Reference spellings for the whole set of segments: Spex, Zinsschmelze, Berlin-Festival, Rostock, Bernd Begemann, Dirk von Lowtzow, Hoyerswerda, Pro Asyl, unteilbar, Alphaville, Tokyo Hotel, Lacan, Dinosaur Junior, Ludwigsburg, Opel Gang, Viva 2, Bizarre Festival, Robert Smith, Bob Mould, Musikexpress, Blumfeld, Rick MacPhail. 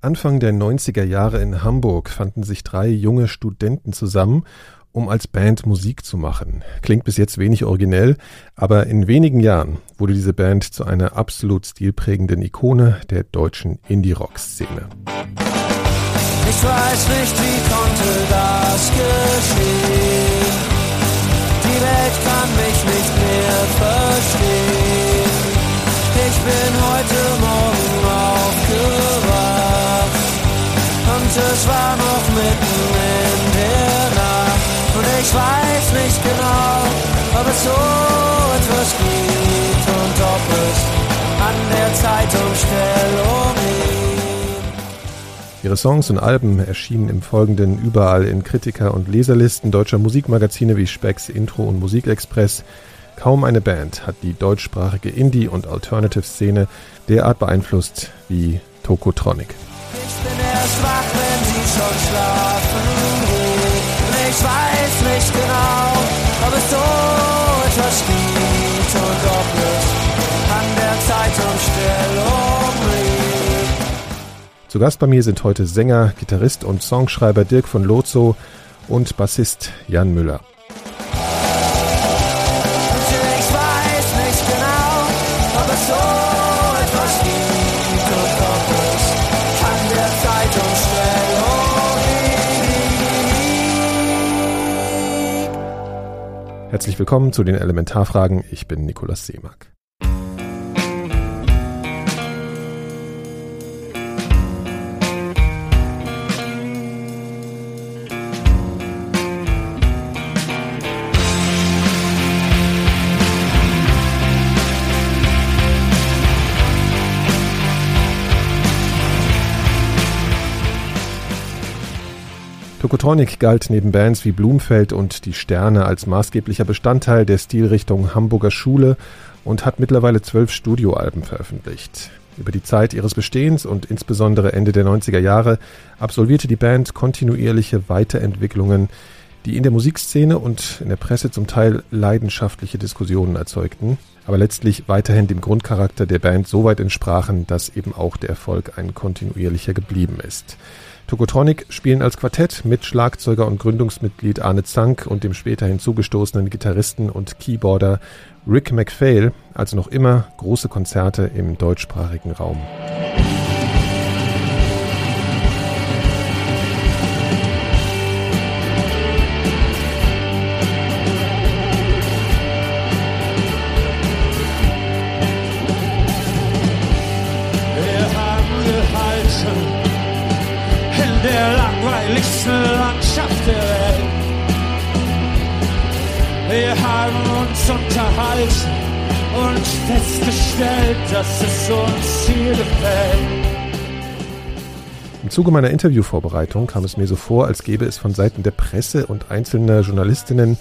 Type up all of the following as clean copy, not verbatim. Anfang der 90er Jahre in Hamburg fanden sich drei junge Studenten zusammen, um als Band Musik zu machen. Klingt bis jetzt wenig originell, aber in wenigen Jahren wurde diese Band zu einer absolut stilprägenden Ikone der deutschen Indie-Rock-Szene. Ich weiß nicht, wie konnte das geschehen? Die Welt kann mich nicht mehr verstehen. Ich bin heute Morgen aufgewacht und es war noch mitten in der Nacht. Und ich weiß nicht genau, ob es so etwas gibt und ob es an der Zeitumstellung liegt. Ihre Songs und Alben erschienen im Folgenden überall in Kritiker- und Leserlisten deutscher Musikmagazine wie Spex, Intro und Musikexpress. Kaum eine Band hat die deutschsprachige Indie- und Alternative-Szene derart beeinflusst wie Tocotronic. Ich bin erst wach, wenn sie schon schlafen geht. Ich weiß nicht genau, ob es so etwas gibt und ob es an der Zeitumstellung liegt. Zu Gast bei mir sind heute Sänger, Gitarrist und Songschreiber Dirk von Lowtzow und Bassist Jan Müller. Herzlich willkommen zu den Elementarfragen. Ich bin Nikolaus Seemack. Tocotronic galt neben Bands wie Blumfeld und Die Sterne als maßgeblicher Bestandteil der Stilrichtung Hamburger Schule und hat mittlerweile 12 Studioalben veröffentlicht. Über die Zeit ihres Bestehens und insbesondere Ende der 90er Jahre absolvierte die Band kontinuierliche Weiterentwicklungen, die in der Musikszene und in der Presse zum Teil leidenschaftliche Diskussionen erzeugten, aber letztlich weiterhin dem Grundcharakter der Band so weit entsprachen, dass eben auch der Erfolg ein kontinuierlicher geblieben ist. Tocotronic spielen als Quartett mit Schlagzeuger und Gründungsmitglied Arne Zank und dem später hinzugestoßenen Gitarristen und Keyboarder Rick MacPhail, also noch immer große Konzerte im deutschsprachigen Raum. Landschaft der Welt. Wir haben uns unterhalten und festgestellt, dass es uns hier gefällt. Im Zuge meiner Interviewvorbereitung kam es mir so vor, als gäbe es von Seiten der Presse und einzelner Journalistinnen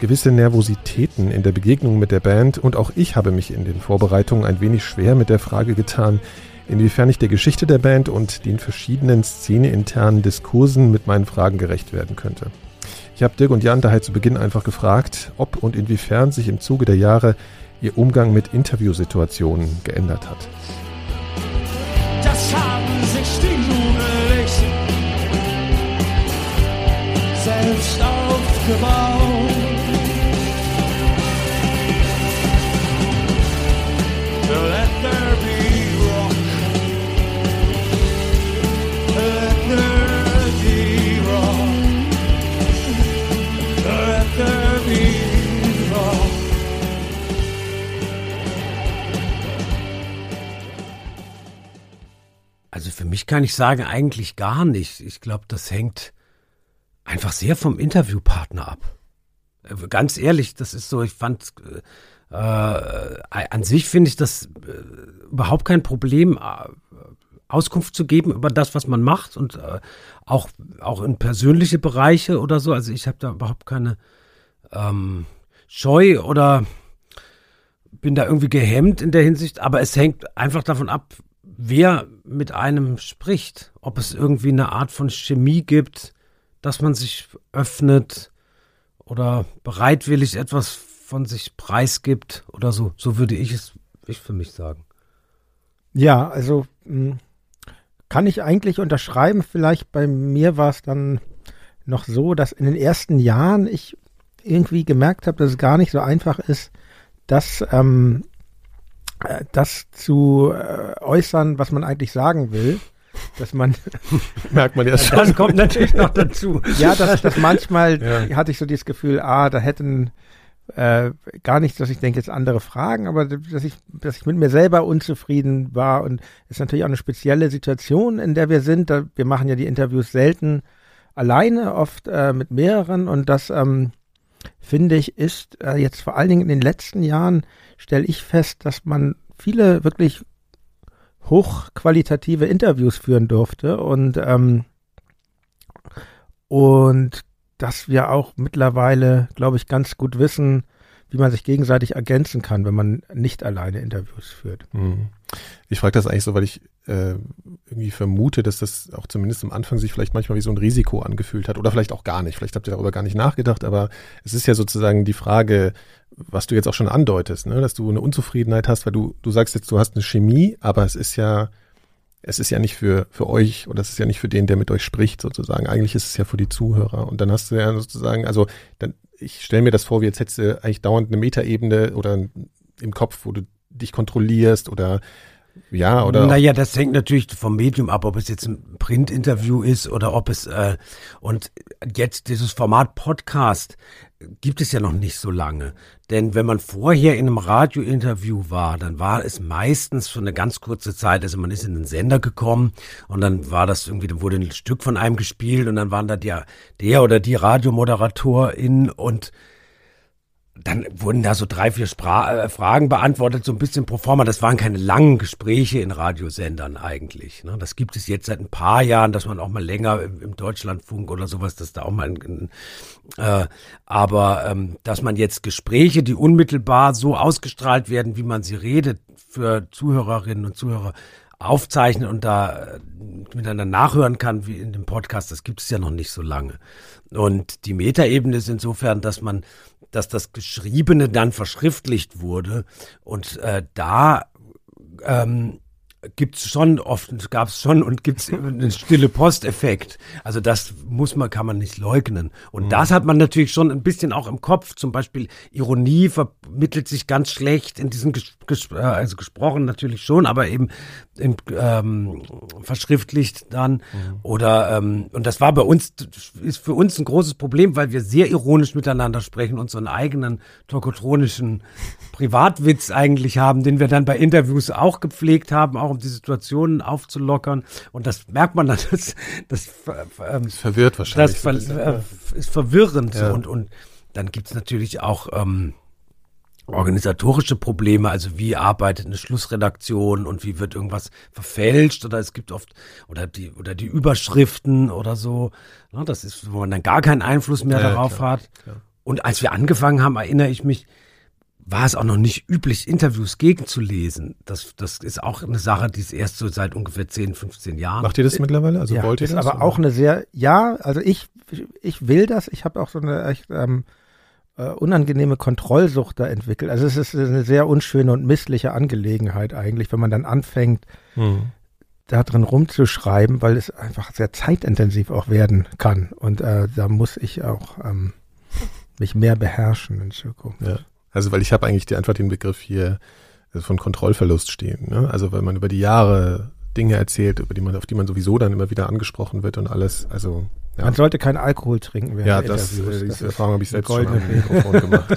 gewisse Nervositäten in der Begegnung mit der Band, und auch ich habe mich in den Vorbereitungen ein wenig schwer mit der Frage getan, inwiefern ich der Geschichte der Band und den verschiedenen szeneinternen Diskursen mit meinen Fragen gerecht werden könnte. Ich habe Dirk und Jan daher zu Beginn einfach gefragt, ob und inwiefern sich im Zuge der Jahre ihr Umgang mit Interviewsituationen geändert hat. Das haben sich die Jugendlichen selbst aufgebaut. Let there be. Also für mich kann ich sagen, eigentlich gar nicht. Ich glaube, das hängt einfach sehr vom Interviewpartner ab. Ganz ehrlich, das ist so, ich fand, an sich finde ich das überhaupt kein Problem, Auskunft zu geben über das, was man macht, und auch in persönliche Bereiche oder so. Also ich habe da überhaupt keine Scheu oder bin da irgendwie gehemmt in der Hinsicht. Aber es hängt einfach davon ab, wer mit einem spricht, ob es irgendwie eine Art von Chemie gibt, dass man sich öffnet oder bereitwillig etwas von sich preisgibt oder so. So würde ich es für mich sagen. Ja, also Kann ich eigentlich unterschreiben, vielleicht bei mir war es dann noch so, dass in den ersten Jahren ich irgendwie gemerkt habe, dass es gar nicht so einfach ist, das zu äußern, was man eigentlich sagen will. Dass man merkt man erst. Das kommt natürlich noch dazu. Ja, dass manchmal hatte ich so dieses Gefühl, da hätten gar nicht, dass ich denke jetzt andere Fragen, aber dass ich mit mir selber unzufrieden war, und es ist natürlich auch eine spezielle Situation, in der wir sind. Wir machen ja die Interviews selten alleine, oft mit mehreren, und das finde ich ist jetzt vor allen Dingen in den letzten Jahren, stelle ich fest, dass man viele wirklich hochqualitative Interviews führen durfte und dass wir auch mittlerweile, glaube ich, ganz gut wissen, wie man sich gegenseitig ergänzen kann, wenn man nicht alleine Interviews führt. Ich frage das eigentlich so, weil ich irgendwie vermute, dass das auch zumindest am Anfang sich vielleicht manchmal wie so ein Risiko angefühlt hat, oder vielleicht auch gar nicht, vielleicht habt ihr darüber gar nicht nachgedacht, aber es ist ja sozusagen die Frage, was du jetzt auch schon andeutest, ne? Dass du eine Unzufriedenheit hast, weil du sagst jetzt, du hast eine Chemie, aber es ist ja nicht für euch, oder es ist ja nicht für den, der mit euch spricht sozusagen, eigentlich ist es ja für die Zuhörer, und dann hast du ja sozusagen, also dann, ich stelle mir das vor, wie jetzt hättest du eigentlich dauernd eine Metaebene oder im Kopf, wo du dich kontrollierst oder ja, oder? Naja, das hängt natürlich vom Medium ab, ob es jetzt ein Print-Interview ist oder ob es, und jetzt dieses Format Podcast gibt es ja noch nicht so lange. Denn wenn man vorher in einem Radio-Interview war, dann war es meistens für eine ganz kurze Zeit, also man ist in den Sender gekommen und dann war das irgendwie, dann wurde ein Stück von einem gespielt und dann waren da der oder die RadiomoderatorInnen und dann wurden da so 3-4 Fragen beantwortet, so ein bisschen pro forma. Das waren keine langen Gespräche in Radiosendern eigentlich. Ne? Das gibt es jetzt seit ein paar Jahren, dass man auch mal länger im Deutschlandfunk oder sowas, dass da auch mal dass man jetzt Gespräche, die unmittelbar so ausgestrahlt werden, wie man sie redet, für Zuhörerinnen und Zuhörer aufzeichnen und da miteinander nachhören kann, wie in dem Podcast, das gibt es ja noch nicht so lange. Und die Metaebene ist insofern, dass das Geschriebene dann verschriftlicht wurde, und gibt's einen stille Posteffekt. Also das kann man nicht leugnen. Und das hat man natürlich schon ein bisschen auch im Kopf. Zum Beispiel Ironie vermittelt sich ganz schlecht in diesen gesprochen natürlich schon, aber eben verschriftlicht dann. Oder und das war ist für uns ein großes Problem, weil wir sehr ironisch miteinander sprechen und so einen eigenen tokotronischen Privatwitz eigentlich haben, den wir dann bei Interviews auch gepflegt haben, auch um die Situationen aufzulockern. Und das merkt man dann, das verwirrt wahrscheinlich. Das ist verwirrend. Ja. Und dann gibt es natürlich auch organisatorische Probleme, also wie arbeitet eine Schlussredaktion und wie wird irgendwas verfälscht, oder es gibt oft oder die Überschriften oder so. Na, das ist, wo man dann gar keinen Einfluss mehr darauf hat. Klar. Und als wir angefangen haben, erinnere ich mich, war es auch noch nicht üblich, Interviews gegenzulesen. Das ist auch eine Sache, die es erst so seit ungefähr 10, 15 Jahren. Macht ihr das mittlerweile? Also wollt ihr das? Aber oder? Auch eine sehr, also ich will das. Ich habe auch so eine echt unangenehme Kontrollsucht da entwickelt. Also es ist eine sehr unschöne und missliche Angelegenheit eigentlich, wenn man dann anfängt, da drin rumzuschreiben, weil es einfach sehr zeitintensiv auch werden kann. Und da muss ich auch mich mehr beherrschen in Zukunft. Ja. Also, weil ich habe eigentlich einfach den Begriff hier von Kontrollverlust stehen, ne? Also, weil man über die Jahre Dinge erzählt, auf die man sowieso dann immer wieder angesprochen wird und alles, also. Ja. Man sollte keinen Alkohol trinken während Interviews. Diese Erfahrung habe ich selbst schon am Mikrofon gemacht.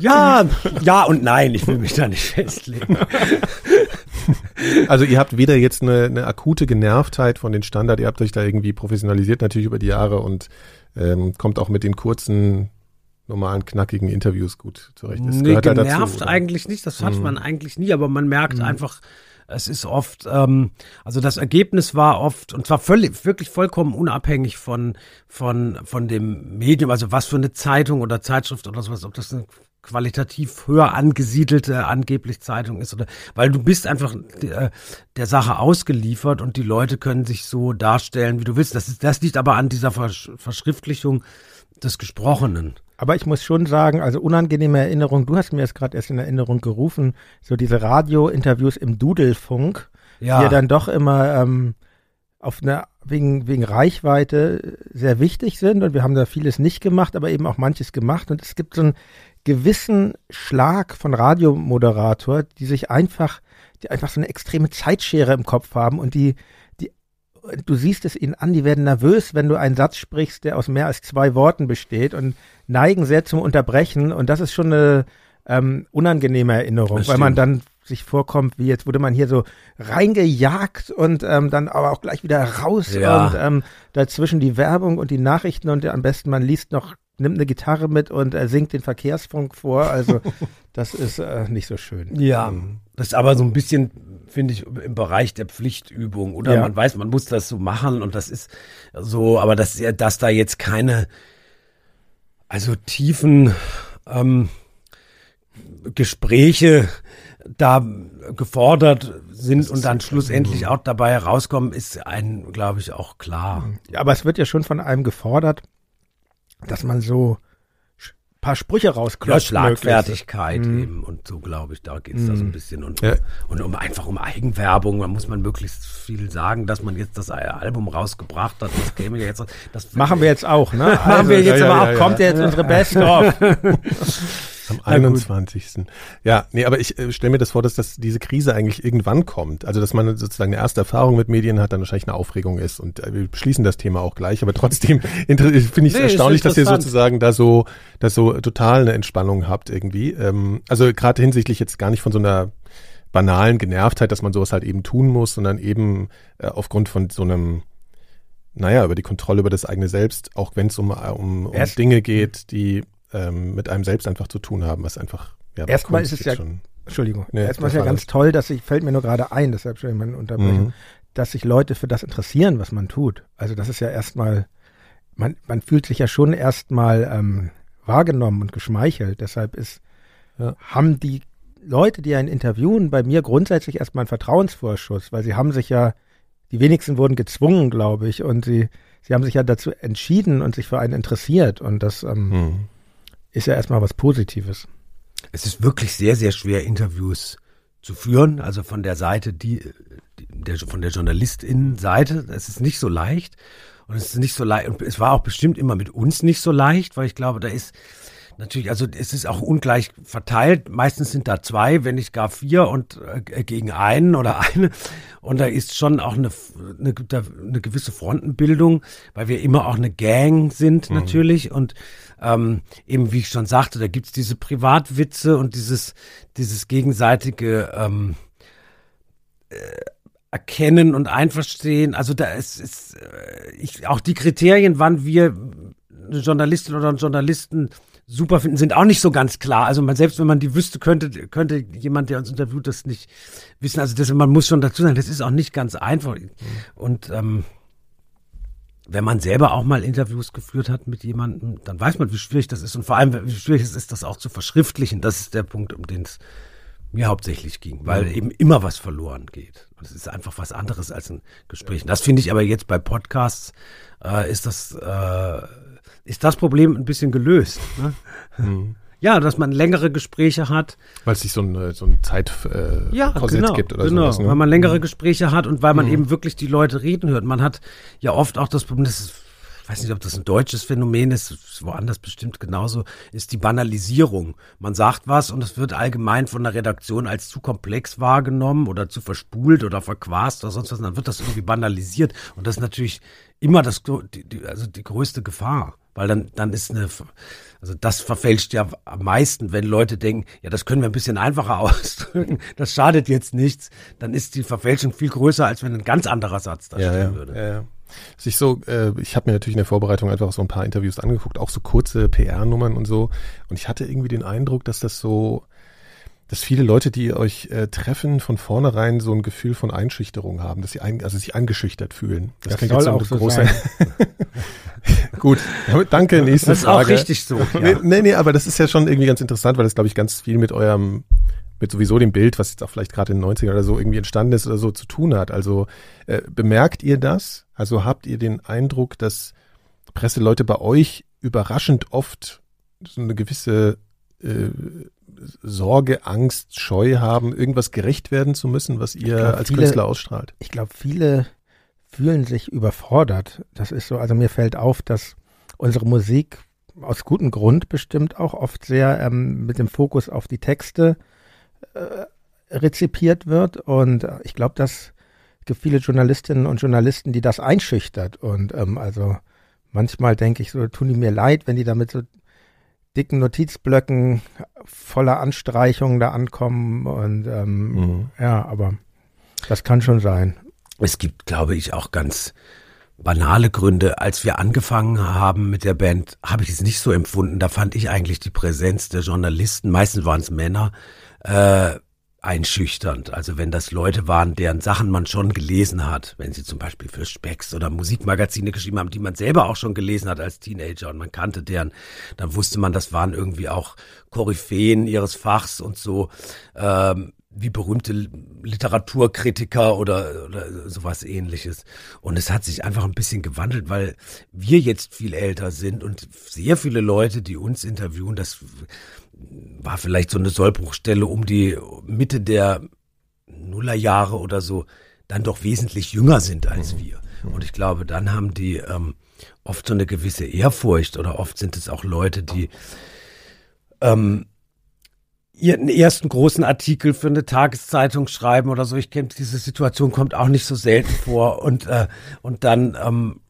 Ja und nein, ich will mich da nicht festlegen. Also ihr habt weder jetzt eine akute Genervtheit von den Standard, ihr habt euch da irgendwie professionalisiert natürlich über die Jahre und kommt auch mit den kurzen, normalen, knackigen Interviews gut zurecht. Das gehört halt dazu, genervt eigentlich nicht, das hat man eigentlich nie, aber man merkt einfach, es ist oft, also das Ergebnis war oft, und zwar wirklich vollkommen unabhängig von dem Medium, also was für eine Zeitung oder Zeitschrift oder sowas, ob das eine qualitativ höher angesiedelte angeblich Zeitung ist, oder weil du bist einfach der Sache ausgeliefert und die Leute können sich so darstellen, wie du willst. Das liegt aber an dieser Verschriftlichung des Gesprochenen. Aber ich muss schon sagen, also unangenehme Erinnerung, du hast mir jetzt gerade erst in Erinnerung gerufen, so diese Radio-Interviews im Dudelfunk, die dann doch immer auf einer, wegen Reichweite sehr wichtig sind, und wir haben da vieles nicht gemacht, aber eben auch manches gemacht, und es gibt so einen gewissen Schlag von Radiomoderatoren, die einfach so eine extreme Zeitschere im Kopf haben, und du siehst es ihnen an, die werden nervös, wenn du einen Satz sprichst, der aus mehr als 2 Worten besteht, und neigen sehr zum Unterbrechen, und das ist schon eine unangenehme Erinnerung, weil man dann sich vorkommt, wie jetzt wurde man hier so reingejagt und dann aber auch gleich wieder raus, ja. Und dazwischen die Werbung und die Nachrichten, und am besten man nimmt eine Gitarre mit und singt den Verkehrsfunk vor, also das ist nicht so schön. Ja, das ist aber so ein bisschen, finde ich, im Bereich der Pflichtübung, oder? Ja. Man weiß, man muss das so machen, und das ist so, aber dass da jetzt keine, also tiefen Gespräche da gefordert sind und dann schlussendlich auch dabei rauskommen, ist einem, glaube ich, auch klar. Ja, aber es wird ja schon von einem gefordert, dass man so ein paar Sprüche rausklopft. Ja, Schlagfertigkeit eben, und so, glaube ich, da geht es da so ein bisschen. Und um Eigenwerbung, da muss man möglichst viel sagen, dass man jetzt das Album rausgebracht hat. Das käme ja jetzt. Das machen wir jetzt auch, ne? Also, machen wir jetzt auch. Kommt ja jetzt unsere Best-of. Am 21. Ja, nee, aber ich stelle mir das vor, dass diese Krise eigentlich irgendwann kommt. Also, dass man sozusagen eine erste Erfahrung mit Medien hat, dann wahrscheinlich eine Aufregung ist. Und wir schließen das Thema auch gleich. Aber trotzdem finde ich es erstaunlich, dass ihr sozusagen da so total eine Entspannung habt irgendwie. Also, gerade hinsichtlich jetzt gar nicht von so einer banalen Genervtheit, dass man sowas halt eben tun muss, sondern eben aufgrund von so einem, naja, über die Kontrolle über das eigene Selbst, auch wenn es um Dinge geht, die mit einem selbst einfach zu tun haben, was einfach... Ja, erstmal ist es ja... Schon, Entschuldigung. Nee, erstmal ist ja ganz toll, fällt mir nur gerade ein, deshalb schon meine Unterbrechung, dass sich Leute für das interessieren, was man tut. Also das ist ja erstmal... Man fühlt sich ja schon erstmal wahrgenommen und geschmeichelt. Deshalb haben die Leute, die einen interviewen, bei mir grundsätzlich erstmal einen Vertrauensvorschuss, weil sie haben sich ja... Die wenigsten wurden gezwungen, glaube ich, und sie haben sich ja dazu entschieden und sich für einen interessiert, und das... ist ja erstmal was Positives. Es ist wirklich sehr, sehr schwer, Interviews zu führen, also von der Seite, von der JournalistInnen-Seite. Es ist nicht so leicht. Und es ist nicht so leicht. Und es war auch bestimmt immer mit uns nicht so leicht, weil ich glaube, da ist natürlich, also es ist auch ungleich verteilt. Meistens sind da 2, wenn nicht gar 4 und gegen einen oder eine. Und da ist schon auch eine gewisse Frontenbildung, weil wir immer auch eine Gang sind natürlich. Und eben, wie ich schon sagte, da gibt's diese Privatwitze und dieses gegenseitige Erkennen und Einverstehen. Also da ist auch die Kriterien, wann wir eine Journalistin oder einen Journalisten super finden, sind auch nicht so ganz klar. Also selbst wenn man die wüsste, könnte jemand, der uns interviewt, das nicht wissen. Also man muss schon dazu sagen, das ist auch nicht ganz einfach. Und wenn man selber auch mal Interviews geführt hat mit jemandem, dann weiß man, wie schwierig das ist. Und vor allem, wie schwierig es ist, das auch zu verschriftlichen. Das ist der Punkt, um den es mir hauptsächlich ging, weil eben immer was verloren geht. Und es ist einfach was anderes als ein Gespräch. Und das finde ich aber jetzt bei Podcasts, ist das Problem ein bisschen gelöst. Ne? Ja, dass man längere Gespräche hat. Weil es nicht so ein Zeitkorsett gibt oder so. Genau, sowas, ne? Weil man längere Gespräche hat und weil man eben wirklich die Leute reden hört. Man hat ja oft auch das Problem, ich weiß nicht, ob das ein deutsches Phänomen ist, woanders bestimmt genauso, ist die Banalisierung. Man sagt was und es wird allgemein von der Redaktion als zu komplex wahrgenommen oder zu verspult oder verquast oder sonst was. Und dann wird das irgendwie banalisiert. Und das ist natürlich immer die größte Gefahr. Weil dann ist also das verfälscht ja am meisten, wenn Leute denken, ja, das können wir ein bisschen einfacher ausdrücken, das schadet jetzt nichts, dann ist die Verfälschung viel größer, als wenn ein ganz anderer Satz da stehen würde. Ja. Ich habe mir natürlich in der Vorbereitung einfach so ein paar Interviews angeguckt, auch so kurze PR-Nummern und so. Und ich hatte irgendwie den Eindruck, dass viele Leute, die euch treffen, von vornherein so ein Gefühl von Einschüchterung haben, dass sie sich eingeschüchtert fühlen. Das klingt jetzt so eine große. Gut, danke, nächste Frage. Das ist auch richtig so. Ja. Nee, aber das ist ja schon irgendwie ganz interessant, weil das, glaube ich, ganz viel mit sowieso dem Bild, was jetzt auch vielleicht gerade in den 90ern oder so irgendwie entstanden ist oder so, zu tun hat. Also bemerkt ihr das? Also habt ihr den Eindruck, dass Presseleute bei euch überraschend oft so eine gewisse Sorge, Angst, Scheu haben, irgendwas gerecht werden zu müssen, was ihr als Künstler ausstrahlt? Ich glaube, viele fühlen sich überfordert. Das ist so, also mir fällt auf, dass unsere Musik aus gutem Grund bestimmt auch oft sehr mit dem Fokus auf die Texte rezipiert wird. Und ich glaube, dass viele Journalistinnen und Journalisten, die das einschüchtert. Und also manchmal denke ich so, tun die mir leid, wenn die da mit so dicken Notizblöcken voller Anstreichungen da ankommen. Und ja, aber das kann schon sein. Es gibt, glaube ich, auch ganz banale Gründe. Als wir angefangen haben mit der Band, habe ich es nicht so empfunden. Da fand ich eigentlich die Präsenz der Journalisten, meistens waren es Männer, einschüchternd. Also wenn das Leute waren, deren Sachen man schon gelesen hat, wenn sie zum Beispiel für Spex oder Musikmagazine geschrieben haben, die man selber auch schon gelesen hat als Teenager und man kannte deren, dann wusste man, das waren irgendwie auch Koryphäen ihres Fachs und so, wie berühmte Literaturkritiker oder sowas ähnliches. Und es hat sich einfach ein bisschen gewandelt, weil wir jetzt viel älter sind und sehr viele Leute, die uns interviewen, das war vielleicht so eine Sollbruchstelle um die Mitte der Nullerjahre oder so, dann doch wesentlich jünger sind als wir. Und ich glaube, dann haben die oft so eine gewisse Ehrfurcht oder oft sind es auch Leute, die ihren ersten großen Artikel für eine Tageszeitung schreiben oder so. Ich kenne diese Situation, kommt auch nicht so selten vor und dann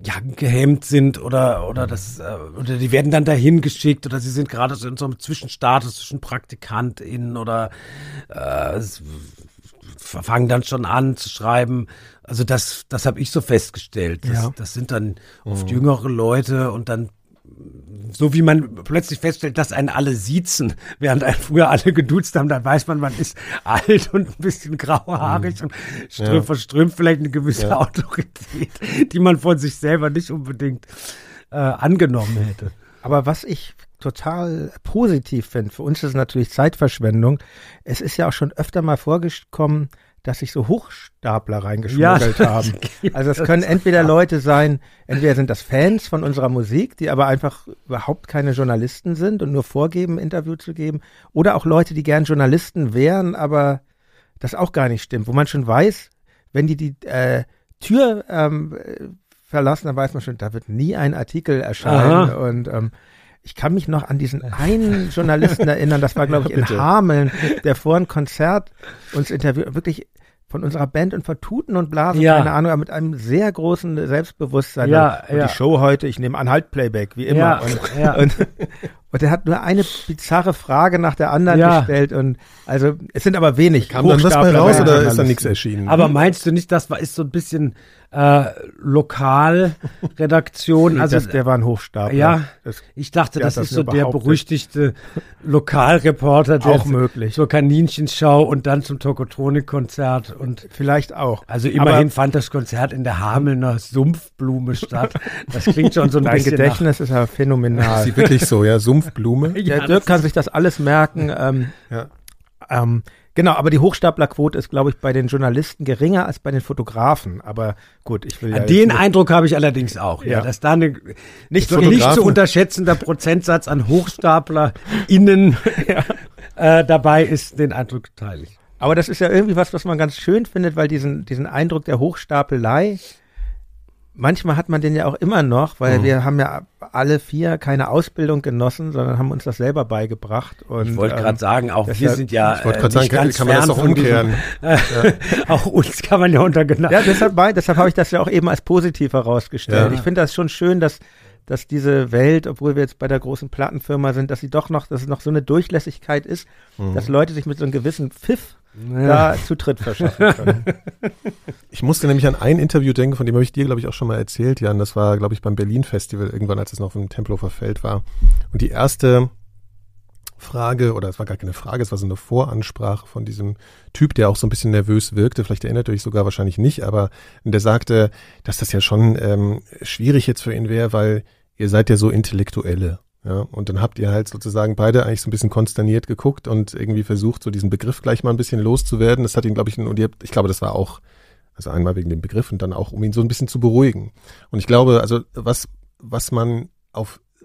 ja, gehemmt sind oder das oder die werden dann dahin geschickt oder sie sind gerade so in so einem Zwischenstatus zwischen PraktikantInnen oder fangen dann schon an zu schreiben. Also das habe ich so festgestellt. Das sind dann oft jüngere Leute und dann so wie man plötzlich feststellt, dass einen alle siezen, während einen früher alle geduzt haben, dann weiß man ist alt und ein bisschen grauhaarig und verströmt vielleicht eine gewisse Autorität, die man von sich selber nicht unbedingt angenommen hätte. Aber was ich total positiv finde, für uns ist es natürlich Zeitverschwendung, es ist ja auch schon öfter mal vorgekommen, dass sich so Hochstapler reingeschmuggelt haben. Also es können entweder Leute sein, entweder sind das Fans von unserer Musik, die aber einfach überhaupt keine Journalisten sind und nur vorgeben, Interview zu geben, oder auch Leute, die gern Journalisten wären, aber das auch gar nicht stimmt, wo man schon weiß, wenn die Tür verlassen, dann weiß man schon, da wird nie ein Artikel erscheinen. Aha. Und ich kann mich noch an diesen einen Journalisten erinnern, das war, glaube ich, in Hameln, der vor einem Konzert uns interviewt, wirklich von unserer Band und von Tuten und Blasen, keine Ahnung, aber mit einem sehr großen Selbstbewusstsein. Und die Show heute, ich nehme an, halt Playback, wie immer. Und er hat nur eine bizarre Frage nach der anderen gestellt. Und also es sind aber wenig. Kam dann was bei raus oder ist da nichts erschienen? Aber meinst du nicht, das ist so ein bisschen Lokalredaktion? Also der war ein Hochstapler. Ja, ich dachte, das ist so der berüchtigte Lokalreporter, der auch möglich zur Kaninchenschau und dann zum Tocotronic-Konzert und vielleicht auch. Also immerhin fand das Konzert in der Hamelner Sumpfblume statt. Das klingt schon so ein bisschen. Dein Gedächtnis ist ja phänomenal. Das ist wirklich so, ja. Sumpfblume. Ja, Dirk kann sich das alles merken. Genau, aber die Hochstaplerquote ist, glaube ich, bei den Journalisten geringer als bei den Fotografen. Aber gut, ich will den Eindruck habe ich allerdings auch, dass da eine nicht zu unterschätzender Prozentsatz an HochstaplerInnen dabei ist, den Eindruck teile ich. Aber das ist ja irgendwie was man ganz schön findet, weil diesen Eindruck der Hochstapelei, manchmal hat man den ja auch immer noch, weil wir haben ja alle vier keine Ausbildung genossen, sondern haben uns das selber beigebracht. Und ich wollte gerade sagen, auch wir sind ja nicht ganz fern. Kann man das auch umkehren. Auch uns kann man ja untergenommen. Ja, deshalb habe ich das ja auch eben als positiv herausgestellt. Ja. Ich finde das schon schön, dass diese Welt, obwohl wir jetzt bei der großen Plattenfirma sind, dass sie doch noch, dass es noch so eine Durchlässigkeit ist, dass Leute sich mit so einem gewissen Pfiff da Zutritt verschaffen können. Ich musste nämlich an ein Interview denken, von dem habe ich dir, glaube ich, auch schon mal erzählt, Jan. Das war, glaube ich, beim Berlin-Festival irgendwann, als es noch im Tempelhofer Feld war. Und die erste Frage, oder es war gar keine Frage, es war so eine Voransprache von diesem Typ, der auch so ein bisschen nervös wirkte, vielleicht erinnert ihr euch sogar wahrscheinlich nicht, aber der sagte, dass das ja schon schwierig jetzt für ihn wäre, weil ihr seid ja so Intellektuelle. Ja, und dann habt ihr halt sozusagen beide eigentlich so ein bisschen konsterniert geguckt und irgendwie versucht, so diesen Begriff gleich mal ein bisschen loszuwerden. Das hat ihn, glaube ich, ich glaube, das war auch, also einmal wegen dem Begriff und dann auch, um ihn so ein bisschen zu beruhigen. Und ich glaube, also was man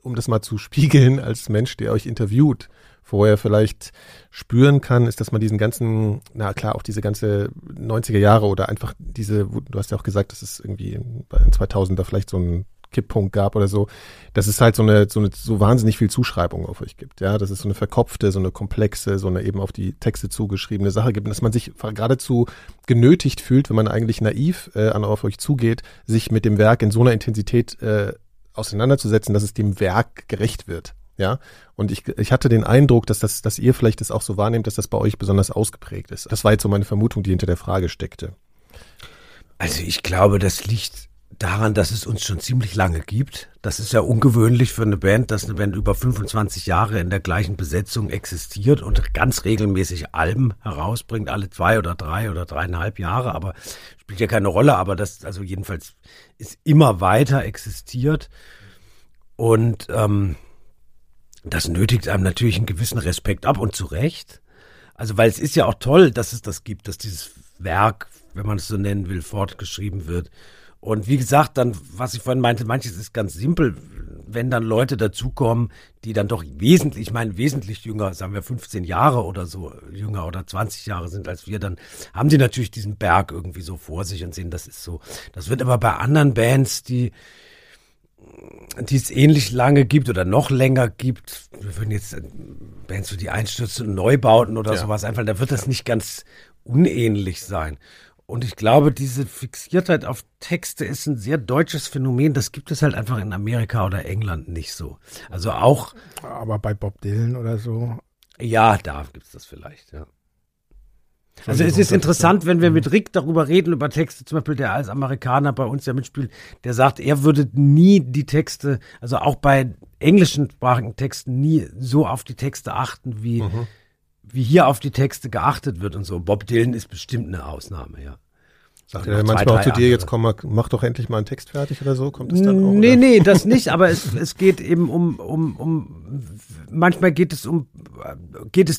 um das mal zu spiegeln als Mensch, der euch interviewt, vorher vielleicht spüren kann, ist, dass man diesen ganzen, na klar, auch diese ganze 90er Jahre oder einfach diese, du hast ja auch gesagt, dass es irgendwie bei den 2000er vielleicht so ein Kipppunkt gab oder so, dass es halt so wahnsinnig viel Zuschreibung auf euch gibt, ja, dass es so eine verkopfte, so eine komplexe, so eine eben auf die Texte zugeschriebene Sache gibt und dass man sich geradezu genötigt fühlt, wenn man eigentlich naiv auf euch zugeht, sich mit dem Werk in so einer Intensität auseinanderzusetzen, dass es dem Werk gerecht wird, ja, und ich hatte den Eindruck, dass ihr vielleicht das auch so wahrnehmt, dass das bei euch besonders ausgeprägt ist. Das war jetzt so meine Vermutung, die hinter der Frage steckte. Also ich glaube, das liegt daran, dass es uns schon ziemlich lange gibt. Das ist ja ungewöhnlich für eine Band, dass eine Band über 25 Jahre in der gleichen Besetzung existiert und ganz regelmäßig Alben herausbringt, alle 2 oder 3 oder 3,5 Jahre, aber spielt ja keine Rolle, aber das, also jedenfalls ist immer weiter existiert und das nötigt einem natürlich einen gewissen Respekt ab und zu Recht. Also weil es ist ja auch toll, dass es das gibt, dass dieses Werk, wenn man es so nennen will, fortgeschrieben wird. Und wie gesagt, dann, was ich vorhin meinte, manches ist ganz simpel, wenn dann Leute dazukommen, die dann doch wesentlich jünger, sagen wir 15 Jahre oder so, jünger oder 20 Jahre sind als wir, dann haben die natürlich diesen Berg irgendwie so vor sich und sehen, das ist so. Das wird aber bei anderen Bands, die es ähnlich lange gibt oder noch länger gibt, wir würden jetzt Bands wie die Einstürzende Neubauten oder sowas einfallen, da wird das nicht ganz unähnlich sein. Und ich glaube, diese Fixiertheit auf Texte ist ein sehr deutsches Phänomen. Das gibt es halt einfach in Amerika oder England nicht so. Also auch. Aber bei Bob Dylan oder so. Ja, da gibt es das vielleicht, ja. Also es ist interessant, wenn wir mit Rick darüber reden, über Texte, zum Beispiel der als Amerikaner bei uns ja mitspielt, der sagt, er würde nie die Texte, also auch bei englischsprachigen Texten nie so auf die Texte achten wie wie hier auf die Texte geachtet wird und so. Bob Dylan ist bestimmt eine Ausnahme, ja. Sagt er manchmal auch zu dir, jetzt komm mal, mach doch endlich mal einen Text fertig oder so, kommt es dann auch? Nee, das nicht, aber es geht eben um manchmal geht es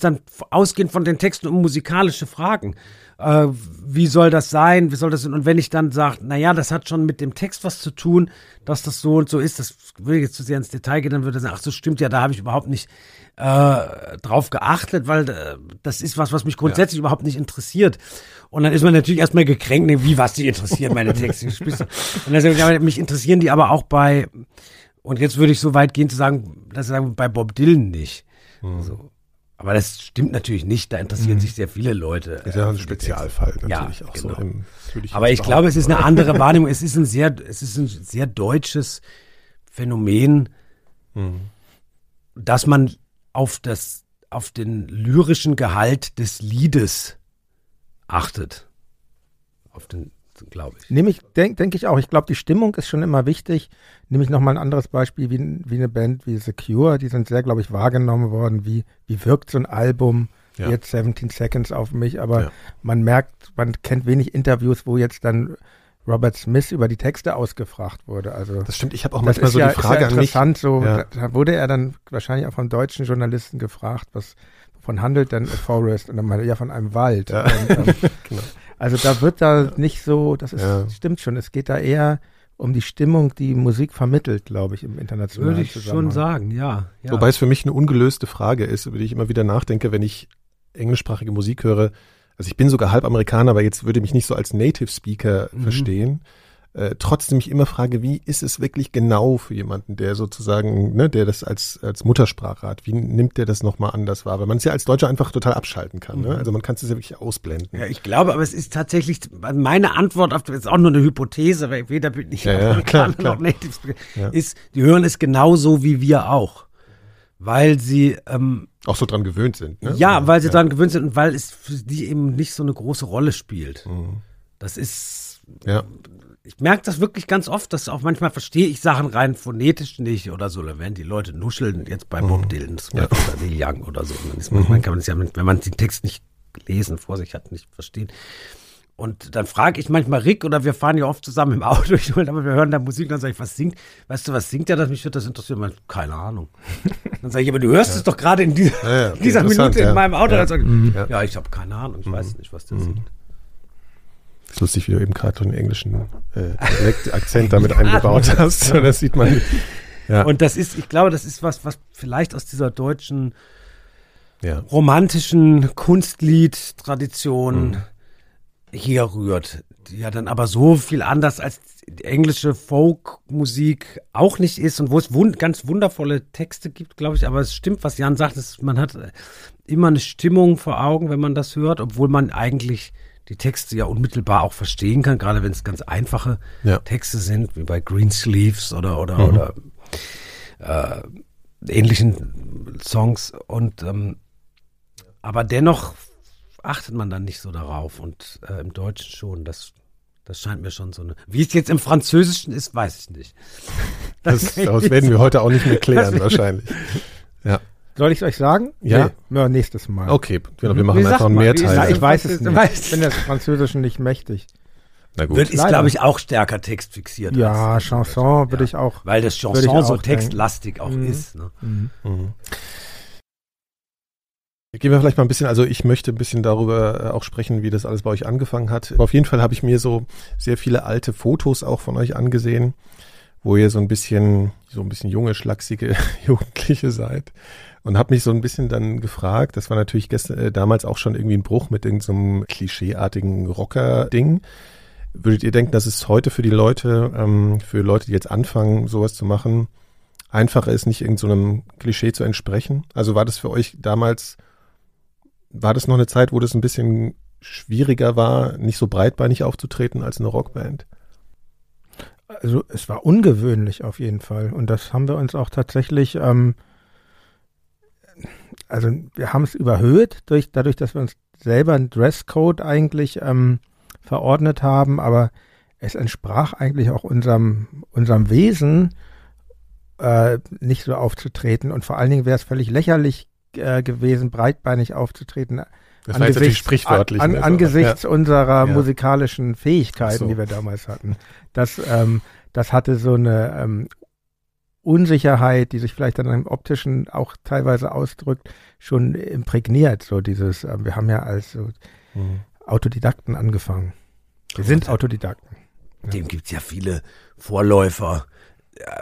dann ausgehend von den Texten um musikalische Fragen. Wie soll das sein? Wie soll das sein? Und wenn ich dann sage, naja, das hat schon mit dem Text was zu tun, dass das so und so ist, das will ich jetzt zu sehr ins Detail gehen, dann würde er sagen, ach so, stimmt ja, da habe ich überhaupt nicht drauf geachtet, weil das ist was mich grundsätzlich überhaupt nicht interessiert. Und dann ist man natürlich erstmal gekränkt, wie, was die interessieren, meine Texte. Und dann sage ich, mich interessieren die aber auch bei, und jetzt würde ich so weit gehen zu sagen, dass ich sage, bei Bob Dylan nicht. Mhm. So. Aber das stimmt natürlich nicht, da interessieren sich sehr viele Leute. Das ist ja ein Spezialfall natürlich auch genau. Aber ich glaube, es ist eine andere Wahrnehmung, es ist ein sehr deutsches Phänomen, dass man auf den lyrischen Gehalt des Liedes achtet. Auf den, glaube ich. Denke ich auch. Ich glaube, die Stimmung ist schon immer wichtig. Nehme ich nochmal ein anderes Beispiel wie eine Band wie The Cure. Die sind sehr, glaube ich, wahrgenommen worden. Wie wirkt so ein Album jetzt 17 Seconds auf mich? Aber man kennt wenig Interviews, wo jetzt dann Robert Smith über die Texte ausgefragt wurde. Also das stimmt, ich habe auch manchmal so die Frage an mich. Das ist ja interessant. Da wurde er dann wahrscheinlich auch von deutschen Journalisten gefragt, wovon handelt denn A Forest? Und dann meinte er, ja, von einem Wald. Ja. Genau. Also da wird da nicht so, stimmt schon, es geht da eher um die Stimmung, die Musik vermittelt, glaube ich, im internationalen Zusammenhang. Würde ich schon sagen, ja. Wobei es für mich eine ungelöste Frage ist, über die ich immer wieder nachdenke, wenn ich englischsprachige Musik höre. Also ich bin sogar halb Amerikaner, aber jetzt würde mich nicht so als Native Speaker verstehen. Trotzdem ich immer frage, wie ist es wirklich genau für jemanden, der sozusagen, ne, der das als Muttersprache hat, wie nimmt der das nochmal anders wahr? Weil man es ja als Deutscher einfach total abschalten kann, ne? Also man kann es ja wirklich ausblenden. Ja, ich glaube, aber es ist tatsächlich, meine Antwort auf das ist auch nur eine Hypothese, weil weder bin ich Amerikaner noch Native Speaker, ist, die hören es genauso wie wir auch. Weil sie auch so dran gewöhnt sind, ne? Ja, weil sie dran gewöhnt sind und weil es für die eben nicht so eine große Rolle spielt. Das ist Ich merke das wirklich ganz oft, dass auch manchmal verstehe ich Sachen rein phonetisch nicht oder so. Da werden die Leute nuscheln, jetzt bei Bob Dylan oder Neil Young oder so. Und manchmal kann man es ja, wenn man den Text nicht gelesen vor sich hat, nicht verstehen. Und dann frage ich manchmal Rick oder wir fahren ja oft zusammen im Auto, aber wir hören da Musik und dann sage ich, was singt? Weißt du, was singt der? Mich wird das interessieren. Ich meine, keine Ahnung. Dann sage ich, aber du hörst es doch gerade in dieser Minute in meinem Auto. Ja, ich habe keine Ahnung. Ich weiß nicht, was der singt. Lustig, wie du eben gerade den englischen Akzent damit eingebaut hast. Das sieht man. Ja. Und das ist, ich glaube, das ist was vielleicht aus dieser deutschen romantischen Kunstlied-Tradition herrührt, die ja dann aber so viel anders als die englische Folkmusik auch nicht ist und wo es ganz wundervolle Texte gibt, glaube ich. Aber es stimmt, was Jan sagt, man hat immer eine Stimmung vor Augen, wenn man das hört, obwohl man eigentlich die Texte ja unmittelbar auch verstehen kann, gerade wenn es ganz einfache Texte sind, wie bei Greensleeves oder ähnlichen Songs. Und aber dennoch achtet man dann nicht so darauf und im Deutschen schon, das scheint mir schon so eine... Wie es jetzt im Französischen ist, weiß ich nicht. Das werden wir heute auch nicht mehr klären wahrscheinlich. Ja. Soll ich es euch sagen? Ja. Nee, nächstes Mal. Okay, genau, wir machen einfach mehr Teile. Ich weiß es nicht. Ich bin das Französischen nicht mächtig. Na gut. Ist, glaube ich, auch stärker textfixiert. Ja, Chanson würde ich auch. Weil das Chanson so textlastig auch ist. Ne? Mhm. Gehen wir vielleicht mal ein bisschen, also ich möchte ein bisschen darüber auch sprechen, wie das alles bei euch angefangen hat. Auf jeden Fall habe ich mir so sehr viele alte Fotos auch von euch angesehen, wo ihr so ein bisschen junge, schlaksige Jugendliche seid, und habe mich so ein bisschen dann gefragt, das war natürlich damals auch schon irgendwie ein Bruch mit irgendeinem klischeeartigen Rocker-Ding. Würdet ihr denken, dass es heute für die Leute, die jetzt anfangen, sowas zu machen, einfacher ist, nicht irgendeinem Klischee zu entsprechen? Also war das für euch damals... War das noch eine Zeit, wo das ein bisschen schwieriger war, nicht so breitbeinig aufzutreten als eine Rockband? Also es war ungewöhnlich auf jeden Fall. Und das haben wir uns auch tatsächlich, wir haben es überhöht, dadurch, dass wir uns selber einen Dresscode eigentlich verordnet haben. Aber es entsprach eigentlich auch unserem Wesen, nicht so aufzutreten. Und vor allen Dingen wäre es völlig lächerlich gewesen, breitbeinig aufzutreten. Das war jetzt natürlich sprichwörtlich. Angesichts unserer musikalischen Fähigkeiten, die wir damals hatten. Das hatte so eine Unsicherheit, die sich vielleicht dann im Optischen auch teilweise ausdrückt, schon imprägniert. So dieses, wir haben ja als Autodidakten angefangen. Wir sind Autodidakten. Dem gibt es ja viele Vorläufer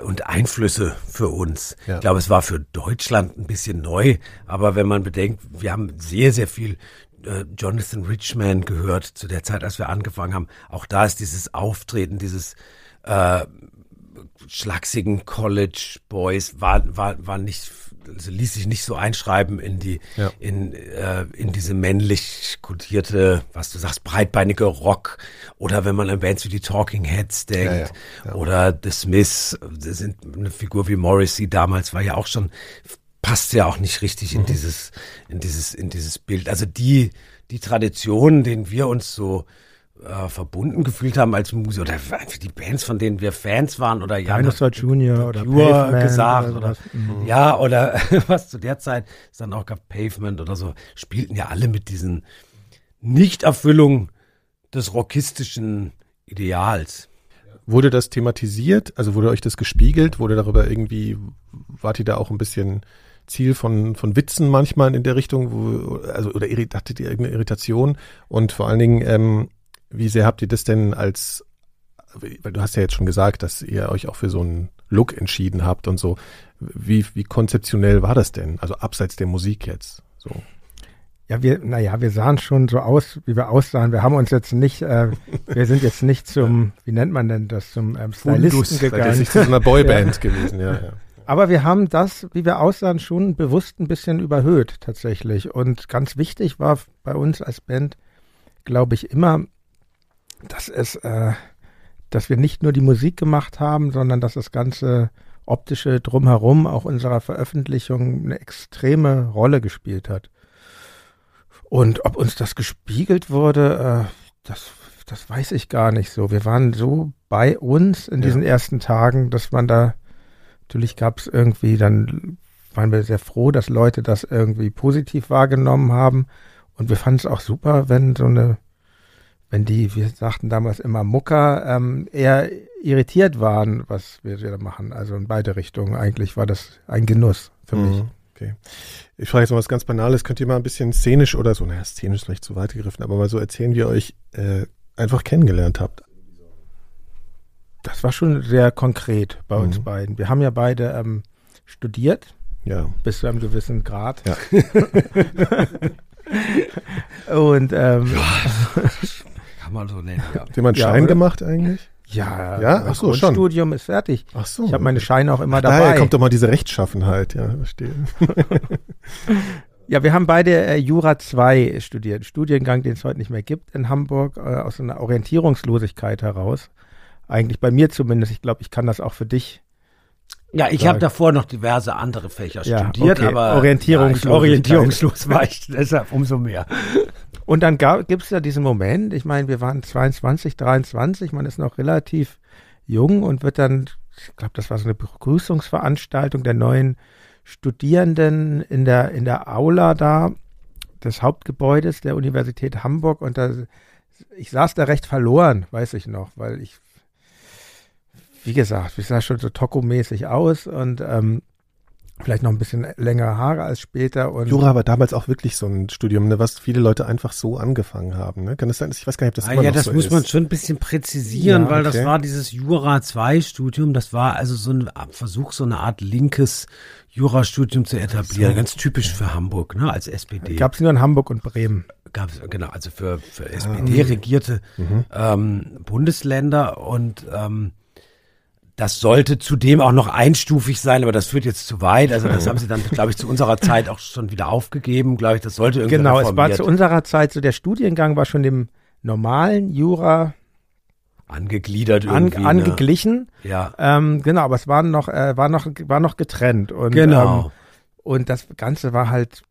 und Einflüsse für uns. Ja. Ich glaube, es war für Deutschland ein bisschen neu, aber wenn man bedenkt, wir haben sehr, sehr viel Jonathan Richman gehört zu der Zeit, als wir angefangen haben. Auch da ist dieses Auftreten, dieses schlaksigen College Boys war nicht, also ließ sich nicht so einschreiben in die in diese männlich kodierte, was du sagst, breitbeinige Rock, oder wenn man an Bands wie die Talking Heads denkt oder The Smiths, eine Figur wie Morrissey damals war ja auch schon, passt ja auch nicht richtig in dieses Bild. Also die Tradition, denen wir uns so verbunden gefühlt haben als Musiker, oder die Bands, von denen wir Fans waren, oder Dinosaur Junior oder Cure gesagt oder was zu der Zeit es dann auch gab, Pavement oder so, spielten ja alle mit diesen Nichterfüllung des rockistischen Ideals. Wurde das thematisiert? Also wurde euch das gespiegelt? Wurde darüber irgendwie, wart ihr da auch ein bisschen Ziel von Witzen manchmal in der Richtung, oder hattet ihr irgendeine Irritation? Und vor allen Dingen, wie sehr habt ihr das denn als, weil du hast ja jetzt schon gesagt, dass ihr euch auch für so einen Look entschieden habt und so. Wie konzeptionell war das denn? Also abseits der Musik jetzt. So. Ja, wir sahen schon so aus, wie wir aussahen. Wir haben uns jetzt nicht, wir sind jetzt nicht zum, wie nennt man denn das, zum Stylisten gegangen. Seid ihr nicht zu so einer Boyband gewesen, ja. Aber wir haben das, wie wir aussahen, schon bewusst ein bisschen überhöht tatsächlich. Und ganz wichtig war bei uns als Band, glaube ich, immer, dass wir nicht nur die Musik gemacht haben, sondern dass das ganze optische Drumherum auch unserer Veröffentlichung eine extreme Rolle gespielt hat. Und ob uns das gespiegelt wurde, das weiß ich gar nicht so. Wir waren so bei uns in diesen ersten Tagen, dass man da, natürlich gab es irgendwie, dann waren wir sehr froh, dass Leute das irgendwie positiv wahrgenommen haben. Und wir fanden es auch super, wenn so eine, wir sagten damals immer Mucker, eher irritiert waren, was wir da machen. Also in beide Richtungen eigentlich war das ein Genuss für mich. Okay. Ich frage jetzt mal was ganz Banales. Könnt ihr mal ein bisschen szenisch oder so, szenisch ist vielleicht zu weit gegriffen, aber mal so erzählen, wie ihr euch einfach kennengelernt habt? Das war schon sehr konkret bei uns beiden. Wir haben ja beide studiert Ja. Bis zu einem gewissen Grad. Ja. Und kann man so nennen. Ja. Habt ihr mal einen Schein gemacht eigentlich? Ja, ja? Ach so, das Grundstudium schon. Ist fertig. Ach so. Ich habe meine Scheine auch immer dabei. Daher kommt doch mal diese Rechtschaffenheit, ja, verstehe. Ja, wir haben beide Jura 2 studiert, einen Studiengang, den es heute nicht mehr gibt in Hamburg, aus einer Orientierungslosigkeit heraus. Eigentlich bei mir zumindest, ich glaube, ich kann das auch für dich. Ja, ich habe davor noch diverse andere Fächer studiert, okay. Aber orientierungslos war ich deshalb umso mehr. Und dann gibt es ja diesen Moment, ich meine, wir waren 22, 23, man ist noch relativ jung und wird dann, ich glaube, das war so eine Begrüßungsveranstaltung der neuen Studierenden in der Aula da des Hauptgebäudes der Universität Hamburg. Und da, ich saß da recht verloren, weiß ich noch, weil ich, wie gesagt, ich sah schon so Toko-mäßig aus und vielleicht noch ein bisschen längere Haare als später. Und Jura war damals auch wirklich so ein Studium, ne, was viele Leute einfach so angefangen haben. Ne? Kann das sein? Ich weiß gar nicht, ob das immer noch so ist. Ja, das muss man schon ein bisschen präzisieren, ja, weil das war dieses Jura-2-Studium, das war also so ein Versuch, so eine Art linkes Jurastudium zu etablieren, ganz typisch für Hamburg, ne, als SPD. Gab es nur in Hamburg und Bremen. Gab es, genau, also für SPD-regierte Bundesländer und das sollte zudem auch noch einstufig sein, aber das führt jetzt zu weit. Also das haben sie dann, glaube ich, zu unserer Zeit auch schon wieder aufgegeben, glaube ich. Das sollte irgendwie reformiert. Genau, es war zu unserer Zeit so, der Studiengang war schon dem normalen Jura angegliedert irgendwie. Angeglichen. Ja. Genau, aber es war noch getrennt. Und, genau. Und das Ganze war halt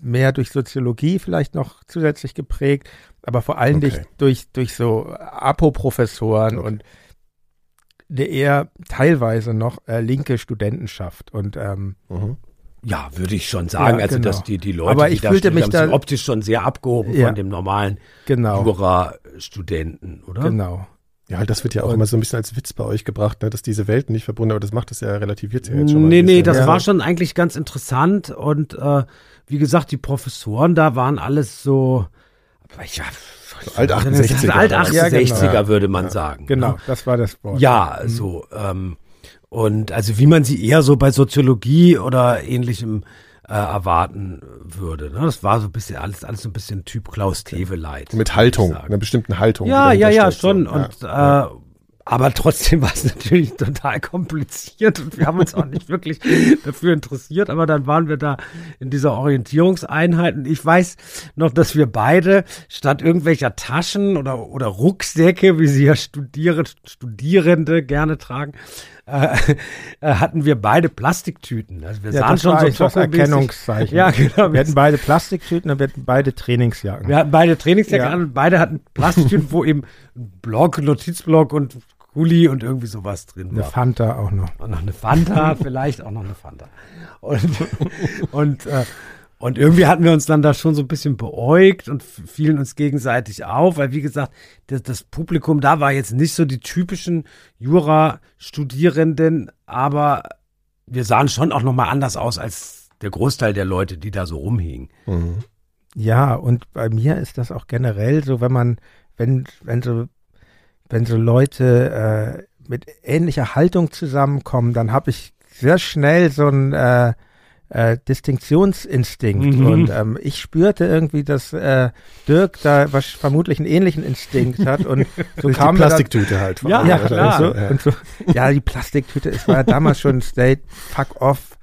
mehr durch Soziologie vielleicht noch zusätzlich geprägt, aber vor allem durch so Apo-Professoren und der eher teilweise noch linke Studentenschaft und ja, würde ich schon sagen, ja, also dass die Leute, aber ich fühlte mich da optisch schon sehr abgehoben von dem normalen Jura-Studenten, oder? Genau. Ja, das wird ja auch immer so ein bisschen als Witz bei euch gebracht, ne, dass diese Welten nicht verbunden, aber das macht das ja relativiert ja jetzt schon mal. Nee, das war schon eigentlich ganz interessant und wie gesagt, die Professoren da waren alles so, Alt-68er würde man sagen. Genau, das war das Wort. Ja, so. Und also wie man sie eher so bei Soziologie oder Ähnlichem erwarten würde. Ne? Das war so ein bisschen, alles so ein bisschen Typ Klaus-Teweleit. Mit Haltung, einer bestimmten Haltung. Ja, schon. Und aber trotzdem war es natürlich total kompliziert und wir haben uns auch nicht wirklich dafür interessiert, aber dann waren wir da in dieser Orientierungseinheit und ich weiß noch, dass wir beide statt irgendwelcher Taschen oder Rucksäcke, wie sie ja Studierende gerne tragen, hatten wir beide Plastiktüten. Also wir sahen schon so das Erkennungszeichen. Ja, genau. Wir hatten beide Plastiktüten und wir hatten beide Trainingsjacken. Wir hatten beide Trainingsjacken an und beide hatten Plastiktüten, wo eben ein Block, Notizblock und Gulli und irgendwie sowas drin war. Eine Fanta auch noch. Und noch eine Fanta, vielleicht auch noch eine Fanta. Und irgendwie hatten wir uns dann da schon so ein bisschen beäugt und fielen uns gegenseitig auf, weil wie gesagt, das Publikum da war jetzt nicht so die typischen Jura-Studierenden, aber wir sahen schon auch nochmal anders aus als der Großteil der Leute, die da so rumhingen. Mhm. Ja, und bei mir ist das auch generell so, wenn so Leute mit ähnlicher Haltung zusammenkommen, dann habe ich sehr schnell so ein Distinktionsinstinkt und ich spürte irgendwie, dass Dirk da vermutlich einen ähnlichen Instinkt hat und so kam die Plastiktüte halt. Ja, klar. Und so, die Plastiktüte, es war ja damals schon ein fuck off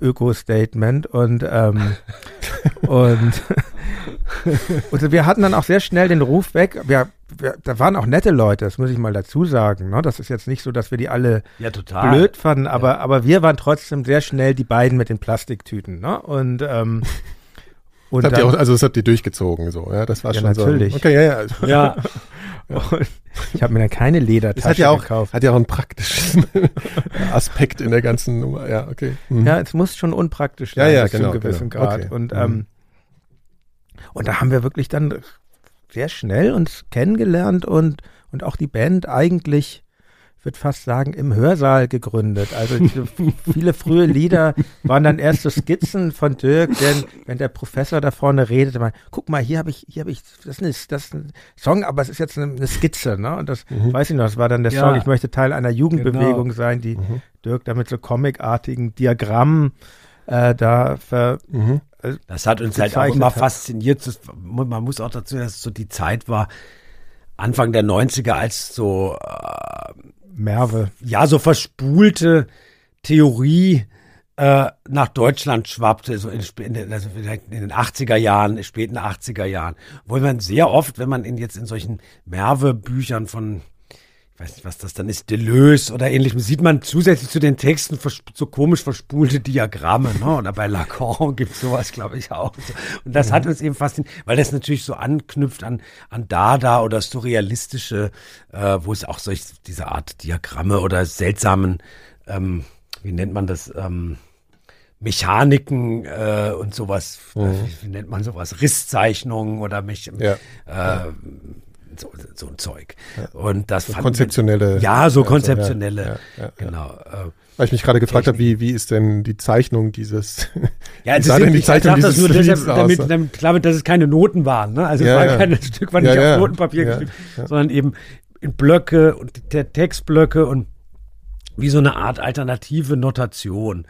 Öko-Statement und wir hatten dann auch sehr schnell den Ruf weg. Da waren auch nette Leute, das muss ich mal dazu sagen. Ne? Das ist jetzt nicht so, dass wir die alle blöd fanden, aber wir waren trotzdem sehr schnell die beiden mit den Plastiktüten. Ne? Und das, das habt ihr durchgezogen, so. Ja, das war schon natürlich. So. Okay, ja. Und ich habe mir dann keine Ledertasche gekauft. Hat ja auch einen praktischen Aspekt in der ganzen Nummer. Ja, okay. Mhm. Ja, es muss schon unpraktisch sein, bis zu einem gewissen Grad. Okay. Und da haben wir wirklich dann sehr schnell uns kennengelernt und auch die Band eigentlich ich würde fast sagen, im Hörsaal gegründet. Also viele frühe Lieder waren dann erst so Skizzen von Dirk, denn wenn der Professor da vorne redete, man, guck mal, hier habe ich, das ist ein Song, aber es ist jetzt eine Skizze, ne? Und das, weiß ich noch, das war dann der Song, ich möchte Teil einer Jugendbewegung sein, die Dirk da mit so comicartigen Diagrammen das hat uns halt auch immer fasziniert. Man muss auch dazu, dass es so die Zeit war, Anfang der 90er, als so Merve. Ja, so verspulte Theorie nach Deutschland schwappte, so in den 80er Jahren, späten 80er Jahren. Wo man sehr oft, wenn man in solchen Merve-Büchern von, ich weiß nicht, was das dann ist, Deleuze oder ähnlichem, sieht man zusätzlich zu den Texten so komisch verspulte Diagramme. Ne? Oder bei Lacan gibt es sowas, glaube ich, auch. Und das hat uns eben fasziniert, weil das natürlich so anknüpft an Dada oder surrealistische, wo es auch solch diese Art Diagramme oder seltsamen, wie nennt man das, Mechaniken und sowas, wie nennt man sowas, Risszeichnungen oder so ein Zeug. Ja. Und das so konzeptionelle. Genau. Weil ich mich gerade gefragt habe, wie ist denn die Zeichnung dieses? Ja, also ich sage das nur deshalb, damit klar wird, dass es keine Noten waren. Ne? Also es war kein Stück, war nicht auf Notenpapier geschrieben, sondern eben in Blöcke und Textblöcke und wie so eine Art alternative Notation.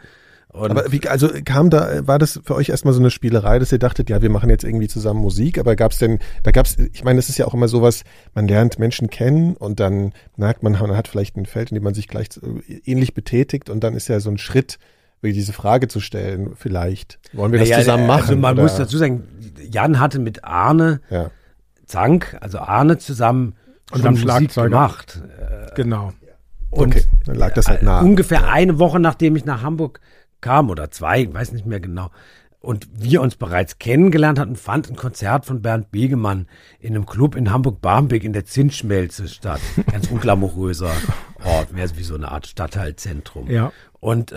Und aber war das für euch erstmal so eine Spielerei, dass ihr dachtet, ja, wir machen jetzt irgendwie zusammen Musik, aber ich meine, es ist ja auch immer sowas, man lernt Menschen kennen und dann merkt man, man hat vielleicht ein Feld, in dem man sich gleich ähnlich betätigt und dann ist ja so ein Schritt, diese Frage zu stellen, vielleicht, wollen wir das zusammen machen? Also man muss dazu sagen, Jan hatte mit Arne Zank, also Arne zusammen Musik gemacht. Genau. Und dann lag das halt nah. Ungefähr eine Woche, nachdem ich nach Hamburg kam oder zwei, ich weiß nicht mehr genau. Und wir uns bereits kennengelernt hatten, fand ein Konzert von Bernd Begemann in einem Club in Hamburg-Barmbek in der Zinsschmelze statt. Ganz unglamouröser Ort, mehr wie so eine Art Stadtteilzentrum. Ja. Und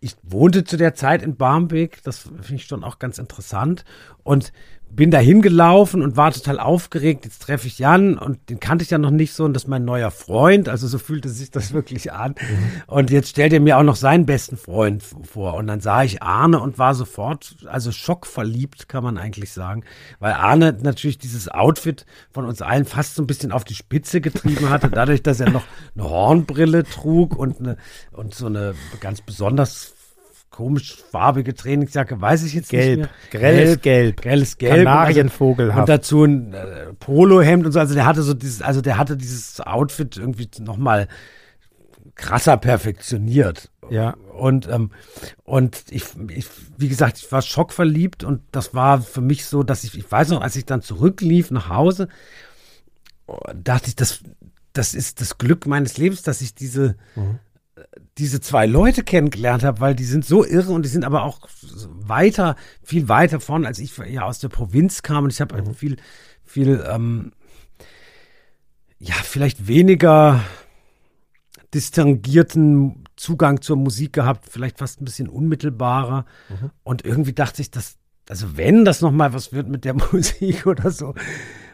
ich wohnte zu der Zeit in Barmbek, das finde ich schon auch ganz interessant. Und bin da hingelaufen und war total aufgeregt, jetzt treffe ich Jan und den kannte ich ja noch nicht so und das ist mein neuer Freund, also so fühlte sich das wirklich an und jetzt stellt er mir auch noch seinen besten Freund vor und dann sah ich Arne und war sofort, also schockverliebt kann man eigentlich sagen, weil Arne natürlich dieses Outfit von uns allen fast so ein bisschen auf die Spitze getrieben hatte, dadurch, dass er noch eine Hornbrille trug und so eine ganz besonders komisch farbige Trainingsjacke, weiß ich jetzt nicht mehr. Grelles Gelb. Kanarienvogelhaft. Und dazu ein Polohemd und so. Also der hatte dieses Outfit irgendwie nochmal krasser perfektioniert. Ja. Und ich, wie gesagt, ich war schockverliebt und das war für mich so, dass ich weiß noch, als ich dann zurücklief nach Hause, dachte ich, das ist das Glück meines Lebens, dass ich diese zwei Leute kennengelernt habe, weil die sind so irre und die sind aber auch viel weiter vorne, als ich ja aus der Provinz kam und ich habe vielleicht weniger distinguierten Zugang zur Musik gehabt, vielleicht fast ein bisschen unmittelbarer und irgendwie dachte ich, dass, also wenn das nochmal was wird mit der Musik oder so,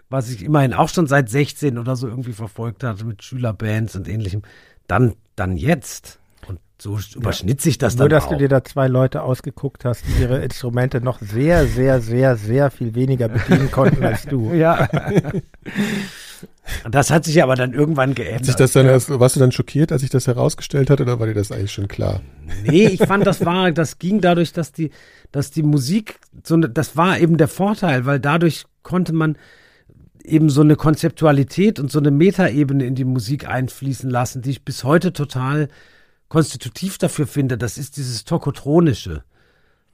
was ich immerhin auch schon seit 16 oder so irgendwie verfolgt hatte mit Schülerbands und ähnlichem, dann jetzt. Und so überschnitt sich das dann auch. Nur, dass du dir da zwei Leute ausgeguckt hast, die ihre Instrumente noch sehr, sehr, sehr, sehr viel weniger bedienen konnten als du. Ja. Und das hat sich aber dann irgendwann geändert. Warst du dann schockiert, als ich das herausgestellt hatte, oder war dir das eigentlich schon klar? Nee, ich fand, das ging dadurch, dass die Musik, das war eben der Vorteil, weil dadurch konnte man eben so eine Konzeptualität und so eine Metaebene in die Musik einfließen lassen, die ich bis heute total konstitutiv dafür finde. Das ist dieses Tocotronische,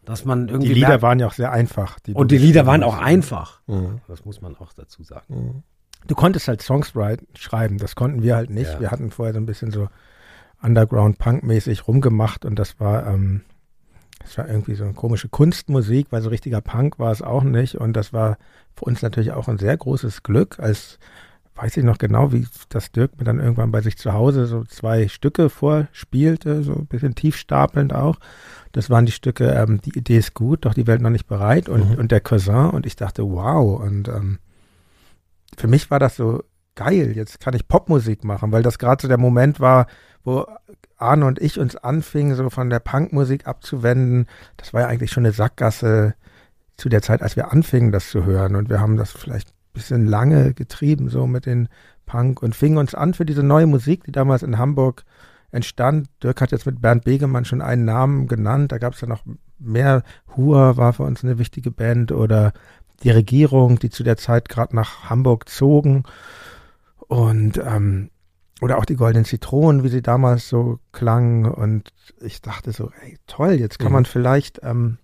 dass man irgendwie... Die Lieder waren ja auch sehr einfach. Die Lieder waren auch einfach. Mhm. Das muss man auch dazu sagen. Mhm. Du konntest halt Songs schreiben, das konnten wir halt nicht. Ja. Wir hatten vorher so ein bisschen so Underground-Punk-mäßig rumgemacht und das war irgendwie so eine komische Kunstmusik, weil so richtiger Punk war es auch nicht. Und das war für uns natürlich auch ein sehr großes Glück, als weiß ich noch genau, wie das Dirk mir dann irgendwann bei sich zu Hause so zwei Stücke vorspielte, so ein bisschen tiefstapelnd auch. Das waren die Stücke, die Idee ist gut, doch die Welt noch nicht bereit und der Cousin. Und ich dachte, wow. Und für mich war das so geil, jetzt kann ich Popmusik machen, weil das gerade so der Moment war, wo Arne und ich uns anfingen, so von der Punkmusik abzuwenden. Das war ja eigentlich schon eine Sackgasse zu der Zeit, als wir anfingen, das zu hören. Und wir haben das vielleicht ein bisschen lange getrieben, so mit den Punk, und fingen uns an für diese neue Musik, die damals in Hamburg entstand. Dirk hat jetzt mit Bernd Begemann schon einen Namen genannt, da gab es ja noch mehr. Hua war für uns eine wichtige Band, oder die Regierung, die zu der Zeit gerade nach Hamburg zogen, und oder auch die Goldenen Zitronen, wie sie damals so klangen, und ich dachte so, ey, toll, jetzt kann man vielleicht, wir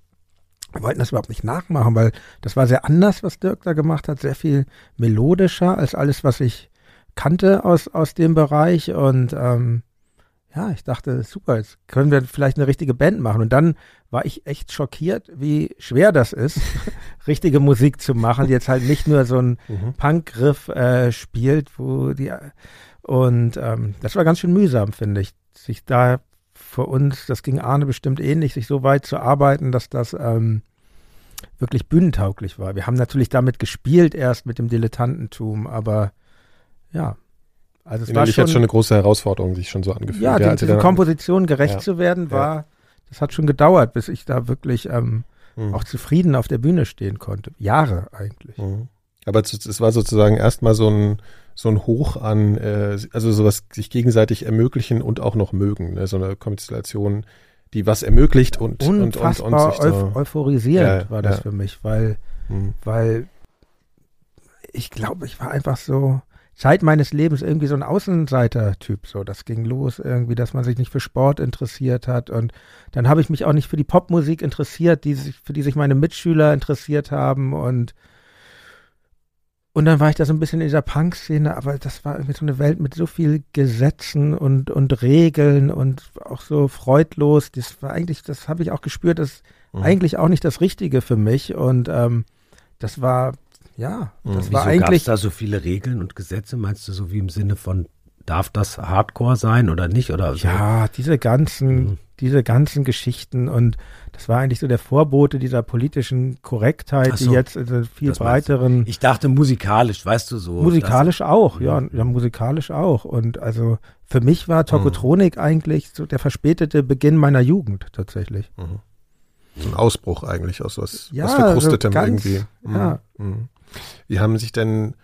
wollten das überhaupt nicht nachmachen, weil das war sehr anders, was Dirk da gemacht hat, sehr viel melodischer als alles, was ich kannte aus dem Bereich, und ja, ich dachte, super, jetzt können wir vielleicht eine richtige Band machen. Und dann war ich echt schockiert, wie schwer das ist, richtige Musik zu machen, die jetzt halt nicht nur so einen Punkgriff spielt, das war ganz schön mühsam, finde ich, sich da für uns, das ging Arne bestimmt ähnlich, sich so weit zu arbeiten, dass das wirklich bühnentauglich war. Wir haben natürlich damit gespielt erst mit dem Dilettantentum, aber ja. Also es war schon, jetzt schon eine große Herausforderung, sich schon so angefühlt. Ja, den Kompositionen gerecht zu werden, das hat schon gedauert, bis ich da wirklich auch zufrieden auf der Bühne stehen konnte. Jahre eigentlich. Mhm. Aber es war sozusagen erstmal so ein Hoch an, also sowas sich gegenseitig ermöglichen und auch noch mögen, ne? So eine Konstellation, die was ermöglicht und sich euphorisierend war das für mich, weil ich glaube, ich war einfach so Zeit meines Lebens irgendwie so ein Außenseiter-Typ, so, das ging los irgendwie, dass man sich nicht für Sport interessiert hat, und dann habe ich mich auch nicht für die Popmusik interessiert, für die sich meine Mitschüler interessiert haben, und dann war ich da so ein bisschen in dieser Punk-Szene, aber das war irgendwie so eine Welt mit so viel Gesetzen und Regeln und auch so freudlos, das war eigentlich, das habe ich auch gespürt, das ist eigentlich auch nicht das Richtige für mich, und das war, ja, das war eigentlich. Wieso gab's da so viele Regeln und Gesetze, meinst du, so wie im Sinne von, darf das Hardcore sein oder nicht? Oder so? Ja, diese ganzen Geschichten, und das war eigentlich so der Vorbote dieser politischen Korrektheit, so, die jetzt in viel breiteren. Ich dachte musikalisch, weißt du so. Musikalisch das, auch, ja, musikalisch auch. Und also für mich war Tocotronic eigentlich so der verspätete Beginn meiner Jugend tatsächlich. Mhm. So ein Ausbruch eigentlich aus was Verkrustetem also irgendwie. Ja. Mhm. Wie haben sich denn,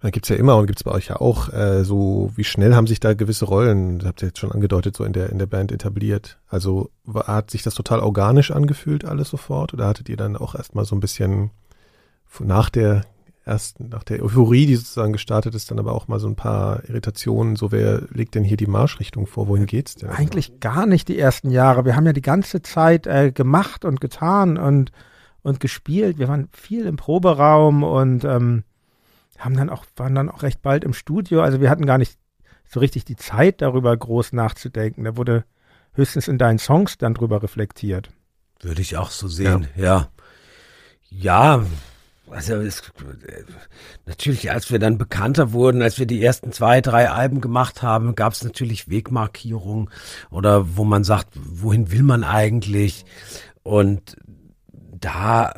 da gibt's ja immer und gibt's bei euch ja auch, so, wie schnell haben sich da gewisse Rollen, das habt ihr jetzt schon angedeutet, so in der Band etabliert? Also hat sich das total organisch angefühlt alles sofort, oder hattet ihr dann auch erstmal so ein bisschen nach der Euphorie, die sozusagen gestartet ist, dann aber auch mal so ein paar Irritationen, so wer legt denn hier die Marschrichtung vor, wohin geht's denn? Eigentlich gar nicht die ersten Jahre. Wir haben ja die ganze Zeit gemacht und getan und gespielt. Wir waren viel im Proberaum und waren dann auch recht bald im Studio. Also wir hatten gar nicht so richtig die Zeit, darüber groß nachzudenken. Da wurde höchstens in deinen Songs dann drüber reflektiert. Würde ich auch so sehen, ja. Also natürlich, als wir dann bekannter wurden, als wir die ersten 2, 3 Alben gemacht haben, gab es natürlich Wegmarkierungen oder wo man sagt, wohin will man eigentlich? Und da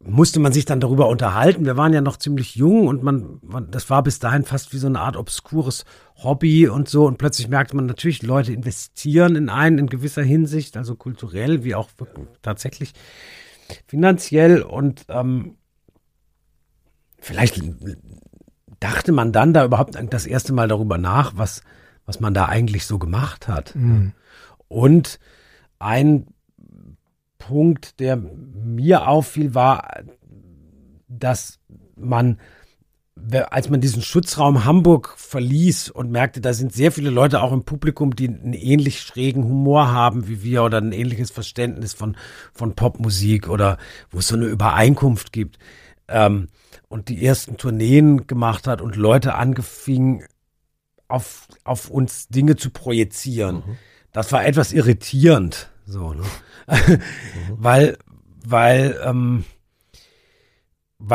musste man sich dann darüber unterhalten. Wir waren ja noch ziemlich jung und das war bis dahin fast wie so eine Art obskures Hobby und so. Und plötzlich merkte man natürlich, Leute investieren in einen in gewisser Hinsicht, also kulturell wie auch tatsächlich finanziell, und vielleicht dachte man dann da überhaupt das erste Mal darüber nach, was man da eigentlich so gemacht hat. Mhm. Und ein Punkt, der mir auffiel, war, dass man, als man diesen Schutzraum Hamburg verließ und merkte, da sind sehr viele Leute auch im Publikum, die einen ähnlich schrägen Humor haben wie wir oder ein ähnliches Verständnis von Popmusik oder wo es so eine Übereinkunft gibt, und die ersten Tourneen gemacht hat und Leute angefingen, auf uns Dinge zu projizieren. Mhm. Das war etwas irritierend, so, ne? Mhm. Weil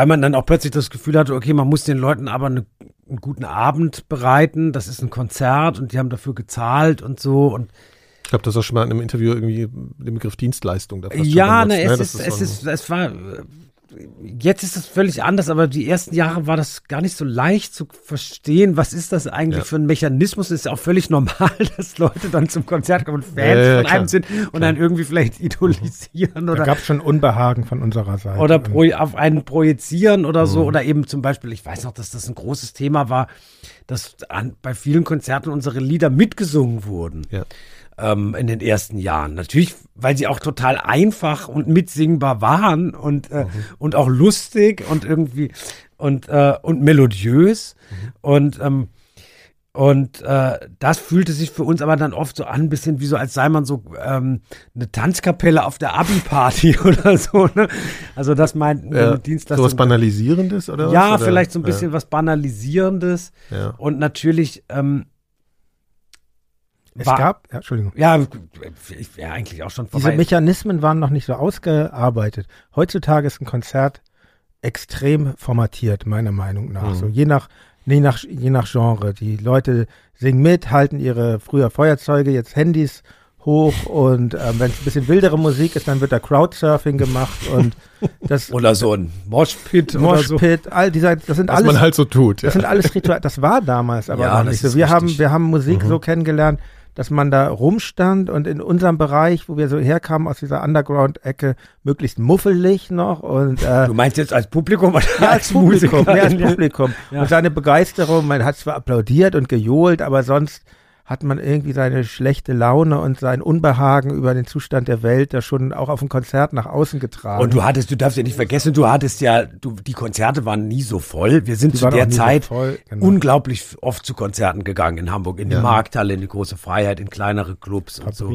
man dann auch plötzlich das Gefühl hatte, okay, man muss den Leuten aber einen guten Abend bereiten, das ist ein Konzert und die haben dafür gezahlt und so. Und ich glaube, das war schon mal in einem Interview irgendwie den Begriff Dienstleistung. Da ja, ne, es war jetzt ist es völlig anders, aber die ersten Jahre war das gar nicht so leicht zu verstehen, was ist das eigentlich für ein Mechanismus. Es ist ja auch völlig normal, dass Leute dann zum Konzert kommen und Fans von einem sind und dann irgendwie vielleicht idolisieren. Oder da gab es schon Unbehagen von unserer Seite. Oder auf einen projizieren oder so. Oder eben zum Beispiel, ich weiß noch, dass das ein großes Thema war, dass bei vielen Konzerten unsere Lieder mitgesungen wurden. Ja. In den ersten Jahren. Natürlich, weil sie auch total einfach und mitsingbar waren und auch lustig und irgendwie und melodiös. Mhm. Und das fühlte sich für uns aber dann oft so an, ein bisschen wie so, als sei man so eine Tanzkapelle auf der Abi-Party oder so. Ne? Also das meint Dienst. So was Banalisierendes oder was? Ja, oder? Vielleicht so ein bisschen was Banalisierendes. Ja. Und natürlich Entschuldigung. Ja, ich wäre eigentlich auch schon vorbei. Diese Mechanismen waren noch nicht so ausgearbeitet. Heutzutage ist ein Konzert extrem formatiert, meiner Meinung nach. Mhm. So je nach Genre. Die Leute singen mit, halten ihre früher Feuerzeuge, jetzt Handys hoch und wenn es ein bisschen wildere Musik ist, dann wird da Crowdsurfing gemacht und das oder so ein Moshpit oder so. All dieser, das sind was alles, man halt so tut. Ja. Das sind alles Rituale. Das war damals aber noch nicht so. Wir haben Musik so kennengelernt, dass man da rumstand und in unserem Bereich, wo wir so herkamen, aus dieser Underground-Ecke, möglichst muffelig noch. Und, du meinst jetzt als Publikum oder als Publikum? Mehr als Publikum. Ja. Und seine Begeisterung, man hat zwar applaudiert und gejohlt, aber sonst hat man irgendwie seine schlechte Laune und sein Unbehagen über den Zustand der Welt da schon auch auf dem Konzert nach außen getragen. Und du darfst ja nicht vergessen, die Konzerte waren nie so voll. Wir sind zu der Zeit unglaublich oft zu Konzerten gegangen in Hamburg, in die Markthalle, in die Große Freiheit, in kleinere Clubs und so.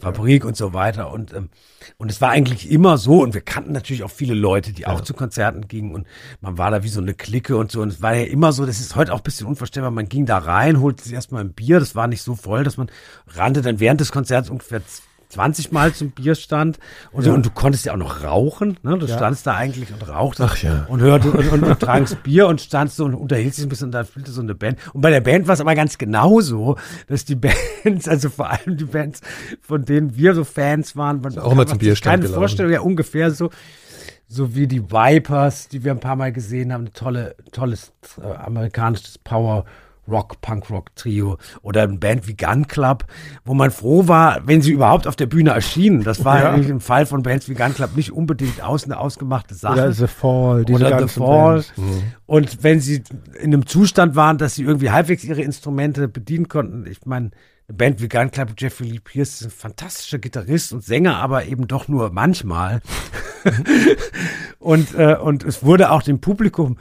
Fabrik und so weiter. Und es war eigentlich immer so, und wir kannten natürlich auch viele Leute, die auch zu Konzerten gingen, und man war da wie so eine Clique und so. Und es war ja immer so, das ist heute auch ein bisschen unvorstellbar, man ging da rein, holte sich erstmal ein Bier, das war nicht so voll, dass man rannte dann während des Konzerts ungefähr 20 Mal zum Bierstand und so, und du konntest ja auch noch rauchen, ne? Du standst da eigentlich und rauchtest und hörte und trankst Bier und standst so und unterhielst dich ein bisschen und dann spielte so eine Band. Und bei der Band war es aber ganz genauso, dass die Bands, also vor allem die Bands, von denen wir so Fans waren, man auch immer zum Bierstand keine gelaufen. Vorstellung, ja, ungefähr so wie die Vipers, die wir ein paar Mal gesehen haben, ein tolles amerikanisches Power Rock, Punk-Rock-Trio oder eine Band wie Gun Club, wo man froh war, wenn sie überhaupt auf der Bühne erschienen. Das war eigentlich im Fall von Bands wie Gun Club nicht unbedingt eine ausgemachte Sache. Oder The Fall. Und wenn sie in einem Zustand waren, dass sie irgendwie halbwegs ihre Instrumente bedienen konnten. Ich meine, eine Band wie Gun Club, Jeffrey Lee Pierce ist ein fantastischer Gitarrist und Sänger, aber eben doch nur manchmal. Und es wurde auch dem Publikum,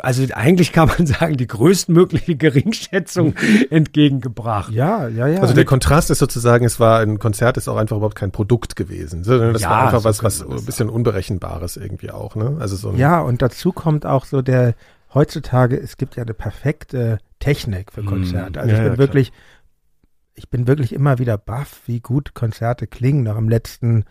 also eigentlich kann man sagen, die größtmögliche Geringschätzung entgegengebracht. Ja. Also der Kontrast ist sozusagen, ein Konzert ist auch einfach überhaupt kein Produkt gewesen. Das war einfach was ein bisschen Unberechenbares irgendwie auch, ne? Also und dazu kommt auch so heutzutage, es gibt ja eine perfekte Technik für Konzerte. Also ich bin wirklich immer wieder baff, wie gut Konzerte klingen, noch im letzten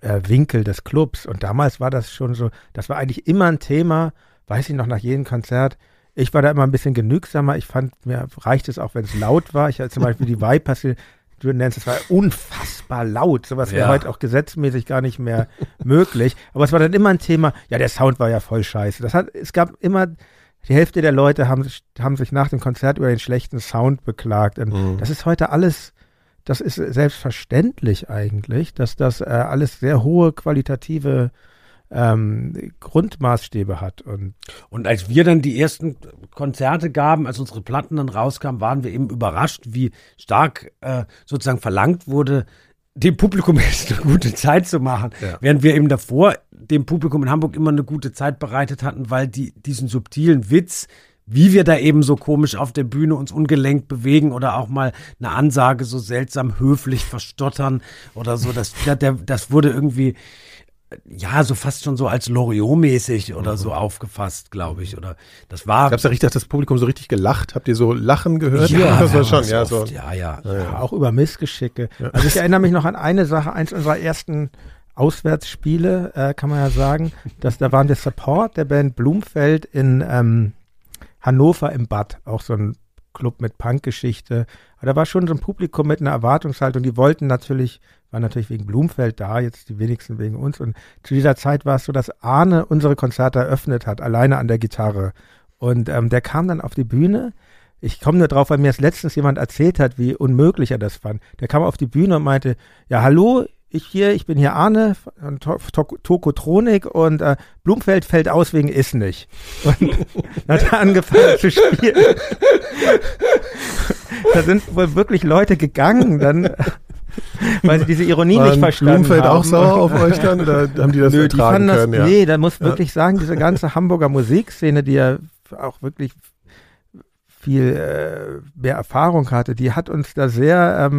Winkel des Clubs. Und damals war das schon so, das war eigentlich immer ein Thema, weiß ich noch, nach jedem Konzert. Ich war da immer ein bisschen genügsamer. Ich fand, mir reicht es auch, wenn es laut war. Ich hatte zum Beispiel die Vipers, du nennst, es war unfassbar laut. Sowas wäre heute auch gesetzmäßig gar nicht mehr möglich. Aber es war dann immer ein Thema, der Sound war ja voll scheiße. Es gab immer, die Hälfte der Leute haben sich nach dem Konzert über den schlechten Sound beklagt. Und das ist heute alles... Das ist selbstverständlich eigentlich, dass das alles sehr hohe qualitative Grundmaßstäbe hat. Und als wir dann die ersten Konzerte gaben, als unsere Platten dann rauskamen, waren wir eben überrascht, wie stark sozusagen verlangt wurde, dem Publikum jetzt eine gute Zeit zu machen. Ja. Während wir eben davor dem Publikum in Hamburg immer eine gute Zeit bereitet hatten, weil diesen subtilen Witz, wie wir da eben so komisch auf der Bühne uns ungelenkt bewegen oder auch mal eine Ansage so seltsam höflich verstottern oder so, das wurde irgendwie, so fast schon so als Loriot-mäßig oder so aufgefasst, glaube ich, oder das war... Gab es da richtig, dass das Publikum so richtig gelacht? Habt ihr so Lachen gehört? Ja, auch über Missgeschicke. Ja. Also ich erinnere mich noch an eine Sache, eins unserer ersten Auswärtsspiele, kann man ja sagen, da waren wir Support der Band Blumfeld in Hannover im Bad, auch so ein Club mit Punkgeschichte. Aber da war schon so ein Publikum mit einer Erwartungshaltung. Die wollten natürlich, waren natürlich wegen Blumfeld da, jetzt die wenigsten wegen uns. Und zu dieser Zeit war es so, dass Arne unsere Konzerte eröffnet hat, alleine an der Gitarre. Und der kam dann auf die Bühne. Ich komme nur drauf, weil mir das letztens jemand erzählt hat, wie unmöglich er das fand. Der kam auf die Bühne und meinte, ja, hallo, ich bin hier Arne von Tocotronic und Blumfeld fällt aus wegen Ist nicht. Und dann hat er angefangen zu spielen. Da sind wohl wirklich Leute gegangen, dann, weil sie diese Ironie nicht verstanden Blumfeld haben. Auch sauer auf euch dann? Oder haben die das ertragen können? Das, ja. Nee, da muss wirklich sagen, diese ganze Hamburger Musikszene, die ja auch wirklich viel mehr Erfahrung hatte, die hat uns da sehr,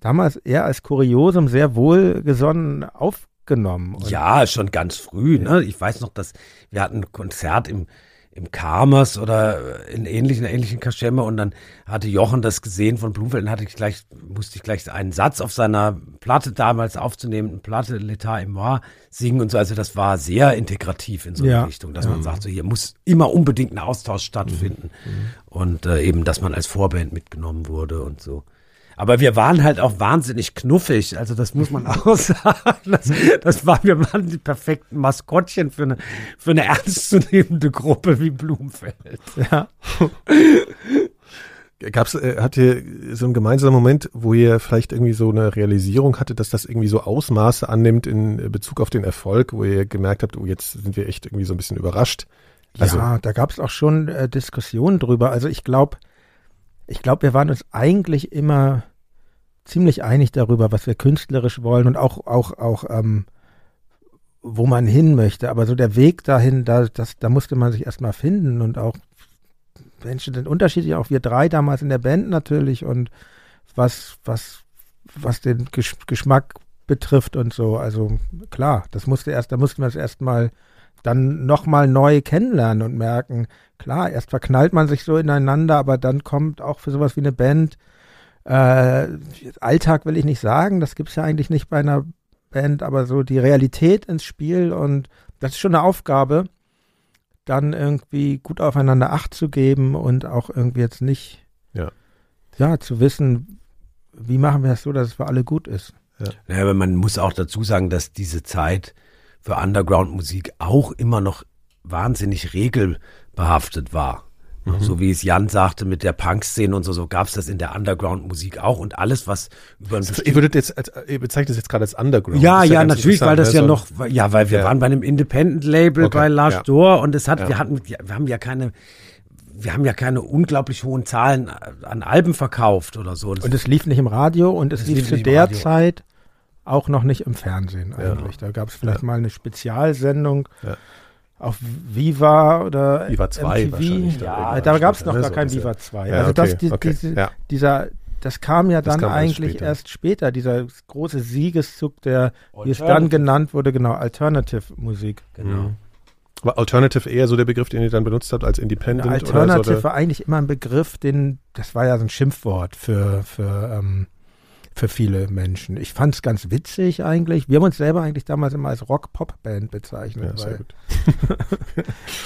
damals eher als Kuriosum, sehr wohlgesonnen aufgenommen. Und ja, schon ganz früh. Ne? Ich weiß noch, dass wir hatten ein Konzert im Karmas oder in ähnlichen Kaschemme und dann hatte Jochen das gesehen von Blumfeld und musste ich gleich einen Satz auf seiner Platte damals aufzunehmen, Platte L'État et moi singen und so. Also das war sehr integrativ in so eine Richtung, dass man sagt, so hier muss immer unbedingt ein Austausch stattfinden und eben, dass man als Vorband mitgenommen wurde und so. Aber wir waren halt auch wahnsinnig knuffig, also das muss man auch sagen. Wir waren die perfekten Maskottchen für eine ernstzunehmende Gruppe wie Blumfeld. Ja. Habt ihr so einen gemeinsamen Moment, wo ihr vielleicht irgendwie so eine Realisierung hattet, dass das irgendwie so Ausmaße annimmt in Bezug auf den Erfolg, wo ihr gemerkt habt, oh, jetzt sind wir echt irgendwie so ein bisschen überrascht? Also, ja, da gab es auch schon Diskussionen drüber. Also ich glaube, wir waren uns eigentlich immer ziemlich einig darüber, was wir künstlerisch wollen und auch wo man hin möchte. Aber so der Weg dahin, da musste man sich erstmal finden und auch Menschen sind unterschiedlich, auch wir drei damals in der Band natürlich und was den Geschmack betrifft und so. Also klar, da mussten wir das erstmal dann nochmal neu kennenlernen und merken, klar, erst verknallt man sich so ineinander, aber dann kommt auch für sowas wie eine Band, Alltag will ich nicht sagen, das gibt's ja eigentlich nicht bei einer Band, aber so die Realität ins Spiel und das ist schon eine Aufgabe, dann irgendwie gut aufeinander Acht zu geben und auch irgendwie jetzt nicht, ja zu wissen, wie machen wir das so, dass es für alle gut ist. Ja. Ja, aber man muss auch dazu sagen, dass diese Zeit für Underground-Musik auch immer noch wahnsinnig regelbehaftet war. Mhm. So wie es Jan sagte mit der Punk-Szene und so gab es das in der Underground-Musik auch und alles, was über ein ihr bezeichnet es jetzt gerade als Underground. Ja, ja, natürlich, weil das ja noch, weil wir waren bei einem Independent-Label bei Lars Dor und es hat, wir haben ja keine unglaublich hohen Zahlen an Alben verkauft oder so. Und es lief nicht im Radio und es lief zu der Zeit auch noch nicht im Fernsehen eigentlich. Ja. Da gab es vielleicht mal eine Spezialsendung auf Viva oder Viva 2 MTV. Wahrscheinlich. Ja, da gab es noch gar kein Viva 2. Ja, also das kam ja dann eigentlich erst später, dieser große Siegeszug, der, wie es dann genannt wurde, Alternative-Musik. Genau. Aber Alternative eher so der Begriff, den ihr dann benutzt habt als Independent? Ja, Alternative oder so war eigentlich immer ein Begriff, das war ja so ein Schimpfwort für viele Menschen. Ich fand es ganz witzig eigentlich. Wir haben uns selber eigentlich damals immer als Rock-Pop-Band bezeichnet. Ja,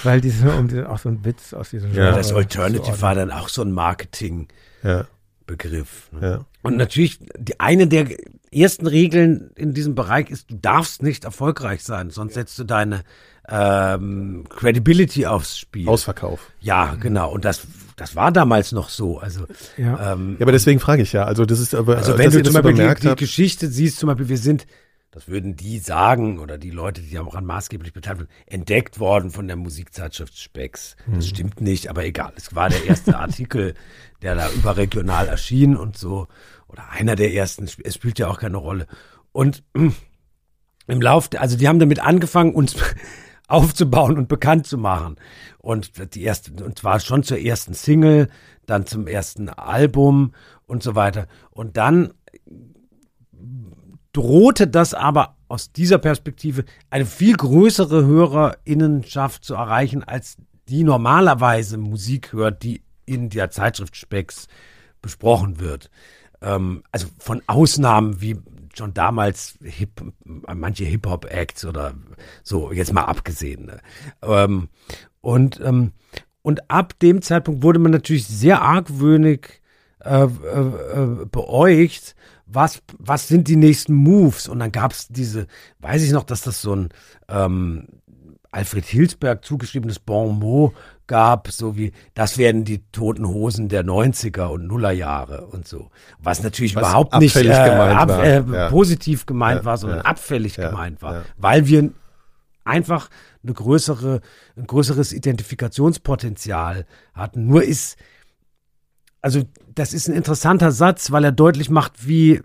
weil die so auch so ein Witz aus diesem Genre. Das Alternative war dann auch so ein Marketing-Begriff. Ne? Ja. Und natürlich, eine der ersten Regeln in diesem Bereich ist, du darfst nicht erfolgreich sein, sonst setzt du deine Credibility aufs Spiel. Ausverkauf. Ja, genau. Und das war damals noch so. Also, ja, aber deswegen frage ich ja. Also, das ist aber. Also, wenn du zum Beispiel die Geschichte siehst, zum Beispiel, wir sind, das würden die sagen, oder die Leute, die auch maßgeblich beteiligt waren, entdeckt worden von der Musikzeitschrift Spex. Das stimmt nicht, aber egal. Es war der erste Artikel, der da überregional erschien und so. Oder einer der ersten. Es spielt ja auch keine Rolle. Und im Lauf, also, die haben damit angefangen, uns aufzubauen und bekannt zu machen. Und zwar schon zur ersten Single, dann zum ersten Album und so weiter. Und dann drohte das aber aus dieser Perspektive eine viel größere Hörerinnenschaft zu erreichen, als die normalerweise Musik hört, die in der Zeitschrift Spex besprochen wird. Also von Ausnahmen wie schon damals manche Hip-Hop-Acts oder so, jetzt mal abgesehen. Ne? Und Und ab dem Zeitpunkt wurde man natürlich sehr argwöhnig beäugt, was sind die nächsten Moves? Und dann gab es diese, weiß ich noch, dass das so ein Alfred Hilsberg zugeschriebenes Bonmot gab, so wie, das werden die Toten Hosen der 90er und Nullerjahre und so. Was natürlich überhaupt nicht positiv gemeint war, sondern abfällig gemeint war, weil wir einfach ein größeres Identifikationspotenzial hatten. Nur ist, also das ist ein interessanter Satz, weil er deutlich macht, wie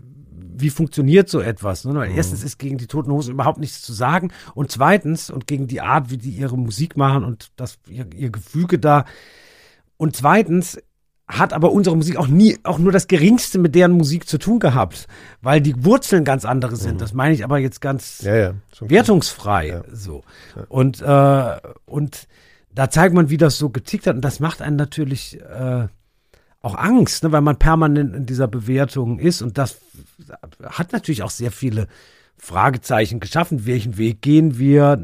funktioniert so etwas. Ne? Erstens ist gegen die Toten Hosen überhaupt nichts zu sagen und zweitens, und gegen die Art, wie die ihre Musik machen und das ihr Gefüge da, und zweitens hat aber unsere Musik auch nie, auch nur das Geringste mit deren Musik zu tun gehabt, weil die Wurzeln ganz andere sind. Das meine ich aber jetzt ganz wertungsfrei. Ja. So. Ja. Und da zeigt man, wie das so getickt hat, und das macht einen natürlich auch Angst, ne, weil man permanent in dieser Bewertung ist, und das hat natürlich auch sehr viele Fragezeichen geschaffen. Welchen Weg gehen wir?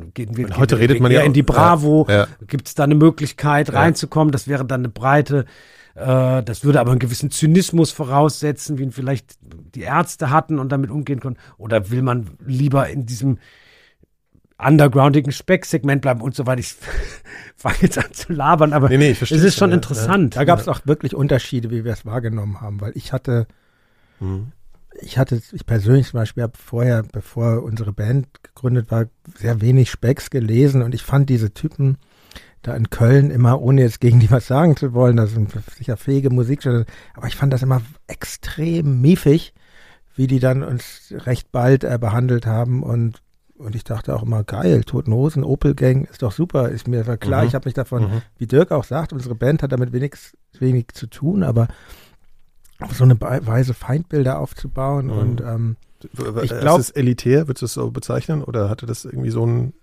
Heute redet man ja in die Bravo. Ja. Gibt es da eine Möglichkeit reinzukommen? Das wäre dann eine breite. Das würde aber einen gewissen Zynismus voraussetzen, wie ihn vielleicht die Ärzte hatten und damit umgehen konnten. Oder will man lieber in diesem undergroundigen Speck-Segment bleiben und so weiter? Ich fange jetzt an zu labern, aber ich verstehe, es ist schon interessant. Da gab es auch wirklich Unterschiede, wie wir es wahrgenommen haben, weil ich persönlich zum Beispiel habe vorher, bevor unsere Band gegründet war, sehr wenig Specs gelesen, und ich fand diese Typen da in Köln immer, ohne jetzt gegen die was sagen zu wollen, das sind sicher fähige Musikjournalisten, aber ich fand das immer extrem miefig, wie die dann uns recht bald behandelt haben, und ich dachte auch immer, geil, Toten Hosen, Opel Gang, ist doch super, ist mir klar, ich habe mich davon, wie Dirk auch sagt, unsere Band hat damit wenig zu tun, aber auf so eine Weise Feindbilder aufzubauen und ich glaube... Ist es elitär, würdest du es so bezeichnen, oder hatte das irgendwie so einen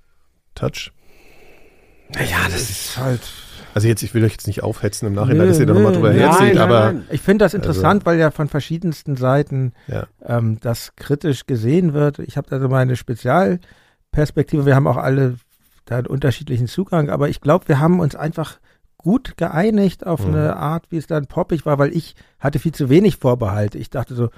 Touch? Naja, das ist halt... Also jetzt, ich will euch jetzt nicht aufhetzen im Nachhinein, dass ihr da nochmal drüber herzieht, aber... Nein. Ich finde das interessant, weil ja von verschiedensten Seiten das kritisch gesehen wird. Ich habe da so meine Spezialperspektive. Wir haben auch alle da einen unterschiedlichen Zugang, aber ich glaube, wir haben uns einfach gut geeinigt auf eine Art, wie es dann poppig war, weil ich hatte viel zu wenig Vorbehalte. Ich dachte so,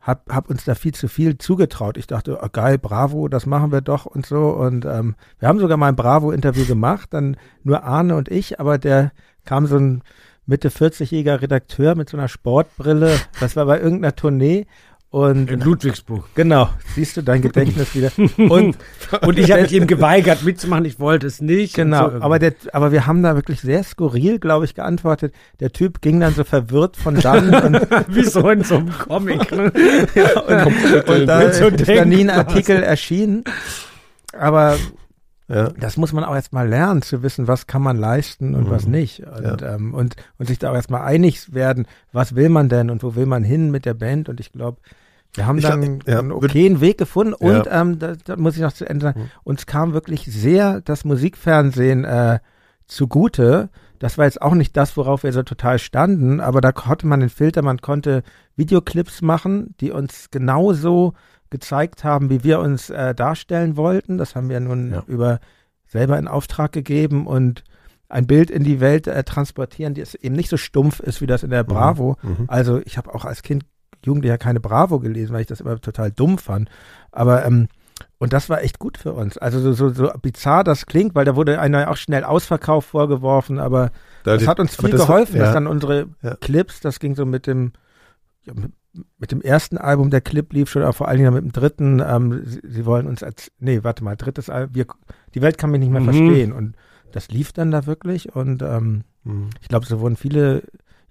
hab uns da viel zu viel zugetraut. Ich dachte, oh geil, Bravo, das machen wir doch und so. Und wir haben sogar mal ein Bravo-Interview gemacht, dann nur Arne und ich, aber der kam so ein Mitte 40-jähriger Redakteur mit so einer Sportbrille, das war bei irgendeiner Tournee. Und in Ludwigsburg. Genau, siehst du, dein Gedächtnis wieder. Und ich habe mich eben geweigert mitzumachen, ich wollte es nicht. Genau, so. aber wir haben da wirklich sehr skurril, glaube ich, geantwortet. Der Typ ging dann so verwirrt von dann. Wie so in so einem Comic. Ne? Ja, und da ist dann nie ein Artikel erschienen. Aber das muss man auch erst mal lernen, zu wissen, was kann man leisten und was nicht. Und, und sich da auch erst mal einig werden, was will man denn und wo will man hin mit der Band. Und ich glaube... Wir haben dann einen okayen Weg gefunden und da muss ich noch zu Ende sagen, uns kam wirklich sehr das Musikfernsehen zugute. Das war jetzt auch nicht das, worauf wir so total standen, aber da hatte man den Filter, man konnte Videoclips machen, die uns genauso gezeigt haben, wie wir uns darstellen wollten. Das haben wir nun selber in Auftrag gegeben und ein Bild in die Welt transportieren, das eben nicht so stumpf ist, wie das in der Bravo. Also ich habe auch als Kind Jugendlicher keine Bravo gelesen, weil ich das immer total dumm fand. Aber, und das war echt gut für uns. Also so bizarr das klingt, weil da wurde einer auch schnell Ausverkauf vorgeworfen, aber das hat uns viel geholfen, dass dann unsere Clips, das ging so mit dem ersten Album, der Clip lief schon, aber vor allen Dingen mit dem dritten, sie wollen uns drittes Album, die Welt kann mich nicht mehr verstehen. Und das lief dann da wirklich und ich glaube, so wurden viele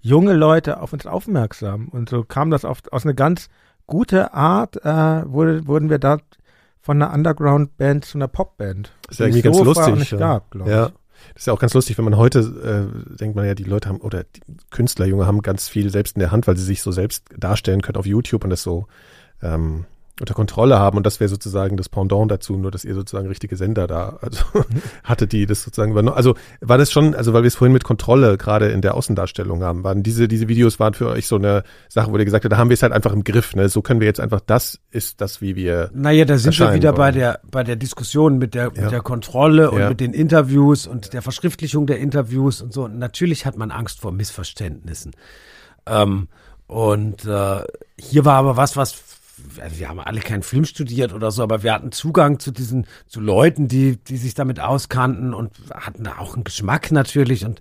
junge Leute auf uns aufmerksam. Und so kam das aus einer ganz gute Art, wurden wir da von einer Underground-Band zu einer Pop-Band. Das ist ja irgendwie ganz lustig. Das ist ja auch ganz lustig, wenn man heute, denkt man ja, die Leute haben, oder die Künstlerjunge haben ganz viel selbst in der Hand, weil sie sich so selbst darstellen können auf YouTube und das so unter Kontrolle haben, und das wäre sozusagen das Pendant dazu, nur dass ihr sozusagen richtige Sender da hattet, die das sozusagen übernommen. Also war das schon, also weil wir es vorhin mit Kontrolle gerade in der Außendarstellung haben, waren diese Videos waren für euch so eine Sache, wo ihr gesagt habt, da haben wir es halt einfach im Griff, ne? So können wir jetzt einfach, das ist das, wie wir. Naja, da sind wir wieder wollen. bei der Diskussion mit der Kontrolle und mit den Interviews und der Verschriftlichung der Interviews und so. Und natürlich hat man Angst vor Missverständnissen. Hier war aber was also wir haben alle keinen Film studiert oder so, aber wir hatten Zugang zu Leuten, die sich damit auskannten und hatten auch einen Geschmack natürlich und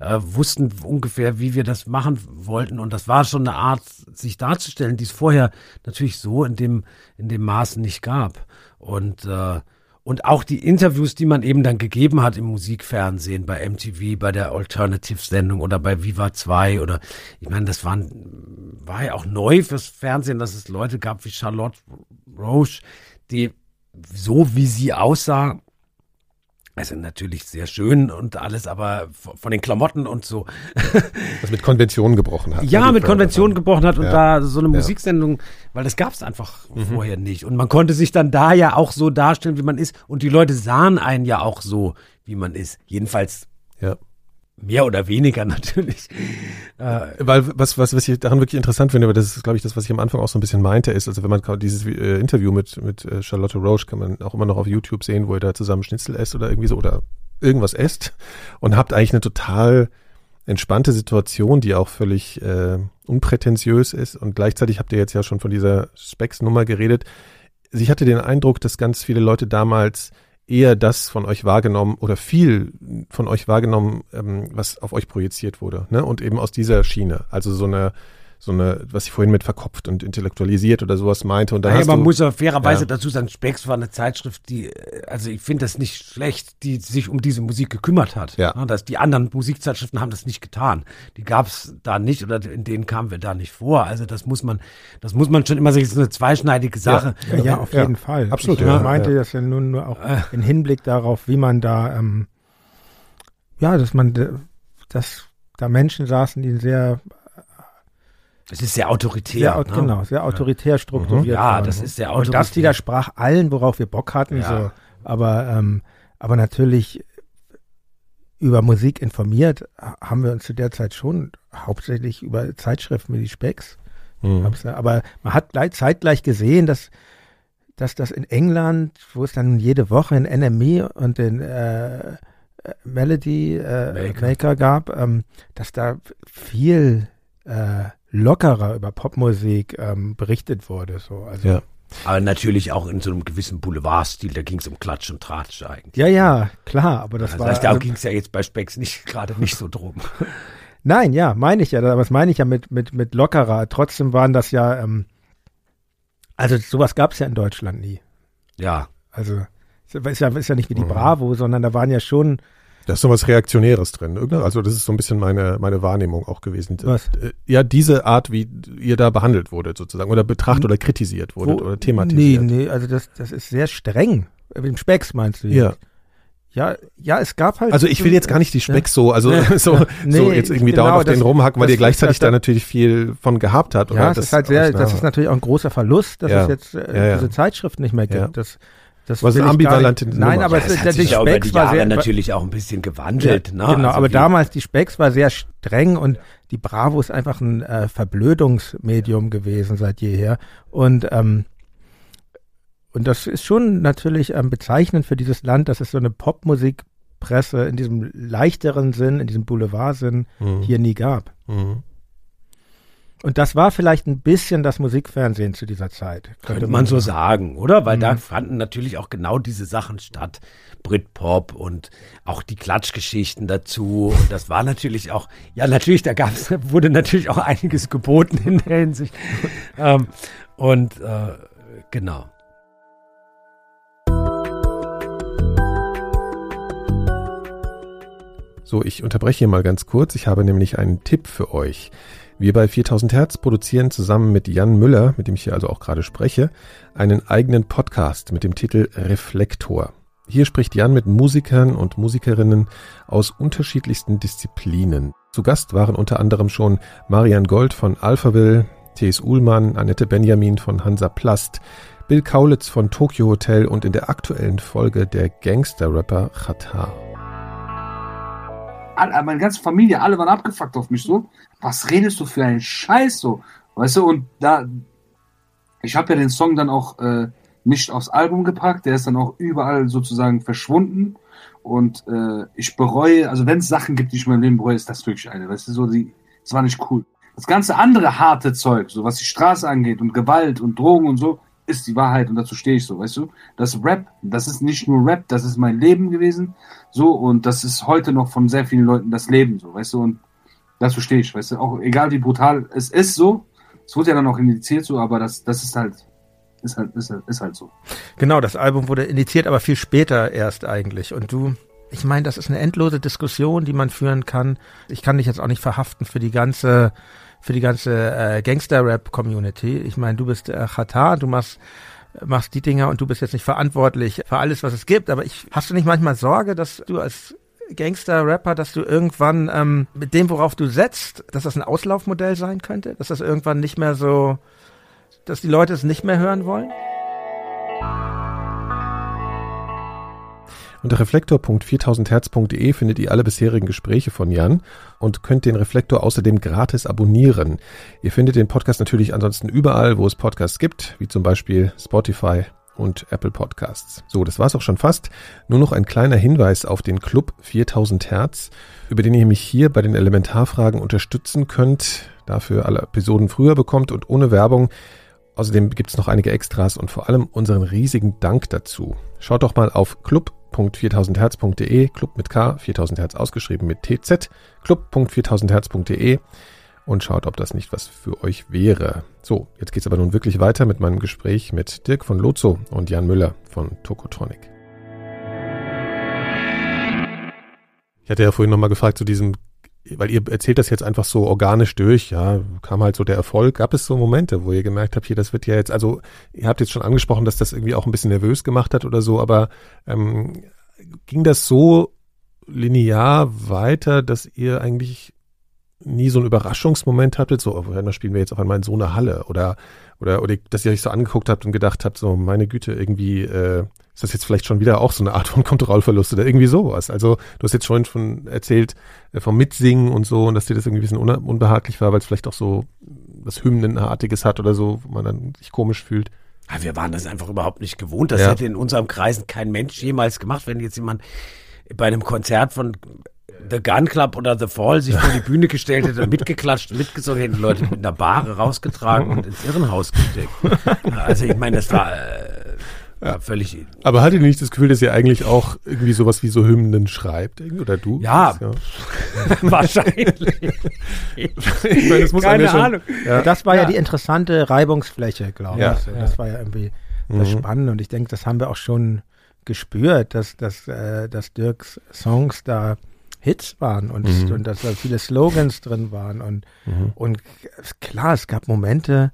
wussten ungefähr, wie wir das machen wollten, und das war schon eine Art, sich darzustellen, die es vorher natürlich so in dem Maße nicht gab, und auch die Interviews, die man eben dann gegeben hat im Musikfernsehen, bei MTV, bei der Alternative-Sendung oder bei Viva 2 oder, ich meine, das war ja auch neu fürs Fernsehen, dass es Leute gab wie Charlotte Roche, die, so wie sie aussah, also natürlich sehr schön und alles, aber von den Klamotten und so. Das mit Konventionen gebrochen hat. Ja, mit Konventionen gebrochen hat, und da so eine Musiksendung, weil das gab es einfach vorher nicht. Und man konnte sich dann da ja auch so darstellen, wie man ist. Und die Leute sahen einen ja auch so, wie man ist. Jedenfalls mehr oder weniger natürlich. Weil was ich daran wirklich interessant finde, aber das ist, glaube ich, das, was ich am Anfang auch so ein bisschen meinte, ist, also wenn man dieses Interview mit Charlotte Roche, kann man auch immer noch auf YouTube sehen, wo ihr da zusammen Schnitzel esst oder irgendwie so oder irgendwas esst, und habt eigentlich eine total entspannte Situation, die auch völlig unprätentiös ist, und gleichzeitig habt ihr jetzt ja schon von dieser Spex-Nummer geredet. Also ich hatte den Eindruck, dass ganz viele Leute damals eher das von euch wahrgenommen oder viel von euch wahrgenommen, was auf euch projiziert wurde, ne? Und eben aus dieser Schiene, also so eine, was ich vorhin mit verkopft und intellektualisiert oder sowas meinte. Und da man muss ja fairerweise dazu sagen, Spex war eine Zeitschrift, die, also ich finde das nicht schlecht, die sich um diese Musik gekümmert hat. Ja. Dass die anderen Musikzeitschriften haben das nicht getan. Die gab es da nicht, oder in denen kamen wir da nicht vor. Also das muss man schon immer sagen, das ist eine zweischneidige Sache. Ja, auf jeden Fall. Absolut. Ich meinte das ja nur auch im Hinblick darauf, wie man da, dass man, dass da Menschen saßen, die sehr, es ist sehr autoritär. Genau, sehr autoritär strukturiert. Ja, das ist sehr autoritär. Und das widersprach allen, worauf wir Bock hatten. Ja. So. Aber natürlich über Musik informiert haben wir uns zu der Zeit schon hauptsächlich über Zeitschriften wie die Spex. Aber man hat zeitgleich gesehen, dass das in England, wo es dann jede Woche in NME und in Melody Maker gab, dass da viel lockerer über Popmusik berichtet wurde. So. Also, aber natürlich auch in so einem gewissen Boulevardstil, da ging es um Klatsch und Tratsch eigentlich. Ja, klar, aber das war... Das heißt, da ging es ja jetzt bei Spex gerade nicht so drum. Nein, meine ich ja, das meine ich ja mit lockerer. Trotzdem waren das ja, also sowas gab es ja in Deutschland nie. Ja. Also, ist ja nicht wie die Bravo, sondern da waren ja schon... Da ist so was Reaktionäres drin, oder? Also das ist so ein bisschen meine Wahrnehmung auch gewesen. Was? Ja, diese Art, wie ihr da behandelt wurdet sozusagen, oder betrachtet oder kritisiert wurdet oder thematisiert. Nee, also das ist sehr streng. Im Spex meinst du jetzt? Ja. Ja, es gab halt... Also ich will jetzt gar nicht die Spex so jetzt irgendwie dauernd auf den rumhacken, weil ihr gleichzeitig da natürlich viel von gehabt habt. Ja, oder? Das ist halt sehr, das ist natürlich auch ein großer Verlust, dass es jetzt diese Zeitschrift nicht mehr gibt. Das war so ambivalent. Nein, aber es hat sich über die Jahre natürlich auch ein bisschen gewandelt. Ja, ne? Genau, also aber damals, die Spex war sehr streng, und die Bravo ist einfach ein Verblödungsmedium gewesen seit jeher. Und das ist schon natürlich bezeichnend für dieses Land, dass es so eine Popmusikpresse in diesem leichteren Sinn, in diesem Boulevard-Sinn hier nie gab. Mhm. Und das war vielleicht ein bisschen das Musikfernsehen zu dieser Zeit. Könnte man so sagen, oder? Weil da fanden natürlich auch genau diese Sachen statt. Britpop und auch die Klatschgeschichten dazu. Und das war natürlich auch, da wurde natürlich auch einiges geboten in der Hinsicht. Genau. So, ich unterbreche hier mal ganz kurz. Ich habe nämlich einen Tipp für euch. Wir bei 4000 Hertz produzieren zusammen mit Jan Müller, mit dem ich hier also auch gerade spreche, einen eigenen Podcast mit dem Titel Reflektor. Hier spricht Jan mit Musikern und Musikerinnen aus unterschiedlichsten Disziplinen. Zu Gast waren unter anderem schon Marian Gold von Alphaville, T.S. Uhlmann, Annette Benjamin von Hansa Plast, Bill Kaulitz von Tokyo Hotel und in der aktuellen Folge der Gangster-Rapper Xatar. Meine ganze Familie, alle waren abgefuckt auf mich so. Was redest du für einen Scheiß so? Weißt du, und da... Ich habe ja den Song dann auch nicht aufs Album gepackt. Der ist dann auch überall sozusagen verschwunden. Und ich bereue... Also wenn es Sachen gibt, die ich in meinem Leben bereue, ist das wirklich eine. Weißt du, so die... Das war nicht cool. Das ganze andere harte Zeug, so was die Straße angeht und Gewalt und Drogen und so, ist die Wahrheit und dazu stehe ich so, weißt du? Das Rap, das ist nicht nur Rap, das ist mein Leben gewesen, so, und das ist heute noch von sehr vielen Leuten das Leben, so, weißt du, und dazu stehe ich, weißt du, auch egal wie brutal es ist, so, es wurde ja dann auch indiziert, so, aber das ist halt so. Genau, das Album wurde indiziert, aber viel später erst eigentlich, und du... Ich meine, das ist eine endlose Diskussion, die man führen kann. Ich kann dich jetzt auch nicht verhaften für die ganze Gangster-Rap-Community. Ich meine, du bist Xatar, du machst die Dinger und du bist jetzt nicht verantwortlich für alles, was es gibt. Aber hast du nicht manchmal Sorge, dass du als Gangster-Rapper, dass du irgendwann mit dem, worauf du setzt, dass das ein Auslaufmodell sein könnte? Dass das irgendwann nicht mehr so, dass die Leute es nicht mehr hören wollen? Unter reflektor.4000herz.de findet ihr alle bisherigen Gespräche von Jan und könnt den Reflektor außerdem gratis abonnieren. Ihr findet den Podcast natürlich ansonsten überall, wo es Podcasts gibt, wie zum Beispiel Spotify und Apple Podcasts. So, das war's auch schon fast. Nur noch ein kleiner Hinweis auf den Club 4000 Hertz, über den ihr mich hier bei den Elementarfragen unterstützen könnt, dafür alle Episoden früher bekommt und ohne Werbung. Außerdem gibt's noch einige Extras und vor allem unseren riesigen Dank dazu. Schaut doch mal auf club.4000herz.de, Club mit K, 4000 Herz ausgeschrieben mit TZ, club.4000herz.de und schaut, ob das nicht was für euch wäre. So, jetzt geht's aber nun wirklich weiter mit meinem Gespräch mit Dirk von Lowtzow und Jan Müller von Tocotronic. Ich hatte ja vorhin nochmal gefragt zu diesem, weil ihr erzählt das jetzt einfach so organisch durch, ja, kam halt so der Erfolg, gab es so Momente, wo ihr gemerkt habt, hier, das wird ja jetzt, also ihr habt jetzt schon angesprochen, dass das irgendwie auch ein bisschen nervös gemacht hat oder so, aber ging das so linear weiter, dass ihr eigentlich nie so einen Überraschungsmoment hattet, so, dann spielen wir jetzt auf einmal in so einer Halle oder dass ihr euch so angeguckt habt und gedacht habt, so, meine Güte, irgendwie ist das jetzt vielleicht schon wieder auch so eine Art von Kontrollverlust oder irgendwie sowas. Also du hast jetzt schon erzählt vom Mitsingen und so und dass dir das irgendwie ein bisschen unbehaglich war, weil es vielleicht auch so was Hymnenartiges hat oder so, wo man dann sich komisch fühlt. Ja, wir waren das einfach überhaupt nicht gewohnt. Das hätte in unserem Kreis kein Mensch jemals gemacht, wenn jetzt jemand bei einem Konzert von The Gun Club oder The Fall sich vor die Bühne gestellt hätte und mitgeklatscht, mitgesungen hätten, Leute mit einer Bahre rausgetragen und ins Irrenhaus gesteckt. Also ich meine, das war... Ja, völlig. Aber hattet ihr nicht das Gefühl, dass ihr eigentlich auch irgendwie sowas wie so Hymnen schreibt? Oder du? Ja, das, ja. Wahrscheinlich. Ich meine, das muss keine ja schon, Ahnung. Ja. Das war ja die interessante Reibungsfläche, glaube ich. Ja. Das war ja irgendwie das Spannende. Und ich denke, das haben wir auch schon gespürt, dass Dirks Songs da Hits waren und dass da viele Slogans drin waren. Und klar, es gab Momente,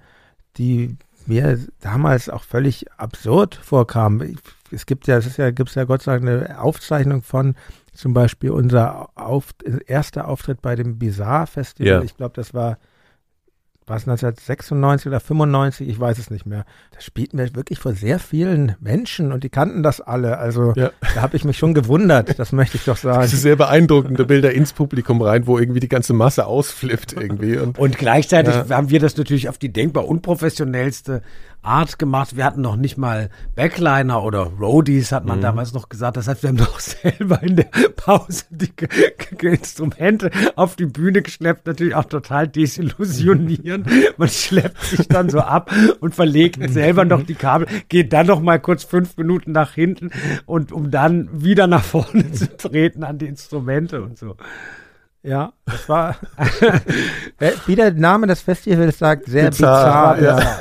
die mir damals auch völlig absurd vorkam. Es gibt ja, gibt's ja Gott sei Dank eine Aufzeichnung von zum Beispiel unser erster Auftritt bei dem Bizarre Festival. Yeah. Ich glaube, das war es 1996 oder 95, ich weiß es nicht mehr. Da spielten wir wirklich vor sehr vielen Menschen und die kannten das alle. Also da habe ich mich schon gewundert, das möchte ich doch sagen. Das sind sehr beeindruckende Bilder ins Publikum rein, wo irgendwie die ganze Masse ausflippt irgendwie. Und gleichzeitig haben wir das natürlich auf die denkbar unprofessionellste Art gemacht. Wir hatten noch nicht mal Backliner oder Roadies, hat man damals noch gesagt. Das heißt, wir haben doch selber in der Pause die Instrumente auf die Bühne geschleppt, natürlich auch total desillusionierend. Man schleppt sich dann so ab und verlegt selber noch die Kabel, geht dann noch mal kurz 5 Minuten nach hinten und um dann wieder nach vorne zu treten an die Instrumente und so. Ja, das war, wie der Name des Festivals sagt, sehr bizarr. Ja.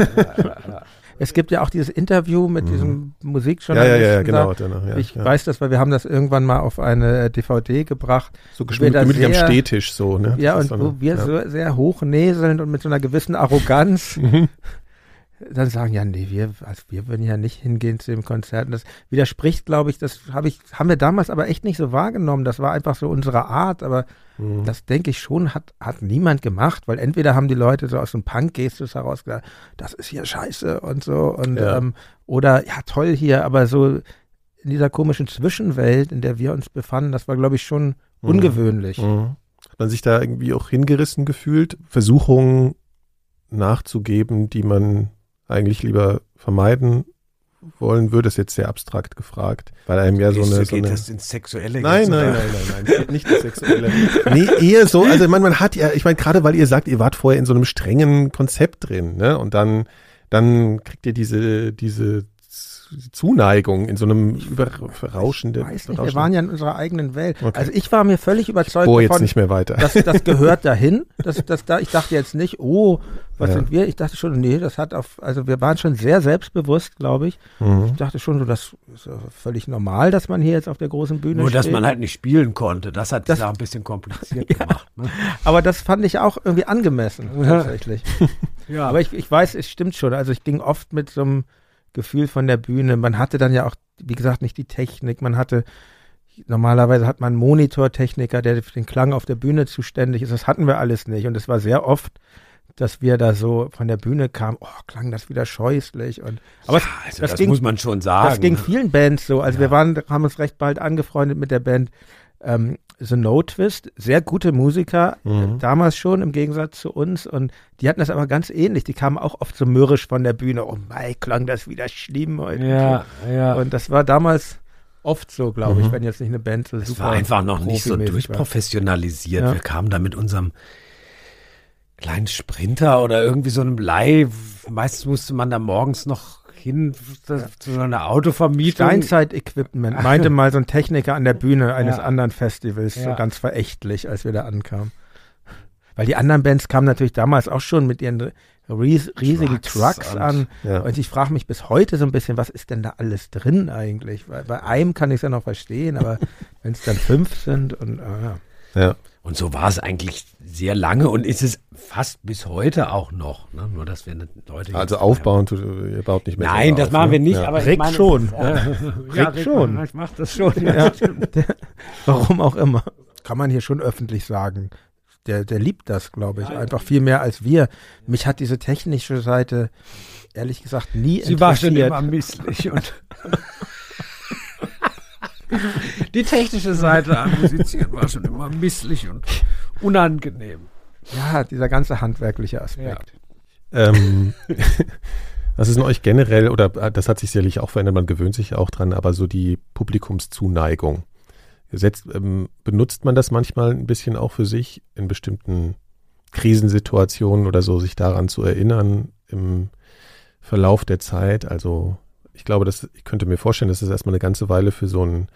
Es gibt ja auch dieses Interview mit diesem Musikjournalisten. Ja, genau. Ja, ich weiß das, weil wir haben das irgendwann mal auf eine DVD gebracht. So gemütlich am Stehtisch so, ne? Ja, und wo wir so sehr hochnäselnd und mit so einer gewissen Arroganz dann sagen, ja, nee, wir würden ja nicht hingehen zu den Konzerten. Das widerspricht, glaube ich, haben wir damals aber echt nicht so wahrgenommen. Das war einfach so unsere Art, aber das, denke ich schon, hat niemand gemacht, weil entweder haben die Leute so aus dem Punk-Gestus heraus gesagt, das ist hier scheiße und so, und oder, ja, toll hier, aber so in dieser komischen Zwischenwelt, in der wir uns befanden, das war, glaube ich, schon ungewöhnlich. Hat man sich da irgendwie auch hingerissen gefühlt, Versuchungen nachzugeben, die man eigentlich lieber vermeiden wollen würde, ist jetzt sehr abstrakt gefragt, weil einem ja geht das ins Sexuelle? Nein, nicht ins Sexuelle. Nee, eher so, also man hat ja, ich meine, gerade weil ihr sagt, ihr wart vorher in so einem strengen Konzept drin, ne, und dann kriegt ihr diese Zuneigung in so einem überrauschenden... Ich weiß nicht, wir waren ja in unserer eigenen Welt. Okay. Also ich war mir völlig überzeugt davon, nicht mehr weiter. Das gehört dahin. Ich dachte jetzt nicht, sind wir? Ich dachte schon, nee, wir waren schon sehr selbstbewusst, glaube ich. Ich dachte schon, so, das ist völlig normal, dass man hier jetzt auf der großen Bühne steht. Nur, dass man halt nicht spielen konnte. Das hat das ein bisschen kompliziert gemacht. Ne? Aber das fand ich auch irgendwie angemessen, tatsächlich. Ja. Aber ich weiß, es stimmt schon. Also ich ging oft mit so einem Gefühl von der Bühne. Man hatte dann ja auch, wie gesagt, nicht die Technik. Normalerweise hat man einen Monitortechniker, der für den Klang auf der Bühne zuständig ist. Das hatten wir alles nicht. Und es war sehr oft, dass wir da so von der Bühne kamen, klang das wieder scheußlich. Das muss man schon sagen. Das ging vielen Bands so. Also wir haben uns recht bald angefreundet mit der Band The No Twist, sehr gute Musiker, damals schon im Gegensatz zu uns, und die hatten das aber ganz ähnlich, die kamen auch oft so mürrisch von der Bühne, oh mein, klang das wieder schlimm heute. Ja. Und das war damals oft so, glaube ich, wenn jetzt nicht eine Band so super war einfach noch nicht so durchprofessionalisiert, wir kamen da mit unserem kleinen Sprinter oder irgendwie so einem Leih, meistens musste man da morgens noch hin zu so einer Autovermietung. Steinzeit-Equipment, meinte mal so ein Techniker an der Bühne eines anderen Festivals, so ganz verächtlich, als wir da ankamen. Weil die anderen Bands kamen natürlich damals auch schon mit ihren riesigen Trucks an. Ja. Und ich frage mich bis heute so ein bisschen, was ist denn da alles drin eigentlich? Weil bei einem kann ich es ja noch verstehen, aber wenn es dann 5 sind und ja. Und so war es eigentlich sehr lange und ist es fast bis heute auch noch. Ne? Nur, dass wir Leute... Also aufbauen, ihr baut nicht mehr. Nein, das machen wir nicht. Ja. Aber Rick, ich meine, schon. Rick schon. Ich mache das schon. Ja. Warum auch immer. Kann man hier schon öffentlich sagen. Der liebt das, glaube ich, einfach viel mehr als wir. Mich hat diese technische Seite, ehrlich gesagt, nie interessiert. Sie war schon immer misslich und... Die technische Seite an Musizieren war schon immer misslich und unangenehm. Ja, dieser ganze handwerkliche Aspekt. Ja. Das ist in euch generell, oder das hat sich sicherlich auch verändert, man gewöhnt sich auch dran, aber so die Publikumszuneigung. Benutzt man das manchmal ein bisschen auch für sich in bestimmten Krisensituationen oder so, sich daran zu erinnern im Verlauf der Zeit, also... Ich glaube, ich könnte mir vorstellen, dass es erstmal eine ganze Weile für so einen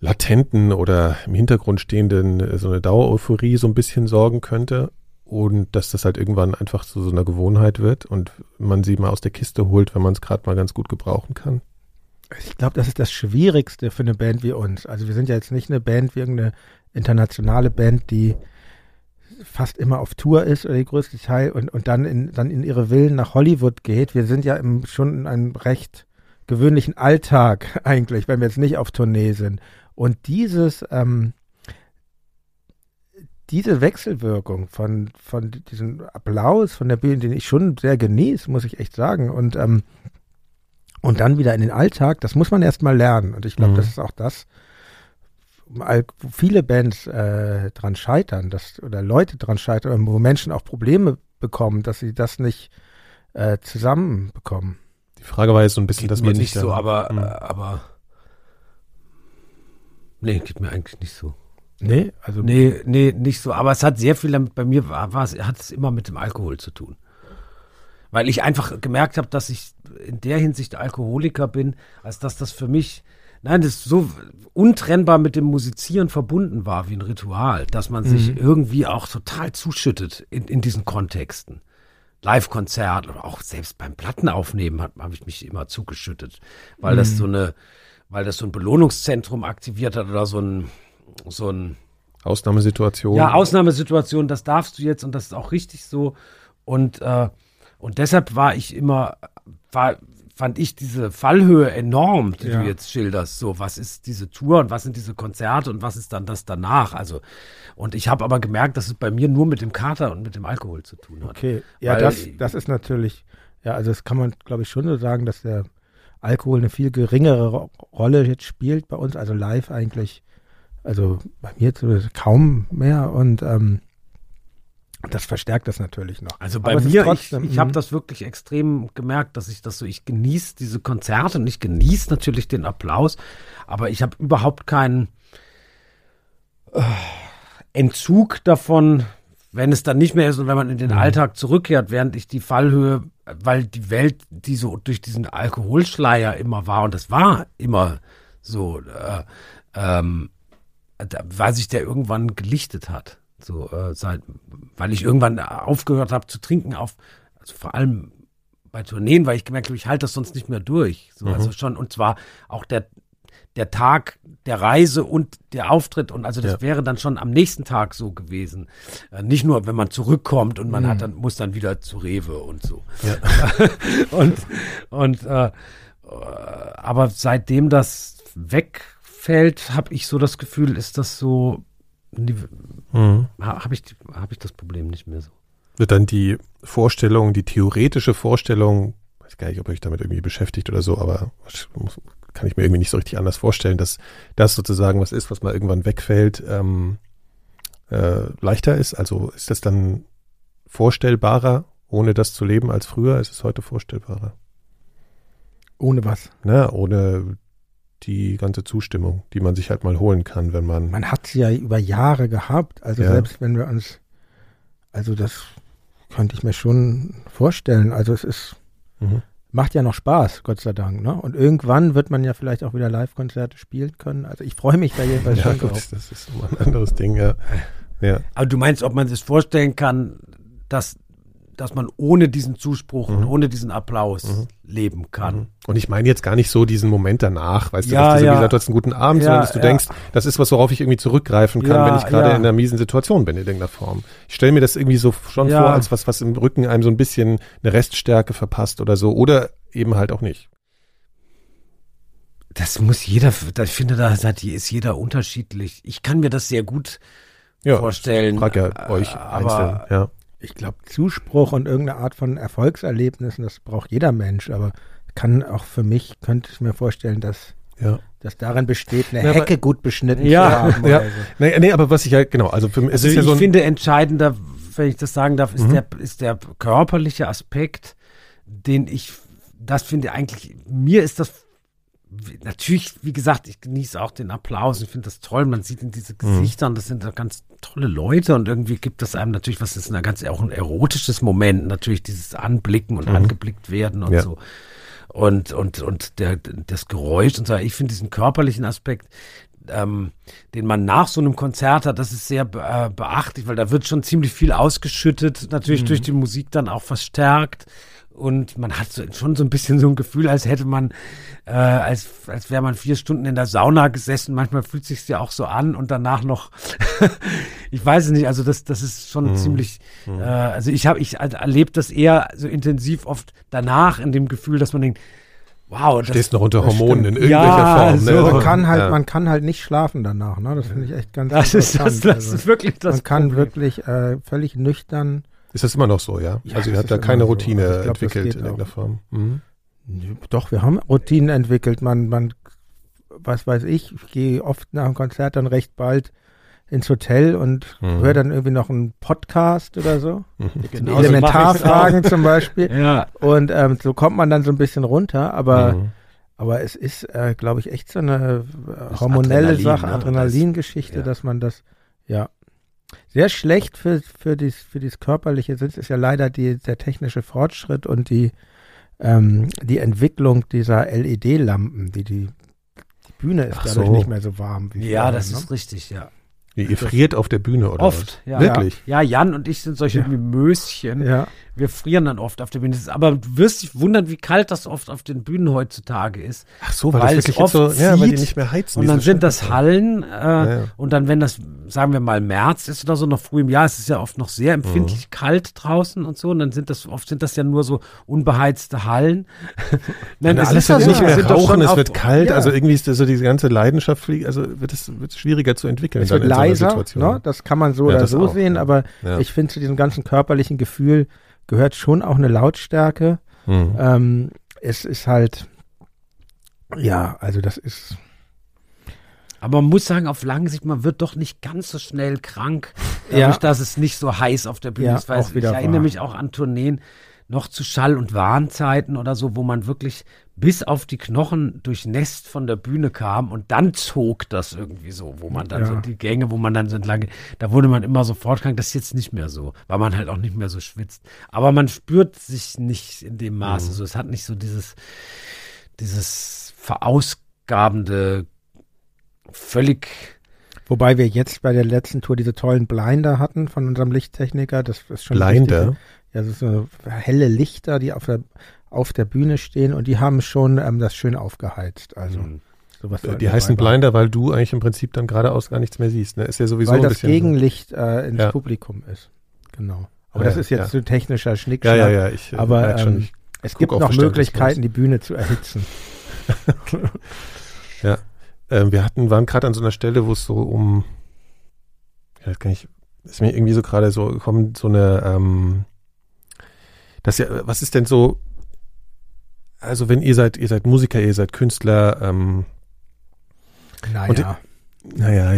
latenten oder im Hintergrund stehenden, so eine Dauer-Euphorie so ein bisschen sorgen könnte und dass das halt irgendwann einfach zu so einer Gewohnheit wird und man sie mal aus der Kiste holt, wenn man es gerade mal ganz gut gebrauchen kann. Ich glaube, das ist das Schwierigste für eine Band wie uns. Also wir sind ja jetzt nicht eine Band wie irgendeine internationale Band, die fast immer auf Tour ist oder die größte Teil und dann in ihre Villen nach Hollywood geht. Wir sind ja schon in einem recht gewöhnlichen Alltag eigentlich, wenn wir jetzt nicht auf Tournee sind. Und diese Wechselwirkung von diesem Applaus von der Bühne, den ich schon sehr genieße, muss ich echt sagen, und dann wieder in den Alltag, das muss man erstmal lernen. Und ich glaube, das ist auch das, wo viele Bands dran scheitern, oder Leute dran scheitern, wo Menschen auch Probleme bekommen, dass sie das nicht zusammenbekommen. Die Frage war jetzt so ein bisschen, dass man nicht so, aber nee, geht mir eigentlich nicht so. Nee, also nee, nicht so, aber es hat sehr viel damit, bei mir hat es immer mit dem Alkohol zu tun. Weil ich einfach gemerkt habe, dass ich in der Hinsicht Alkoholiker bin, als dass das für mich das so untrennbar mit dem Musizieren verbunden war, wie ein Ritual, dass man sich irgendwie auch total zuschüttet in diesen Kontexten. Live-Konzert oder auch selbst beim Plattenaufnehmen habe ich mich immer zugeschüttet, weil das so ein Belohnungszentrum aktiviert hat oder so ein Ausnahmesituation. Ja, Ausnahmesituation, das darfst du jetzt und das ist auch richtig so. Und Und deshalb fand ich diese Fallhöhe enorm, die du jetzt schilderst. So, was ist diese Tour und was sind diese Konzerte und was ist dann das danach? Also, und ich habe aber gemerkt, dass es bei mir nur mit dem Kater und mit dem Alkohol zu tun hat. Okay, ja, das ist natürlich, ja, also das kann man, glaube ich, schon so sagen, dass der Alkohol eine viel geringere Rolle jetzt spielt bei uns, also live eigentlich, also bei mir kaum mehr, und das verstärkt das natürlich noch. Also bei mir, ich habe das wirklich extrem gemerkt, dass ich genieße diese Konzerte und ich genieße natürlich den Applaus, aber ich habe überhaupt keinen Entzug davon, wenn es dann nicht mehr ist und wenn man in den Alltag zurückkehrt, während ich die Fallhöhe, weil die Welt, die so durch diesen Alkoholschleier immer war, und das war immer so, weil sich der irgendwann gelichtet hat. So, weil ich irgendwann aufgehört habe zu trinken, also vor allem bei Tourneen, weil ich gemerkt habe, ich halte das sonst nicht mehr durch. So, also schon, und zwar auch der Tag der Reise und der Auftritt, und also das wäre dann schon am nächsten Tag so gewesen. Nicht nur, wenn man zurückkommt und man muss dann wieder zu Rewe und so. Ja. Aber seitdem das wegfällt, habe ich so das Gefühl, ist das so. Habe ich das Problem nicht mehr so. Wird dann die Vorstellung, die theoretische Vorstellung, weiß gar nicht, ob ihr euch damit irgendwie beschäftigt oder so, aber kann ich mir irgendwie nicht so richtig anders vorstellen, dass das sozusagen was ist, was mal irgendwann wegfällt, leichter ist. Also ist das dann vorstellbarer, ohne das zu leben, als früher? Ist es heute vorstellbarer? Ohne was? Na, ohne die ganze Zustimmung, die man sich halt mal holen kann, wenn man... Man hat sie ja über Jahre gehabt, also selbst wenn wir uns... Also das könnte ich mir schon vorstellen, also es ist... Macht ja noch Spaß, Gott sei Dank, ne? Und irgendwann wird man ja vielleicht auch wieder Live-Konzerte spielen können, also ich freue mich da jedenfalls schon drauf. Das ist so ein anderes Ding, ja. Aber du meinst, ob man sich vorstellen kann, dass man ohne diesen Zuspruch und ohne diesen Applaus leben kann. Und ich meine jetzt gar nicht so diesen Moment danach, weißt du, dass du so gesagt hast, einen guten Abend, sondern dass du denkst, das ist was, worauf ich irgendwie zurückgreifen kann, wenn ich gerade in einer miesen Situation bin, in irgendeiner Form. Ich stelle mir das irgendwie so schon vor, als was im Rücken einem so ein bisschen eine Reststärke verpasst oder so, oder eben halt auch nicht. Das muss jeder, ich finde, da ist jeder unterschiedlich. Ich kann mir das sehr gut vorstellen. Ich frage euch einzeln, Ich glaube, Zuspruch und irgendeine Art von Erfolgserlebnissen, das braucht jeder Mensch, aber kann auch für mich, könnte ich mir vorstellen, dass das darin besteht, eine Hecke gut beschnitten zu haben. Oder so. Nee, aber was ich halt, genau, also für mich ist ja so. Ich finde entscheidender, wenn ich das sagen darf, ist der körperliche Aspekt, das finde eigentlich, mir ist das, natürlich, wie gesagt, ich genieße auch den Applaus. Ich finde das toll. Man sieht in diese Gesichtern, das sind da ganz tolle Leute, und irgendwie gibt das einem natürlich, was ist auch ein erotisches Moment, natürlich dieses Anblicken und angeblickt werden und so. Und das Geräusch und so. Ich finde diesen körperlichen Aspekt, den man nach so einem Konzert hat, das ist sehr beachtlich, weil da wird schon ziemlich viel ausgeschüttet, natürlich durch die Musik dann auch verstärkt. Und man hat schon so ein bisschen so ein Gefühl, als hätte man, als wäre man 4 Stunden in der Sauna gesessen. Manchmal fühlt es sich ja auch so an, und danach noch, ich weiß es nicht, also das ist schon ziemlich, also ich erlebe das eher so intensiv oft danach in dem Gefühl, dass man denkt, wow. Stehst noch unter Hormonen in irgendwelcher Form. Ne? So. Man kann halt nicht schlafen danach, ne? Das finde ich echt ganz interessant. Das ist wirklich das Man Problem. Kann wirklich völlig nüchtern. Ist das immer noch so, ja? Also ihr habt da keine Routine entwickelt in irgendeiner Form. Doch, wir haben Routinen entwickelt. Man, was weiß ich gehe oft nach dem Konzert dann recht bald ins Hotel und höre dann irgendwie noch einen Podcast oder so. Genau, Elementarfragen zum Beispiel. Und so kommt man dann so ein bisschen runter, aber aber es ist, glaube ich, echt so eine hormonelle Sache, Adrenalingeschichte, dass man das, sehr schlecht für das körperliche Sitz ist ja leider der technische Fortschritt und die Entwicklung dieser LED-Lampen. Die Bühne ist dadurch nicht mehr so warm. Wie früher, das ist richtig, Ihr friert auf der Bühne, oder? Oft, was? Wirklich? Ja, Jan und ich sind solche Möschen. wir frieren dann oft auf der Bühne. Aber du wirst dich wundern, wie kalt das oft auf den Bühnen heutzutage ist. Ach so, weil das wirklich jetzt so, ja, weil die nicht mehr heizen. Und dann sind das Hallen und dann, wenn das, sagen wir mal, März ist oder so, noch früh im Jahr, es ist ja oft noch sehr empfindlich kalt draußen und so, und dann sind das, oft sind das ja nur so unbeheizte Hallen. Nein, es alles, was nicht mehr rauchen, es wird kalt, also irgendwie ist das so diese ganze Leidenschaft, also wird es schwieriger zu entwickeln. Es wird leiser, ne? Das kann man so oder so sehen, aber ich finde, zu diesem ganzen körperlichen Gefühl gehört schon auch eine Lautstärke. Es ist halt, ja, also das ist. Aber man muss sagen, auf lange Sicht, man wird doch nicht ganz so schnell krank, dadurch, dass es nicht so heiß auf der Bühne ist. Weil ich erinnere mich auch an Tourneen noch zu Schall- und Warnzeiten oder so, wo man wirklich bis auf die Knochen durchnässt von der Bühne kam und dann zog das irgendwie so, wo man dann so die Gänge, wo man dann so entlang, da wurde man immer sofort krank. Das ist jetzt nicht mehr so, weil man halt auch nicht mehr so schwitzt. Aber man spürt sich nicht in dem Maße so. Es hat nicht so dieses verausgabende, völlig. Wobei wir jetzt bei der letzten Tour diese tollen Blinder hatten von unserem Lichttechniker. Das ist schon Blinder? Ja, das ist so helle Lichter, die auf der Bühne stehen, und die haben schon das schön aufgeheizt. Also sowas die heißen Blinder, weil du eigentlich im Prinzip dann geradeaus gar nichts mehr siehst. Ne? Ist ja sowieso weil ein das Gegenlicht ins Publikum ist. Genau. Aber das ist jetzt so technischer Schnickschnack. Ja, ich aber es gibt noch Möglichkeiten, die Bühne zu erhitzen. Ja. Wir waren gerade an so einer Stelle, wo es so um, ja, das kann ich, ist mir irgendwie so gerade so gekommen, so eine, das ja, was ist denn so, also wenn ihr seid Musiker, ihr seid Künstler,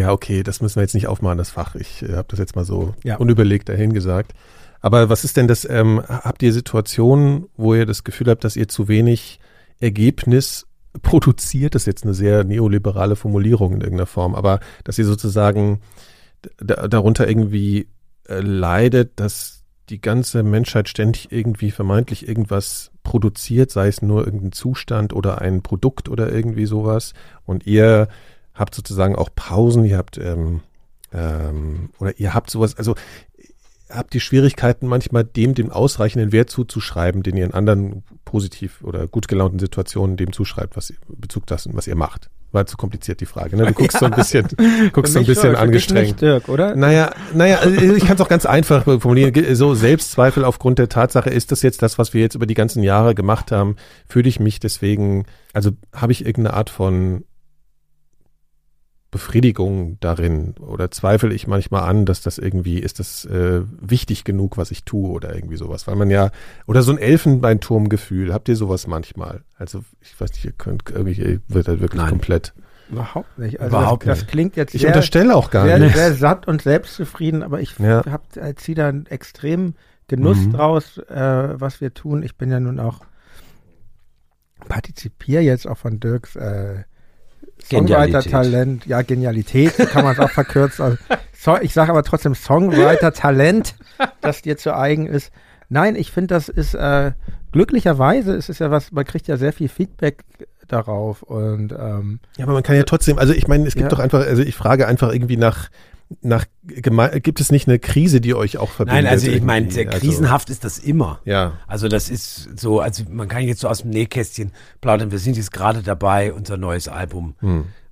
okay, das müssen wir jetzt nicht aufmachen, das Fach, ich habe das jetzt mal so unüberlegt dahin gesagt, aber was ist denn das, habt ihr Situationen, wo ihr das Gefühl habt, dass ihr zu wenig Ergebnis produziert, ist jetzt eine sehr neoliberale Formulierung in irgendeiner Form, aber dass ihr sozusagen darunter irgendwie leidet, dass die ganze Menschheit ständig irgendwie vermeintlich irgendwas produziert, sei es nur irgendein Zustand oder ein Produkt oder irgendwie sowas, und ihr habt sozusagen auch Pausen, ihr habt oder ihr habt sowas, also habt ihr Schwierigkeiten, manchmal dem ausreichenden Wert zuzuschreiben, den ihr in anderen positiv oder gut gelaunten Situationen dem zuschreibt, was Bezug das, was ihr macht. War zu kompliziert die Frage, ne? Du guckst so ein bisschen angestrengt. Nicht, Dirk, oder? Naja, ich kann es auch ganz einfach formulieren. So Selbstzweifel aufgrund der Tatsache, ist das jetzt das, was wir jetzt über die ganzen Jahre gemacht haben, fühle ich mich deswegen, also habe ich irgendeine Art von Befriedigung darin, oder zweifle ich manchmal an, dass das irgendwie, ist das wichtig genug, was ich tue oder irgendwie sowas, weil man ja, oder so ein Elfenbeinturmgefühl, habt ihr sowas manchmal? Also ich weiß nicht, ihr könnt irgendwie, wird halt wirklich komplett. Überhaupt nicht. Also das klingt jetzt ich unterstelle auch gar nicht. Sehr satt und selbstzufrieden, aber ich ziehe da einen extremen Genuss draus, was wir tun. Ich bin ja nun auch, partizipiere jetzt auch von Dirks Songwriter-Talent, Genialität, kann man es auch verkürzt. Also, ich sage aber trotzdem Songwriter-Talent, das dir zu eigen ist. Nein, ich finde, das ist glücklicherweise, es ist ja was, man kriegt ja sehr viel Feedback darauf. Und ja, aber man kann ja trotzdem, also ich meine, es gibt doch einfach, also ich frage einfach irgendwie nach gibt es nicht eine Krise, die euch auch verbindet? Nein, also ich meine, sehr krisenhaft ist das immer. Ja. Also das ist so, also man kann jetzt so aus dem Nähkästchen plaudern, wir sind jetzt gerade dabei, unser neues Album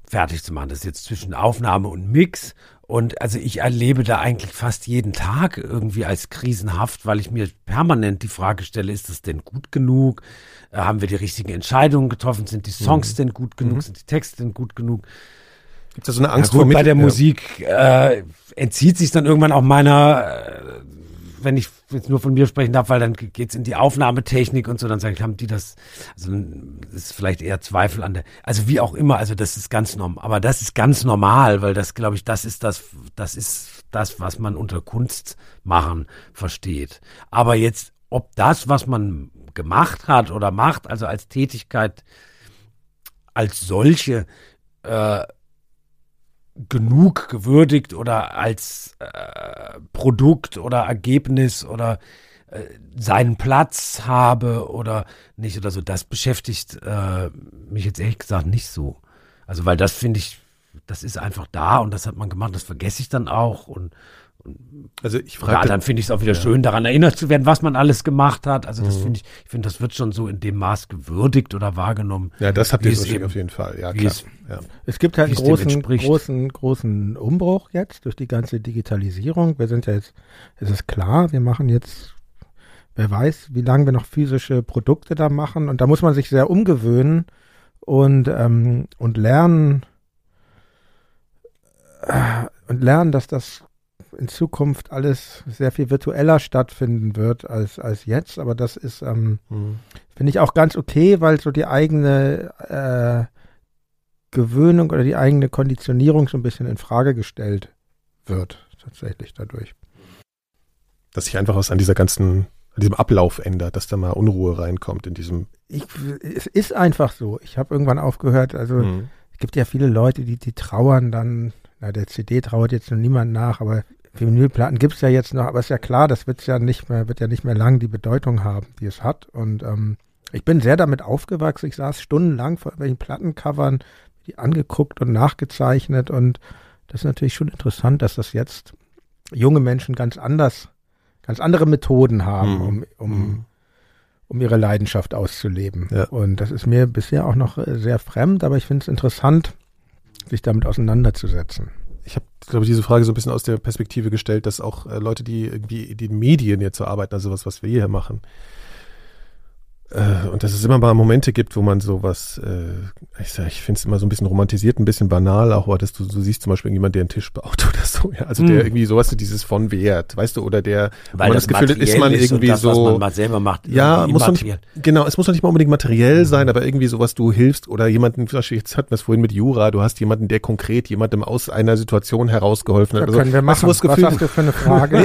fertig zu machen. Das ist jetzt zwischen Aufnahme und Mix, und also ich erlebe da eigentlich fast jeden Tag irgendwie als krisenhaft, weil ich mir permanent die Frage stelle, ist das denn gut genug? Haben wir die richtigen Entscheidungen getroffen? Sind die Songs denn gut genug? Sind die Texte denn gut genug? Gibt es da so eine Angst vor bei der Musik entzieht sich dann irgendwann auch meiner, wenn ich jetzt nur von mir sprechen darf, weil dann geht's in die Aufnahmetechnik und so, dann sage ich, haben die das, also das ist vielleicht eher Zweifel an der, also wie auch immer, also das ist ganz normal, aber das ist ganz normal, weil das, glaube ich, das ist das, was man unter Kunst machen versteht. Aber jetzt, ob das, was man gemacht hat oder macht, also als Tätigkeit, als solche, genug gewürdigt oder als Produkt oder Ergebnis oder seinen Platz habe oder nicht oder so, das beschäftigt mich jetzt ehrlich gesagt nicht so. Also weil das finde ich, das ist einfach da und das hat man gemacht, das vergesse ich dann auch und Also ich frage. Ja, dann finde ich es auch wieder schön, daran erinnert zu werden, was man alles gemacht hat. Also das finde ich, das wird schon so in dem Maß gewürdigt oder wahrgenommen. Ja, das habt ihr so eben, auf jeden Fall. Ja, klar. Es gibt halt einen großen Umbruch jetzt durch die ganze Digitalisierung. Wir sind ja jetzt, es ist klar, wir machen jetzt, wer weiß, wie lange wir noch physische Produkte da machen. Und da muss man sich sehr umgewöhnen und lernen, dass das in Zukunft alles sehr viel virtueller stattfinden wird als jetzt. Aber das ist, finde ich auch ganz okay, weil so die eigene Gewöhnung oder die eigene Konditionierung so ein bisschen in Frage gestellt wird, tatsächlich dadurch. Dass sich einfach was an dieser ganzen, an diesem Ablauf ändert, dass da mal Unruhe reinkommt in diesem... Es ist einfach so. Ich habe irgendwann aufgehört, also es gibt ja viele Leute, die trauern dann, na der CD trauert jetzt noch niemand nach, aber Vinylplatten gibt es ja jetzt noch, aber ist ja klar, das wird ja nicht mehr lang die Bedeutung haben, die es hat. Und ich bin sehr damit aufgewachsen. Ich saß stundenlang vor irgendwelchen Plattencovern, die angeguckt und nachgezeichnet, und das ist natürlich schon interessant, dass das jetzt junge Menschen ganz andere Methoden haben, um ihre Leidenschaft auszuleben. Ja. Und das ist mir bisher auch noch sehr fremd, aber ich finde es interessant, sich damit auseinanderzusetzen. Ich habe, glaube ich, diese Frage so ein bisschen aus der Perspektive gestellt, dass auch Leute, die irgendwie in den Medien jetzt so arbeiten, also was wir hier machen, und dass es immer mal Momente gibt, wo man sowas, ich finde es immer so ein bisschen romantisiert, ein bisschen banal auch, aber dass du siehst zum Beispiel jemand, der einen Tisch baut oder so, ja, also der irgendwie sowas, dieses von Wert, weißt du, oder der, weil man das Gefühl hat, ist man irgendwie das, so, was man mal selber macht, ja, muss man nicht, genau, es muss doch nicht mal unbedingt materiell sein, aber irgendwie sowas, du hilfst oder jemanden, jetzt hatten wir es vorhin mit Jura, du hast jemanden, der konkret jemandem aus einer Situation herausgeholfen hat. Das können wir machen. Was hast du für eine Frage?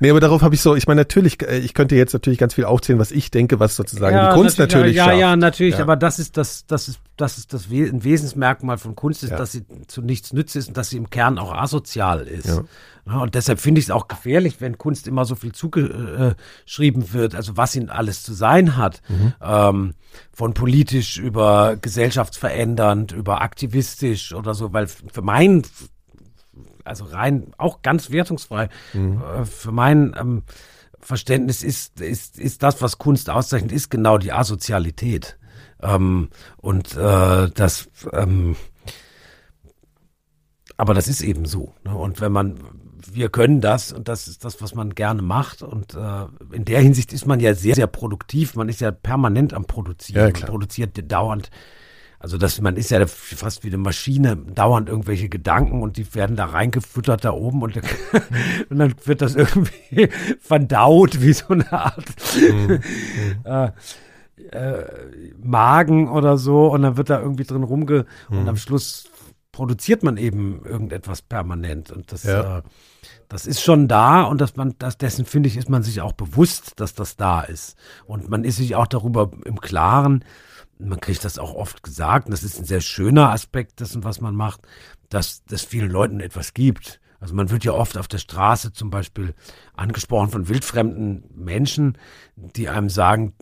Nee, aber darauf habe ich so, ich meine, natürlich, ich könnte jetzt natürlich ganz viel aufzählen, was ich denke, was sozusagen die Kunst natürlich schafft. Ja, natürlich, aber das ist das Wesensmerkmal von Kunst ist, dass sie zu nichts nütze ist und dass sie im Kern auch asozial ist. Ja. Ja, und deshalb finde ich es auch gefährlich, wenn Kunst immer so viel zugeschrieben wird, also was ihnen alles zu sein hat, von politisch über gesellschaftsverändernd, über aktivistisch oder so, weil für meinen, also rein auch ganz wertungsfrei, für meinen Verständnis ist das, was Kunst auszeichnet, ist genau die Asozialität. Aber das ist eben so. Ne? Und wir können das, und das ist das, was man gerne macht. Und in der Hinsicht ist man ja sehr, sehr produktiv. Man ist ja permanent am Produzieren. Ja, man produziert dauernd. Also man ist ja fast wie eine Maschine, dauernd irgendwelche Gedanken, und die werden da reingefüttert da oben, und dann wird das irgendwie verdaut wie so eine Art Magen oder so, und dann wird da irgendwie drin und am Schluss produziert man eben irgendetwas permanent, und das das ist schon da, und dessen, finde ich, ist man sich auch bewusst, dass das da ist, und man ist sich auch darüber im Klaren. Man kriegt das auch oft gesagt, und das ist ein sehr schöner Aspekt dessen, was man macht, dass das vielen Leuten etwas gibt. Also man wird ja oft auf der Straße zum Beispiel angesprochen von wildfremden Menschen, die einem sagen,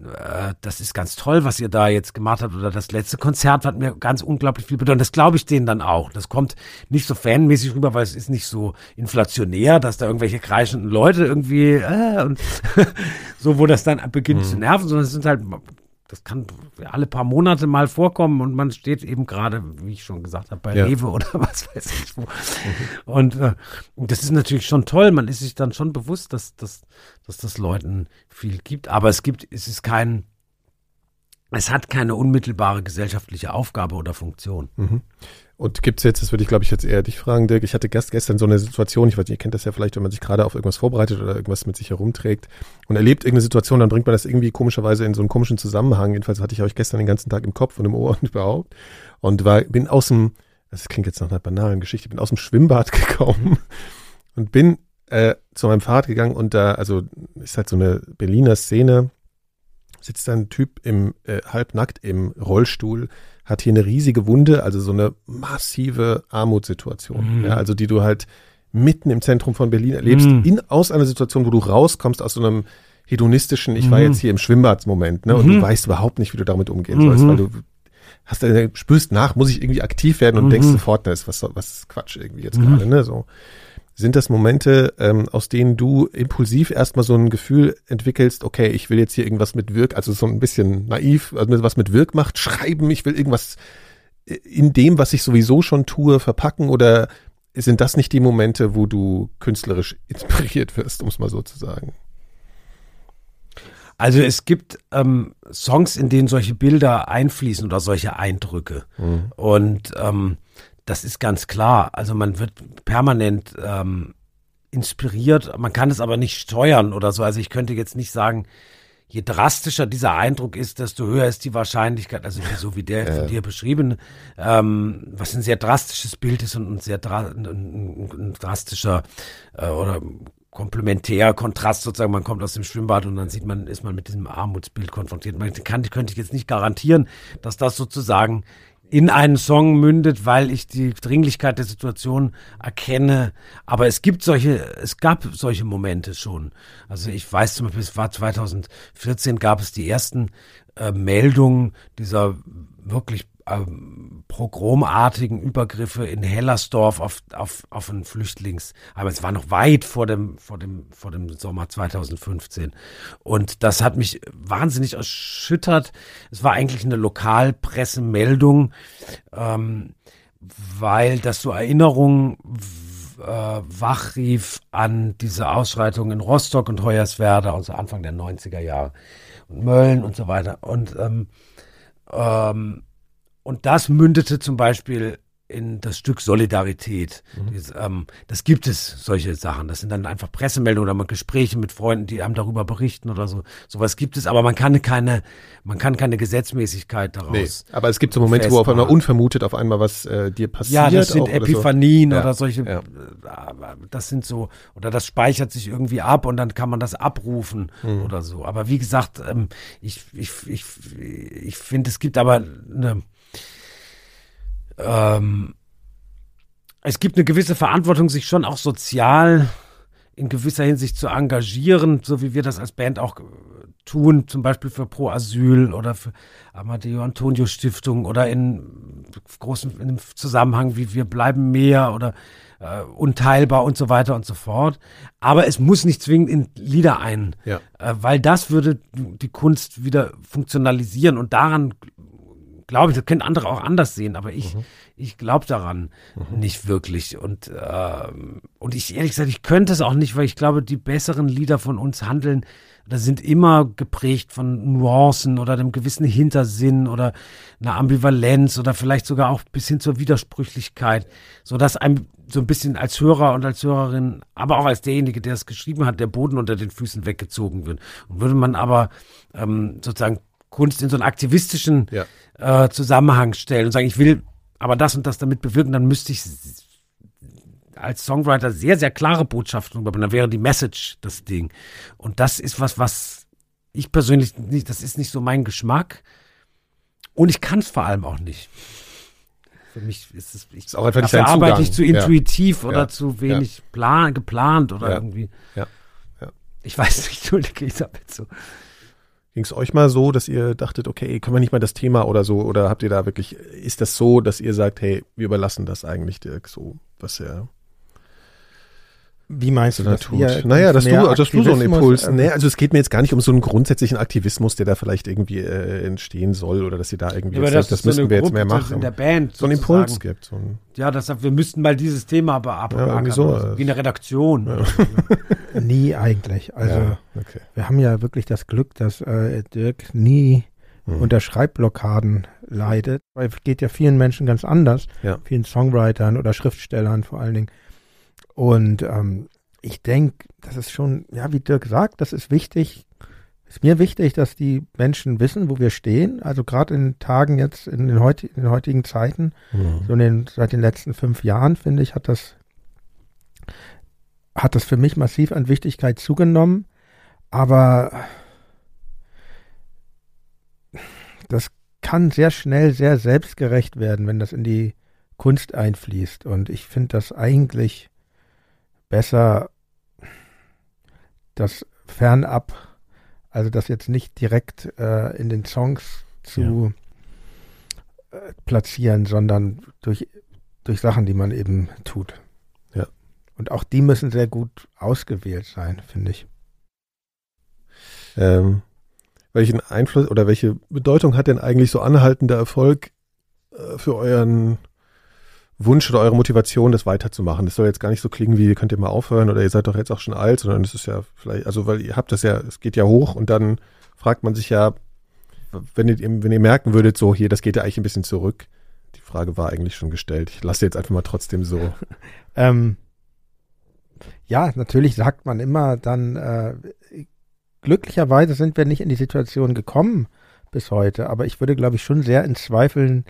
das ist ganz toll, was ihr da jetzt gemacht habt, oder das letzte Konzert hat mir ganz unglaublich viel bedeutet. Das glaube ich denen dann auch. Das kommt nicht so fanmäßig rüber, weil es ist nicht so inflationär, dass da irgendwelche kreischenden Leute irgendwie und so, wo das dann beginnt zu nerven, sondern es sind halt... Das kann alle paar Monate mal vorkommen, und man steht eben gerade, wie ich schon gesagt habe, bei Rewe oder was weiß ich wo. Und das ist natürlich schon toll. Man ist sich dann schon bewusst, dass das Leuten viel gibt. Aber es hat keine unmittelbare gesellschaftliche Aufgabe oder Funktion. Mhm. Und gibt es jetzt, das würde ich, glaube ich, jetzt eher dich fragen, Dirk, ich hatte gestern so eine Situation, ich weiß nicht, ihr kennt das ja vielleicht, wenn man sich gerade auf irgendwas vorbereitet oder irgendwas mit sich herumträgt und erlebt irgendeine Situation, dann bringt man das irgendwie komischerweise in so einen komischen Zusammenhang. Jedenfalls hatte ich euch gestern den ganzen Tag im Kopf und im Ohr und überhaupt, und bin aus dem, das klingt jetzt nach einer banalen Geschichte, bin aus dem Schwimmbad gekommen und bin zu meinem Fahrrad gegangen, und da, also ist halt so eine Berliner Szene, sitzt da ein Typ halbnackt im Rollstuhl, hat hier eine riesige Wunde, also so eine massive Armutssituation, ja, also die du halt mitten im Zentrum von Berlin erlebst, aus einer Situation, wo du rauskommst aus so einem hedonistischen, ich war jetzt hier im Schwimmbad-Moment, ne, und du weißt überhaupt nicht, wie du damit umgehen sollst, weil du hast du, spürst nach, muss ich irgendwie aktiv werden und denkst sofort, da ist was Quatsch irgendwie jetzt gerade, ne, so. Sind das Momente, aus denen du impulsiv erstmal so ein Gefühl entwickelst, okay, ich will jetzt hier irgendwas mit Wirk, also so ein bisschen naiv, also was mit Wirk macht, schreiben, ich will irgendwas in dem, was ich sowieso schon tue, verpacken, oder sind das nicht die Momente, wo du künstlerisch inspiriert wirst, um es mal so zu sagen? Also es gibt Songs, in denen solche Bilder einfließen oder solche Eindrücke. Und das ist ganz klar. Also man wird permanent inspiriert. Man kann es aber nicht steuern oder so. Also ich könnte jetzt nicht sagen, je drastischer dieser Eindruck ist, desto höher ist die Wahrscheinlichkeit. Also so wie der von dir beschriebene, was ein sehr drastisches Bild ist und ein sehr drastischer oder komplementär, Kontrast sozusagen, man kommt aus dem Schwimmbad und dann sieht man, ist man mit diesem Armutsbild konfrontiert. Man könnte ich jetzt nicht garantieren, dass das sozusagen in einen Song mündet, weil ich die Dringlichkeit der Situation erkenne. Aber es gab solche Momente schon. Also ich weiß zum Beispiel, es war 2014, gab es die ersten Meldungen dieser wirklich pogromartigen Übergriffe in Hellersdorf auf einen Flüchtlings. Aber es war noch weit vor dem Sommer 2015. Und das hat mich wahnsinnig erschüttert. Es war eigentlich eine Lokalpressemeldung, weil das so Erinnerungen wachrief an diese Ausschreitungen in Rostock und Hoyerswerda, also Anfang der 90er Jahre. Und Mölln und so weiter. Und und das mündete zum Beispiel in das Stück Solidarität. Das gibt es, solche Sachen. Das sind dann einfach Pressemeldungen oder mal Gespräche mit Freunden, die einem darüber berichten oder so. Sowas gibt es, aber man kann keine Gesetzmäßigkeit daraus. Nee, aber es gibt so Momente, wo auf einmal unvermutet auf einmal was dir passiert. Ja, das sind Epiphanien oder, so. Oder solche, das sind so, oder das speichert sich irgendwie ab und dann kann man das abrufen oder so. Aber wie gesagt, ich finde, es gibt aber es gibt eine gewisse Verantwortung, sich schon auch sozial in gewisser Hinsicht zu engagieren, so wie wir das als Band auch tun, zum Beispiel für Pro Asyl oder für Amadeo Antonio Stiftung oder in einem Zusammenhang wie Wir bleiben mehr oder unteilbar und so weiter und so fort. Aber es muss nicht zwingend in Lieder ein, weil das würde die Kunst wieder funktionalisieren und daran glaube ich, das können andere auch anders sehen, aber ich glaube daran nicht wirklich. Und ich, ehrlich gesagt, ich könnte es auch nicht, weil ich glaube, die besseren Lieder von uns handeln, da sind immer geprägt von Nuancen oder einem gewissen Hintersinn oder einer Ambivalenz oder vielleicht sogar auch bis hin zur Widersprüchlichkeit, sodass einem so ein bisschen als Hörer und als Hörerin, aber auch als derjenige, der es geschrieben hat, der Boden unter den Füßen weggezogen wird. Und würde man aber sozusagen Kunst in so einen aktivistischen Zusammenhang stellen und sagen, ich will aber das und das damit bewirken, dann müsste ich als Songwriter sehr, sehr klare Botschaften überbringen. Dann wäre die Message das Ding. Und das ist was ich persönlich nicht, das ist nicht so mein Geschmack. Und ich kann es vor allem auch nicht. Für mich ist es, ich arbeite nicht zu intuitiv oder zu wenig geplant oder irgendwie. Ja. Ja. Ich weiß nicht, Entschuldige, ich habe jetzt so. Ging es euch mal so, dass ihr dachtet, okay, können wir nicht mal das Thema oder so, oder habt ihr da wirklich, ist das so, dass ihr sagt, hey, wir überlassen das eigentlich Dirk, so, was er wie meinst du das tut? Naja, dass du so einen Impuls, also es geht mir jetzt gar nicht um so einen grundsätzlichen Aktivismus, der da vielleicht irgendwie entstehen soll, oder dass ihr da irgendwie, ja, das so müssen wir Gruppe, jetzt mehr machen. In der Band so einen Impuls gibt. So ein wir müssten mal dieses Thema bearbeiten, wie in der Redaktion. Ja. Nie eigentlich. Also wir haben ja wirklich das Glück, dass Dirk nie unter Schreibblockaden leidet. Weil es geht ja vielen Menschen ganz anders, vielen Songwritern oder Schriftstellern vor allen Dingen. Und ich denke, das ist schon, wie Dirk sagt, das ist wichtig, ist mir wichtig, dass die Menschen wissen, wo wir stehen. Also gerade in Tagen jetzt, in den heutigen Zeiten, seit den letzten 5 Jahren, finde ich, hat das für mich massiv an Wichtigkeit zugenommen. Aber das kann sehr schnell sehr selbstgerecht werden, wenn das in die Kunst einfließt. Und ich finde das eigentlich besser, das fernab, also das jetzt nicht direkt in den Songs zu platzieren, sondern durch Sachen, die man eben tut. Ja. Und auch die müssen sehr gut ausgewählt sein, finde ich. Welchen Einfluss oder welche Bedeutung hat denn eigentlich so anhaltender Erfolg für euren Wunsch oder eure Motivation, das weiterzumachen? Das soll jetzt gar nicht so klingen wie, könnt ihr mal aufhören oder ihr seid doch jetzt auch schon alt, sondern es ist ja vielleicht, also weil ihr habt das ja, es geht ja hoch und dann fragt man sich ja, wenn ihr merken würdet, so hier, das geht ja eigentlich ein bisschen zurück. Die Frage war eigentlich schon gestellt. Ich lasse jetzt einfach mal trotzdem so. Ja, natürlich sagt man immer dann, glücklicherweise sind wir nicht in die Situation gekommen bis heute, aber ich würde, glaube ich, schon sehr in Zweifeln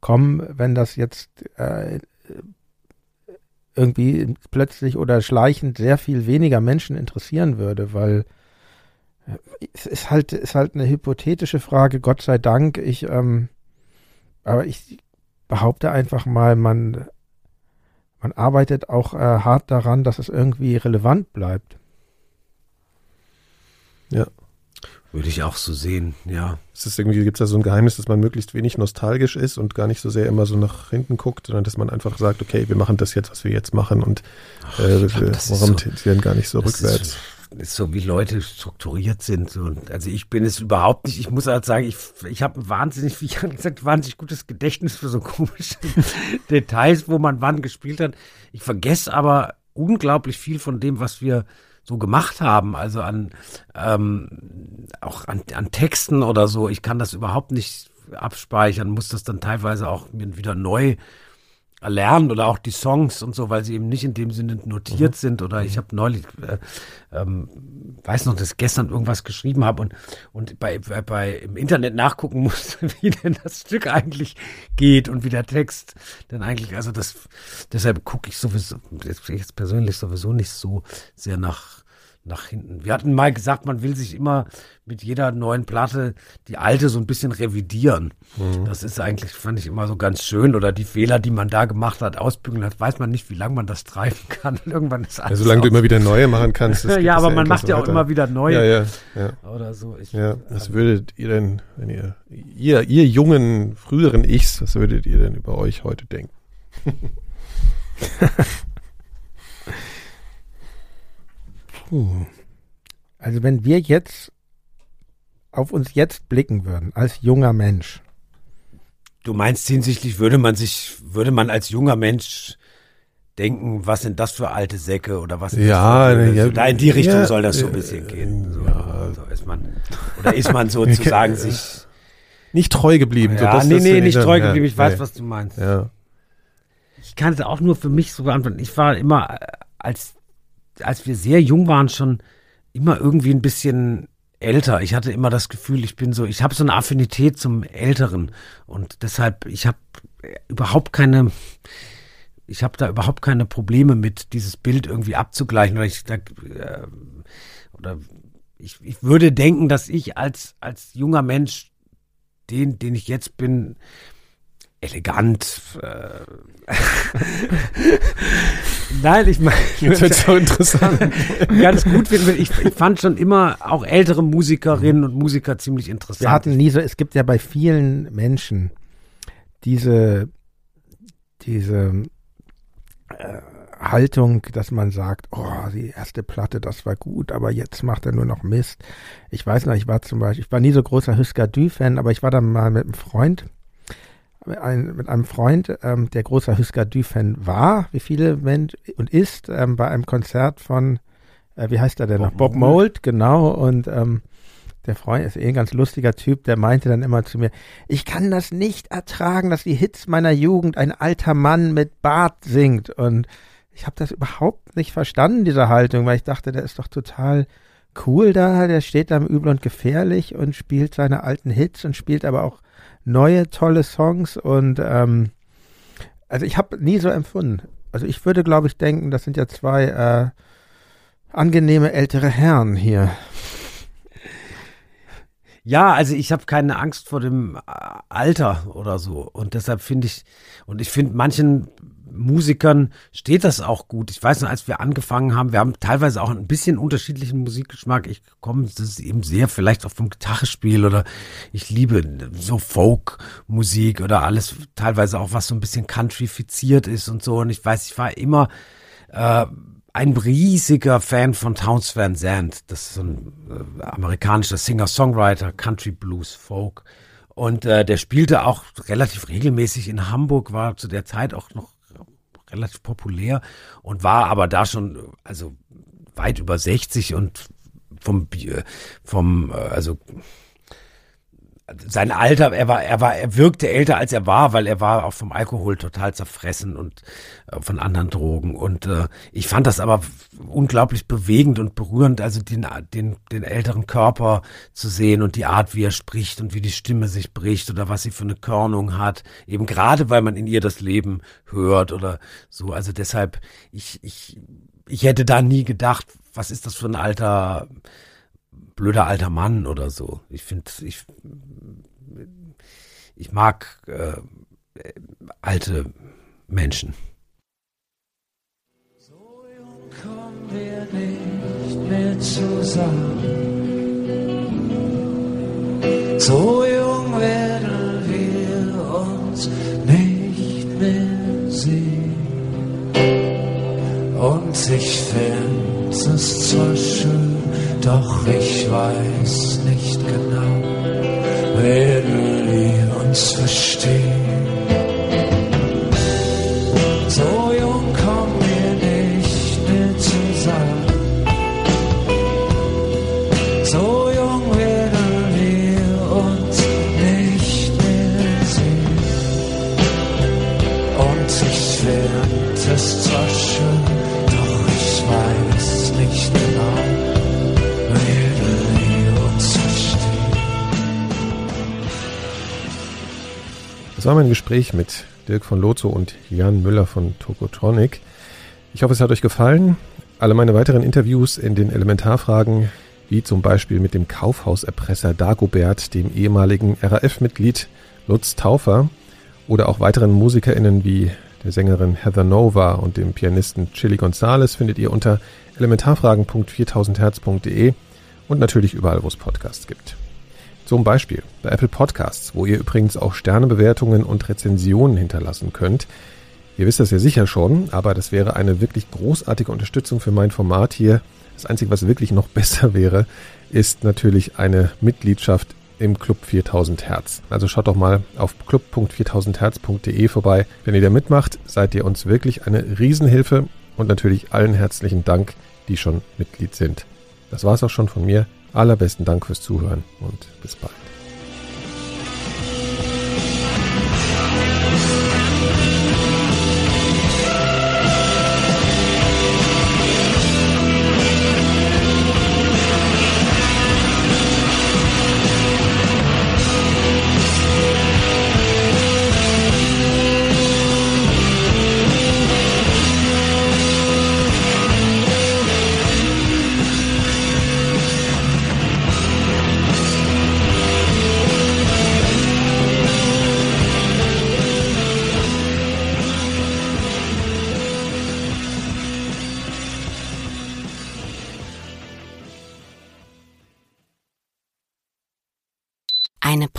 kommen, wenn das jetzt irgendwie plötzlich oder schleichend sehr viel weniger Menschen interessieren würde, weil es ist halt eine hypothetische Frage, Gott sei Dank. Aber ich behaupte einfach mal, man arbeitet auch hart daran, dass es irgendwie relevant bleibt. Ja. Würde ich auch so sehen, ja. Es ist irgendwie, gibt es da so ein Geheimnis, dass man möglichst wenig nostalgisch ist und gar nicht so sehr immer so nach hinten guckt, sondern dass man einfach sagt, okay, wir machen das jetzt, was wir jetzt machen und warum tendieren gar nicht so rückwärts. Ist so, wie Leute strukturiert sind. Und also ich bin es überhaupt nicht. Ich muss halt sagen, ich habe ein wahnsinnig, wie Jan gesagt, wahnsinnig gutes Gedächtnis für so komische Details, wo man wann gespielt hat. Ich vergesse aber unglaublich viel von dem, was wir so gemacht haben, also an auch an Texten oder so. Ich kann das überhaupt nicht abspeichern, muss das dann teilweise auch mir wieder neu erlernen oder auch die Songs und so, weil sie eben nicht in dem Sinne notiert sind oder ich habe neulich, weiß noch, dass ich gestern irgendwas geschrieben habe und bei im Internet nachgucken musste, wie denn das Stück eigentlich geht und wie der Text denn eigentlich, also deshalb gucke ich sowieso, jetzt persönlich sowieso nicht so sehr nach hinten. Wir hatten mal gesagt, man will sich immer mit jeder neuen Platte die alte so ein bisschen revidieren. Mhm. Das ist eigentlich, fand ich immer so ganz schön. Oder die Fehler, die man da gemacht hat, ausbügeln hat, weiß man nicht, wie lange man das treiben kann. Irgendwann ist alles. Ja, solange du immer wieder neue machen kannst. Ja, aber man macht ja auch immer wieder neue. Ja. Oder so. Was würdet ihr denn, wenn ihr jungen, früheren Ichs, was würdet ihr denn über euch heute denken? Also wenn wir jetzt auf uns jetzt blicken würden, als junger Mensch. Du meinst hinsichtlich, würde man als junger Mensch denken, was sind das für alte Säcke oder was? Da in die Richtung soll das so ein bisschen gehen. So, ja. So ist man sozusagen sich nicht treu geblieben. Ja, so, nicht treu geblieben. Ich weiß, was du meinst. Ja. Ich kann es auch nur für mich so beantworten. Ich war immer als wir sehr jung waren, schon immer irgendwie ein bisschen älter. Ich hatte immer das Gefühl, ich habe so eine Affinität zum Älteren und deshalb, ich habe da überhaupt keine Probleme mit, dieses Bild irgendwie abzugleichen. Ich würde denken, dass ich als junger Mensch, den ich jetzt bin, elegant. Nein, ich meine. Jetzt wird so interessant. Ganz gut finden. Ich fand schon immer auch ältere Musikerinnen und Musiker ziemlich interessant. Wir hatten nie so, es gibt ja bei vielen Menschen diese Haltung, dass man sagt, oh, die erste Platte, das war gut, aber jetzt macht er nur noch Mist. Ich weiß noch, ich war nie so großer Husker Du-Fan, aber ich war dann mal mit einem Freund, der großer Husker Du-Fan war, wie viele Menschen und ist, bei einem Konzert von, wie heißt er denn noch? Bob Mould, genau. Und der Freund ist ein ganz lustiger Typ, der meinte dann immer zu mir, ich kann das nicht ertragen, dass die Hits meiner Jugend ein alter Mann mit Bart singt. Und ich habe das überhaupt nicht verstanden, diese Haltung, weil ich dachte, der ist doch total cool da, der steht da im Übel und Gefährlich und spielt seine alten Hits und spielt aber auch neue, tolle Songs und also ich habe nie so empfunden. Also ich würde, glaube ich, denken, das sind ja zwei angenehme ältere Herren hier. Ja, also ich habe keine Angst vor dem Alter oder so und deshalb finde ich, manchen Musikern steht das auch gut. Ich weiß noch, als wir angefangen haben, wir haben teilweise auch ein bisschen unterschiedlichen Musikgeschmack. Ich komme, das ist eben sehr vielleicht auch vom Gitarrespiel oder ich liebe so Folk-Musik oder alles, teilweise auch was so ein bisschen countryfiziert ist und so. Und ich weiß, ich war immer ein riesiger Fan von Townes Van Zandt. Das ist so ein amerikanischer Singer-Songwriter, Country-Blues-Folk. Und der spielte auch relativ regelmäßig in Hamburg, war zu der Zeit auch noch relativ populär und war aber da schon also weit über 60 und vom also sein Alter, er wirkte älter als er war, weil er war auch vom Alkohol total zerfressen und von anderen Drogen. Und ich fand das aber unglaublich bewegend und berührend, also den älteren Körper zu sehen und die Art, wie er spricht und wie die Stimme sich bricht oder was sie für eine Körnung hat, eben gerade, weil man in ihr das Leben hört oder so. Also deshalb, ich hätte da nie gedacht, was ist das für ein alter, blöder alter Mann oder so. Ich finde, ich mag alte Menschen. So jung kommen wir nicht mehr zusammen. So jung werden wir uns nicht mehr sehen. Und ich finde es zwar schön, doch ich weiß nicht genau, werden wir uns verstehen. So jung kommen wir nicht mehr zusammen. So jung werden wir uns nicht mehr sehen. Und ich fände es zwar schön, doch ich weiß nicht genau. Das war mein Gespräch mit Dirk von Lowtzow und Jan Müller von Tocotronic. Ich hoffe, es hat euch gefallen. Alle meine weiteren Interviews in den Elementarfragen, wie zum Beispiel mit dem Kaufhauserpresser Dagobert, dem ehemaligen RAF-Mitglied Lutz Taufer oder auch weiteren MusikerInnen wie der Sängerin Heather Nova und dem Pianisten Chili Gonzales, findet ihr unter elementarfragen.4000herz.de und natürlich überall, wo es Podcasts gibt. Zum Beispiel bei Apple Podcasts, wo ihr übrigens auch Sternebewertungen und Rezensionen hinterlassen könnt. Ihr wisst das ja sicher schon, aber das wäre eine wirklich großartige Unterstützung für mein Format hier. Das Einzige, was wirklich noch besser wäre, ist natürlich eine Mitgliedschaft im Club 4000 Hertz. Also schaut doch mal auf club.4000herz.de vorbei. Wenn ihr da mitmacht, seid ihr uns wirklich eine Riesenhilfe und natürlich allen herzlichen Dank, die schon Mitglied sind. Das war's auch schon von mir. Allerbesten Dank fürs Zuhören und bis bald.